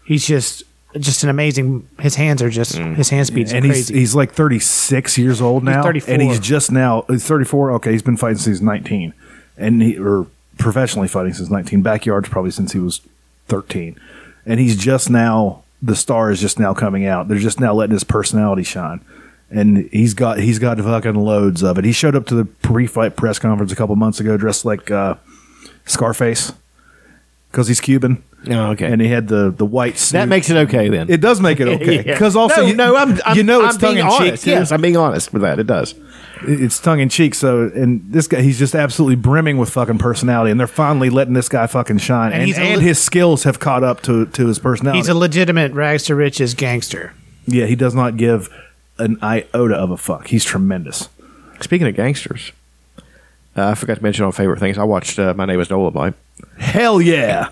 He's just, just an amazing. His hands are just mm. his hand speed's yeah, and crazy. He's, he's like thirty-six years old now, he's thirty-four. And he's just now he's thirty-four. Okay, he's been fighting since nineteen, and he or professionally fighting since nineteen. Backyards probably since he was thirteen, and he's just now. The star is just now coming out. They're just now letting his personality shine. And he's got he's got fucking loads of it. He showed up to the pre-fight press conference a couple months ago dressed like uh, Scarface because he's Cuban. Oh, okay. And he had the, the white suit. That makes it okay then. It does make it okay because yeah. also no, you, no, I'm, I'm, you know it's I'm tongue being in honest. Cheek. Yes, I'm being honest with that. It does. It's tongue in cheek. So and this guy, he's just absolutely brimming with fucking personality, and they're finally letting this guy fucking shine. And and, he's and le- his skills have caught up to to his personality. He's a legitimate rags to riches gangster. Yeah, he does not give an iota of a fuck. He's tremendous. Speaking of gangsters, uh, I forgot to mention on favorite things. I watched uh, My Name Is Dolomite. Hell yeah.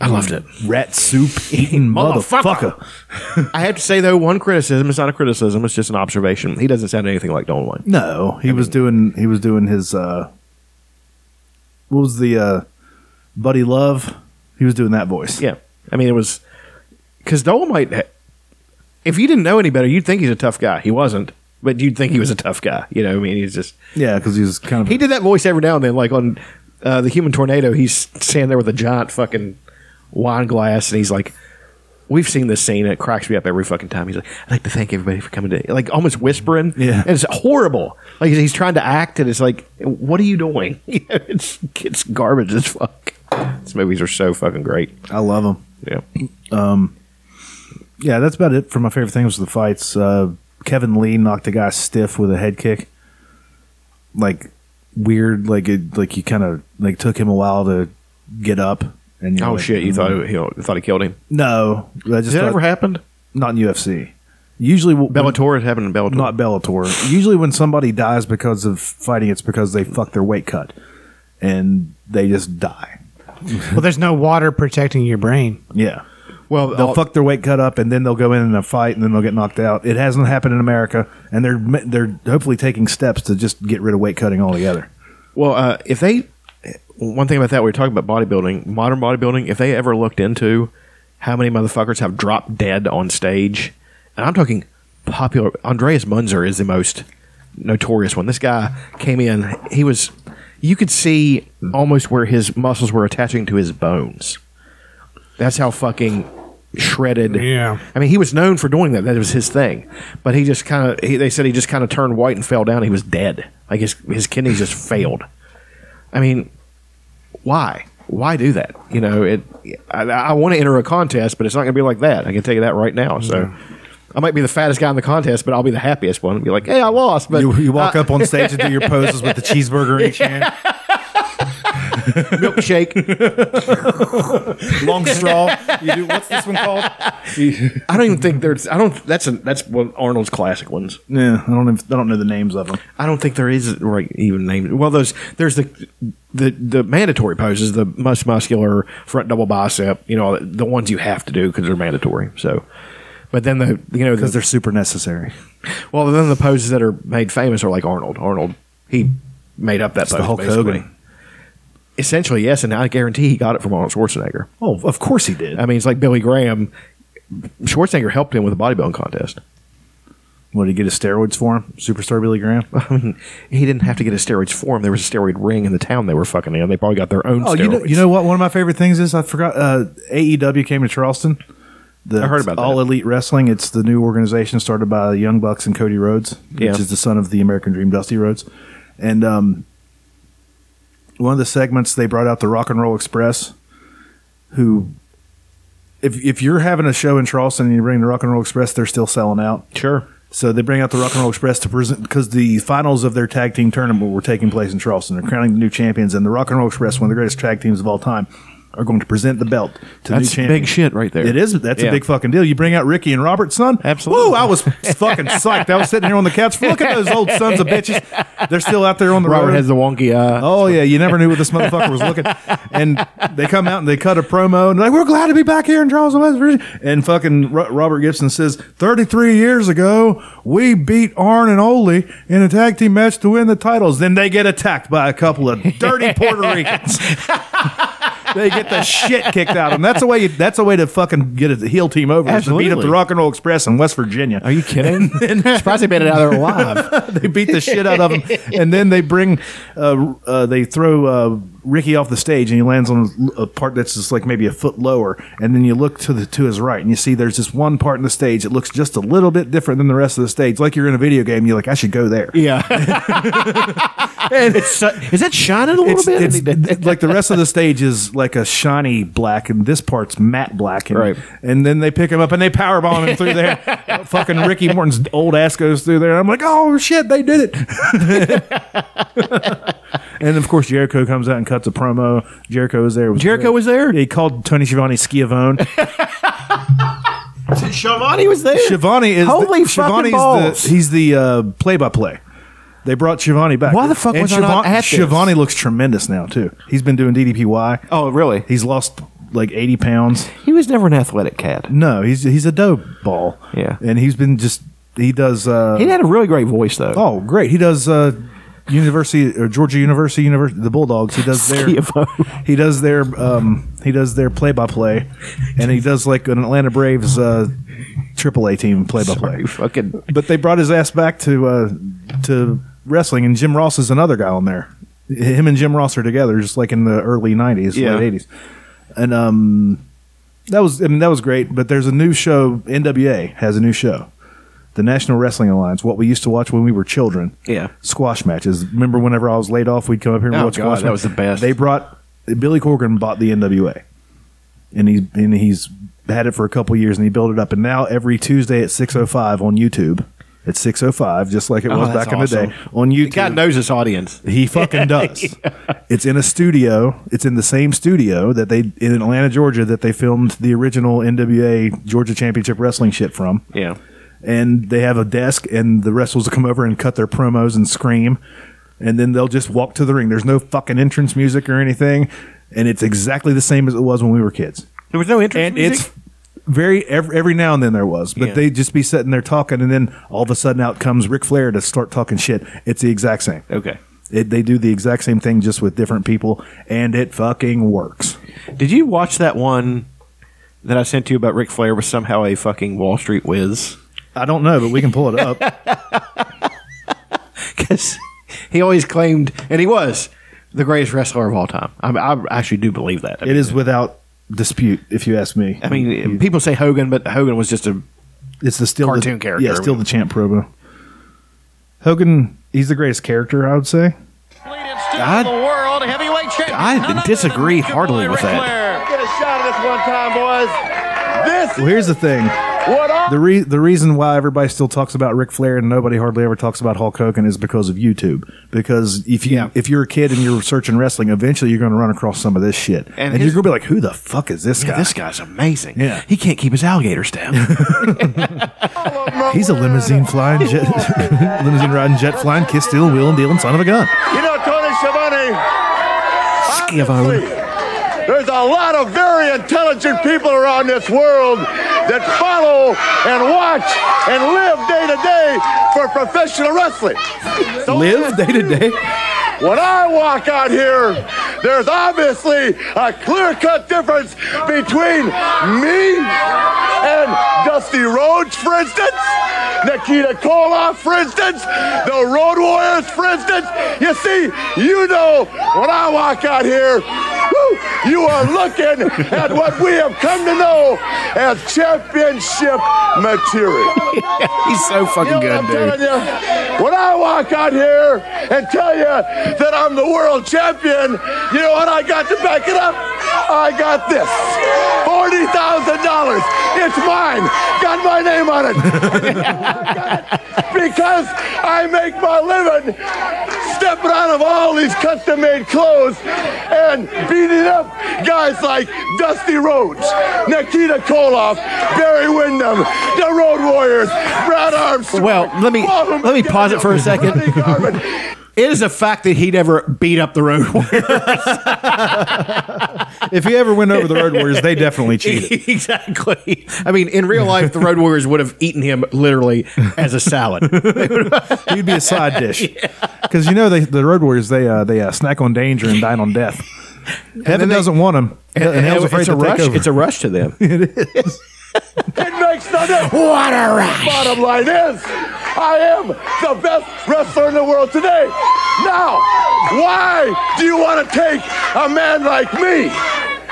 I loved it. Rat soup eating motherfucker. I have to say, though, one criticism. It's not a criticism. It's just an observation. He doesn't sound anything like Dolomite. No. He I was mean, doing He was doing his, uh, what was the, uh, Buddy Love? He was doing that voice. Yeah. I mean, it was, because Dolomite, if you didn't know any better, you'd think he's a tough guy. He wasn't. But you'd think he was a tough guy. You know, I mean, he's just. Yeah, because he was kind of. He did that voice every now and then. Like on uh, The Human Tornado, he's standing there with a giant fucking wine glass, and he's like, we've seen this scene, and it cracks me up every fucking time. He's like, I'd like to thank everybody for coming to, like, almost whispering. Yeah. And it's horrible. Like, he's trying to act, and it's like, what are you doing? it's it's garbage as fuck. These movies are so fucking great. I love them. Yeah. Um, yeah, that's about it for my favorite thing was the fights. Uh, Kevin Lee knocked a guy stiff with a head kick. Like, weird. Like, it, like he kind of, like, took him a while to get up. And oh, like, shit. You thought it, you thought he killed him? No. I just Has that ever happened? Not in U F C. Usually, when, Bellator, it happened in Bellator. Not Bellator. Usually when somebody dies because of fighting, it's because they fucked their weight cut. And they just die. Well, there's no water protecting your brain. Yeah. Well, They'll I'll, fuck their weight cut up, and then they'll go in in a fight, and then they'll get knocked out. It hasn't happened in America, and they're, they're hopefully taking steps to just get rid of weight cutting altogether. Well, uh, if they... One thing about that, we were talking about bodybuilding, modern bodybuilding, if they ever looked into how many motherfuckers have dropped dead on stage, and I'm talking popular, Andreas Munzer is the most notorious one. This guy came in, he was, you could see almost where his muscles were attaching to his bones. That's how fucking shredded. Yeah. I mean, he was known for doing that. That was his thing. But he just kind of, they said he just kind of turned white and fell down. He was dead. Like his, his kidneys just failed. I mean... Why? Why do that? You know, it. I, I want to enter a contest, but it's not going to be like that. I can tell you that right now. So, yeah. I might be the fattest guy in the contest, but I'll be the happiest one. I'll be like, hey, I lost. But you, you walk uh, up on stage and do your poses with the cheeseburger in each hand, milkshake, long straw. You do, what's this one called? I don't even think there's. I don't. That's a, that's one of Arnold's classic ones. Yeah, I don't. Even, I don't know the names of them. I don't think there is right even names. Well, those there's the. The the mandatory poses, the most muscular front double bicep, you know, the ones you have to do because they're mandatory. So, but then the you know because the, they're super necessary. Well, then the poses that are made famous are like Arnold. Arnold he made up that it's pose. The Hulk basically. Hogan. Essentially, yes, and I guarantee he got it from Arnold Schwarzenegger. Oh, of course he did. I mean, it's like Billy Graham. Schwarzenegger helped him with a bodybuilding contest. What, did he get his steroids for him? Superstar Billy Graham? I mean, he didn't have to get his steroids for him. There was a steroid ring in the town they were fucking in. They probably got their own oh, steroids. You know, you know what? One of my favorite things is I forgot uh, A E W came to Charleston. The, I heard about that. All Elite Wrestling. It's the new organization started by Young Bucks and Cody Rhodes, which yeah. is the son of the American Dream, Dusty Rhodes. And um, one of the segments, they brought out the Rock and Roll Express, who... If, if you're having a show in Charleston and you bring the Rock and Roll Express, they're still selling out. Sure. So they bring out the Rock and Roll Express to present because the finals of their tag team tournament were taking place in Charleston. They're crowning the new champions, and the Rock and Roll Express, one of the greatest tag teams of all time, are going to present the belt to the new champion. That's big shit right there. It is. That's yeah. a big fucking deal. You bring out Ricky and Robert, son. Absolutely. Woo, I was fucking psyched. I was sitting here on the couch. Look at those old sons of bitches. They're still out there on the Robert road. Robert has the wonky eye. Oh, yeah. You never knew what this motherfucker was looking. And they come out and they cut a promo. And they're like, we're glad to be back here in Charleston, West Virginia. And fucking R- Robert Gibson says, thirty-three years ago, we beat Arn and Ole in a tag team match to win the titles. Then they get attacked by a couple of dirty Puerto Ricans. They get the shit kicked out of them. That's a way. That's a way to fucking get a heel team over. Absolutely. To beat up the Rock and Roll Express in West Virginia. Are you kidding? Surprised they made it out there alive. They beat the shit out of them, and then they bring, uh, uh, they throw uh, Ricky off the stage, and he lands on a part that's just like maybe a foot lower, and then you look to the to his right, and you see there's this one part in the stage that looks just a little bit different than the rest of the stage. Like you're in a video game, you're like, I should go there. Yeah. And it's, is that shining a little it's, bit? It's, it's, like the rest of the stage is like a shiny black, and this part's matte black. And, right. And then they pick him up, and they powerbomb him through there. Fucking Ricky Morton's old ass goes through there. And I'm like, oh, shit, they did it. And, of course, Jericho comes out and cuts a promo. Jericho was there. Was Jericho great. was there? He called Tony Schiavone Schiavone. Schiavone was there? Schiavone is Holy the, fucking balls. The, he's the uh, play-by-play. They brought Schiavone back. Why the fuck and was Schiavone, I not at Schiavone this? looks tremendous now, too. He's been doing D D P Y. Oh, really? He's lost like eighty pounds. He was never an athletic cat. No, he's he's a dough ball. Yeah. And he's been just... He does... Uh, he had a really great voice, though. Oh, great. He does... Uh, University or Georgia University, University, the Bulldogs. He does their, he does their, um, he does their play-by-play, and he does like an Atlanta Braves uh, triple A team play-by-play. Sorry, fucking. But they brought his ass back to uh, to wrestling, and Jim Ross is another guy on there. Him and Jim Ross are together, just like in the early nineties, yeah. late eighties, and um, that was I mean that was great. But there's a new show. N W A has a new show. The National Wrestling Alliance, what we used to watch when we were children. Yeah. Squash matches. Remember whenever I was laid off, we'd come up here and oh watch God, squash matches? That was the best. They brought, Billy Corgan bought the N W A. And he's, and he's had it for a couple years, and he built it up. And now every Tuesday at six oh five on YouTube, at six oh five, just like it was oh, back awesome. in the day, on YouTube. God knows his audience. He fucking does. Yeah. It's in a studio. It's in the same studio that they in Atlanta, Georgia, that they filmed the original N W A Georgia Championship Wrestling shit from. Yeah. And they have a desk, and the wrestlers will come over and cut their promos and scream, and then they'll just walk to the ring. There's no fucking entrance music or anything, and it's exactly the same as it was when we were kids. There was no entrance and music? It's very, every, every now and then there was, but yeah. they'd just be sitting there talking, and then all of a sudden out comes Ric Flair to start talking shit. It's the exact same. Okay. It, they do the exact same thing, just with different people, and it fucking works. Did you watch that one that I sent to you about Ric Flair was somehow a fucking Wall Street whiz? I don't know, but we can pull it up. Because he always claimed, and he was, the greatest wrestler of all time. I, I actually do believe that. I it mean, is without dispute, if you ask me. I mean, you, people say Hogan, but Hogan was just a it's the still cartoon the, character. Yeah, still the champ promo. Hogan, he's the greatest character, I would say. God, the world heavyweight champion. I disagree heartily with that. Get a shot at this one time, boys. This well, here's the thing. The re- the reason why everybody still talks about Ric Flair and nobody hardly ever talks about Hulk Hogan is because of YouTube. Because if you yeah. if you're a kid and you're searching wrestling, eventually you're going to run across some of this shit, and, and his, you're going to be like, "Who the fuck is this yeah, guy? This guy's amazing. Yeah, he can't keep his alligators down. He's a limousine flying, jet, limousine riding, jet flying, kiss steal, wheel and dealing son of a gun." You know, Tony Schiavone. Schiavone. There's a lot of very intelligent people around this world that follow and watch and live day to day for professional wrestling. So live day to day? When I walk out here, there's obviously a clear-cut difference between me and Dusty Rhodes, for instance, Nikita Koloff, for instance, the Road Warriors, for instance. You see, you know, when I walk out here, you are looking at what we have come to know as championship material. He's so fucking you know good, dude. You, when I walk out here and tell you that I'm the world champion, you know what I got to back it up? I got this. forty thousand dollars. It's mine. Got my name on it. Because I make my living stepping out of all these custom-made clothes and beating up guys like Dusty Rhodes, Nikita Koloff, Barry Windham, the Road Warriors, Brad Armstrong. Well, let me let me pause it for a second. It is a fact that he never beat up the Road Warriors. If he ever went over the Road Warriors, they definitely cheated. Exactly. I mean, in real life, the Road Warriors would have eaten him literally as a salad. He'd be a side dish. Because yeah. you know, they, the Road Warriors, they uh, they uh, snack on danger and dine on death. Heaven they, doesn't want them. And, and, and hell's afraid to rush, take over. It's a rush to them. It is. It makes no difference. What a rush. Bottom line is... I am the best wrestler in the world today. Now, why do you want to take a man like me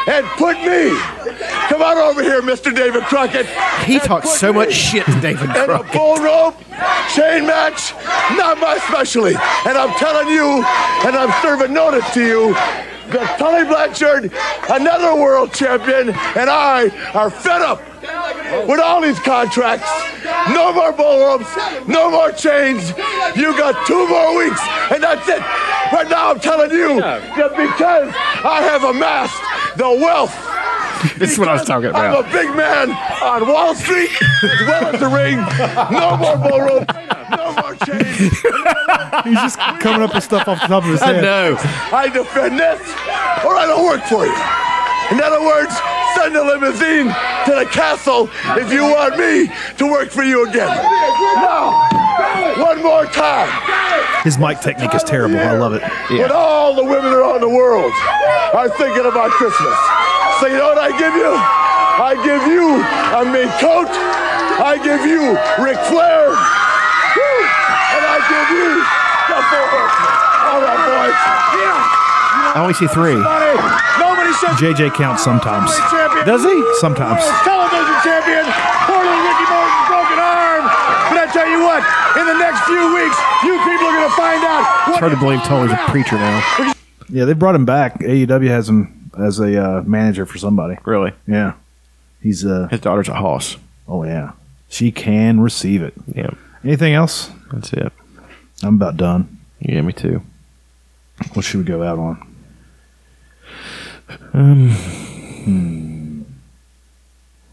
and put me? Come on over here, Mister David Crockett. He talks so much shit to David Crockett. In a bull rope, chain match, not my specialty. And I'm telling you, and I'm serving notice to you, that Tully Blanchard, another world champion, and I are fed up with all these contracts. No more bull ropes, no more chains. You got two more weeks, and that's it. But now I'm telling you that because I have amassed the wealth. This is what I was talking about. I'm a big man on Wall Street as well as the ring. No more bull ropes, no more chains. He's just coming up with stuff off the top of his head. I know. I defend this, or I don't work for you. In other words, send a limousine to the castle if you want me to work for you again. Now, one more time. His mic technique is terrible. I love it. Yeah. When all the women around the world are thinking about Christmas. So you know what I give you? I give you a mink coat. I give you Ric Flair. Woo! And I give you the four horsemen. All right, boys. Yeah. I only see three. J J counts sometimes. Does he? Sometimes. Television champion, poor little Ricky Morton's broken arm. But I tell you what, in the next few weeks, you people are going to find out. What it's hard to believe Tully's a preacher now. Yeah, they brought him back. A E W has him as a uh, manager for somebody. Really? Yeah. He's uh, his daughter's a hoss. Oh, yeah. She can receive it. Yeah. Anything else? That's it. I'm about done. Yeah, me too. What should we go out on? Um, hmm.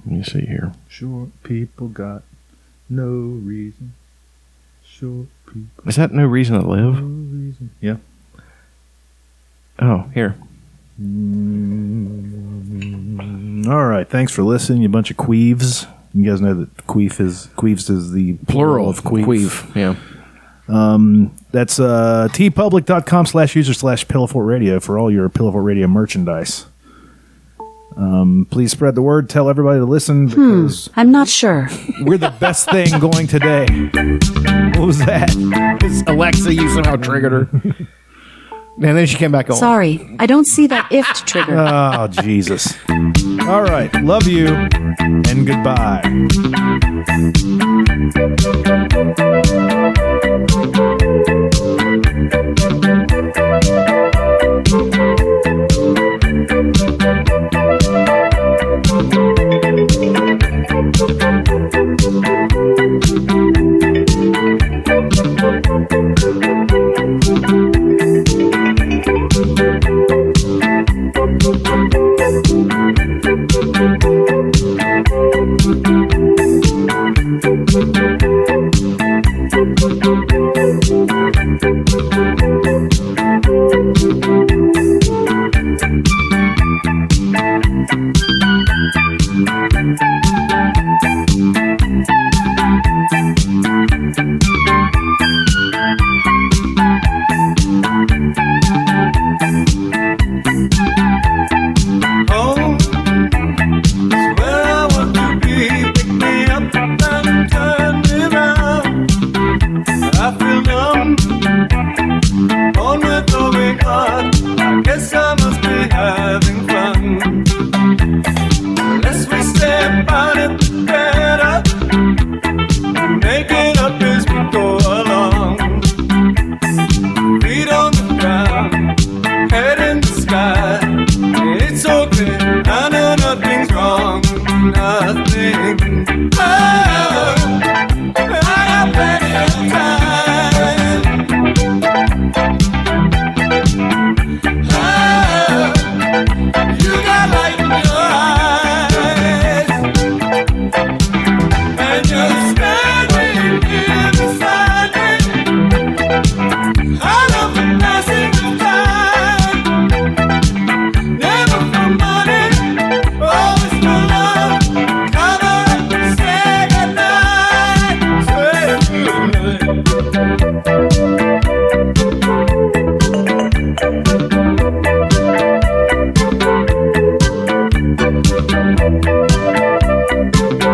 Let me see here. Short people got no reason. Short people. Is that No Reason to Live? No reason. Yeah. Oh, here. Mm, all right. Thanks for listening, you bunch of queeves. You guys know that queef is queefs is the plural, plural of queef. Queef. Yeah. Um, that's uh, tpublic.com slash user slash Pillowfort Radio for all your Pillowfort Radio merchandise. Um, please spread the word. Tell everybody to listen. Because hmm, I'm not sure. We're the best thing going today. What was that? Is Alexa, you somehow triggered her. And then she came back on. Sorry, I don't see that ift trigger. Oh, Jesus. All right. Love you and goodbye. Thank you.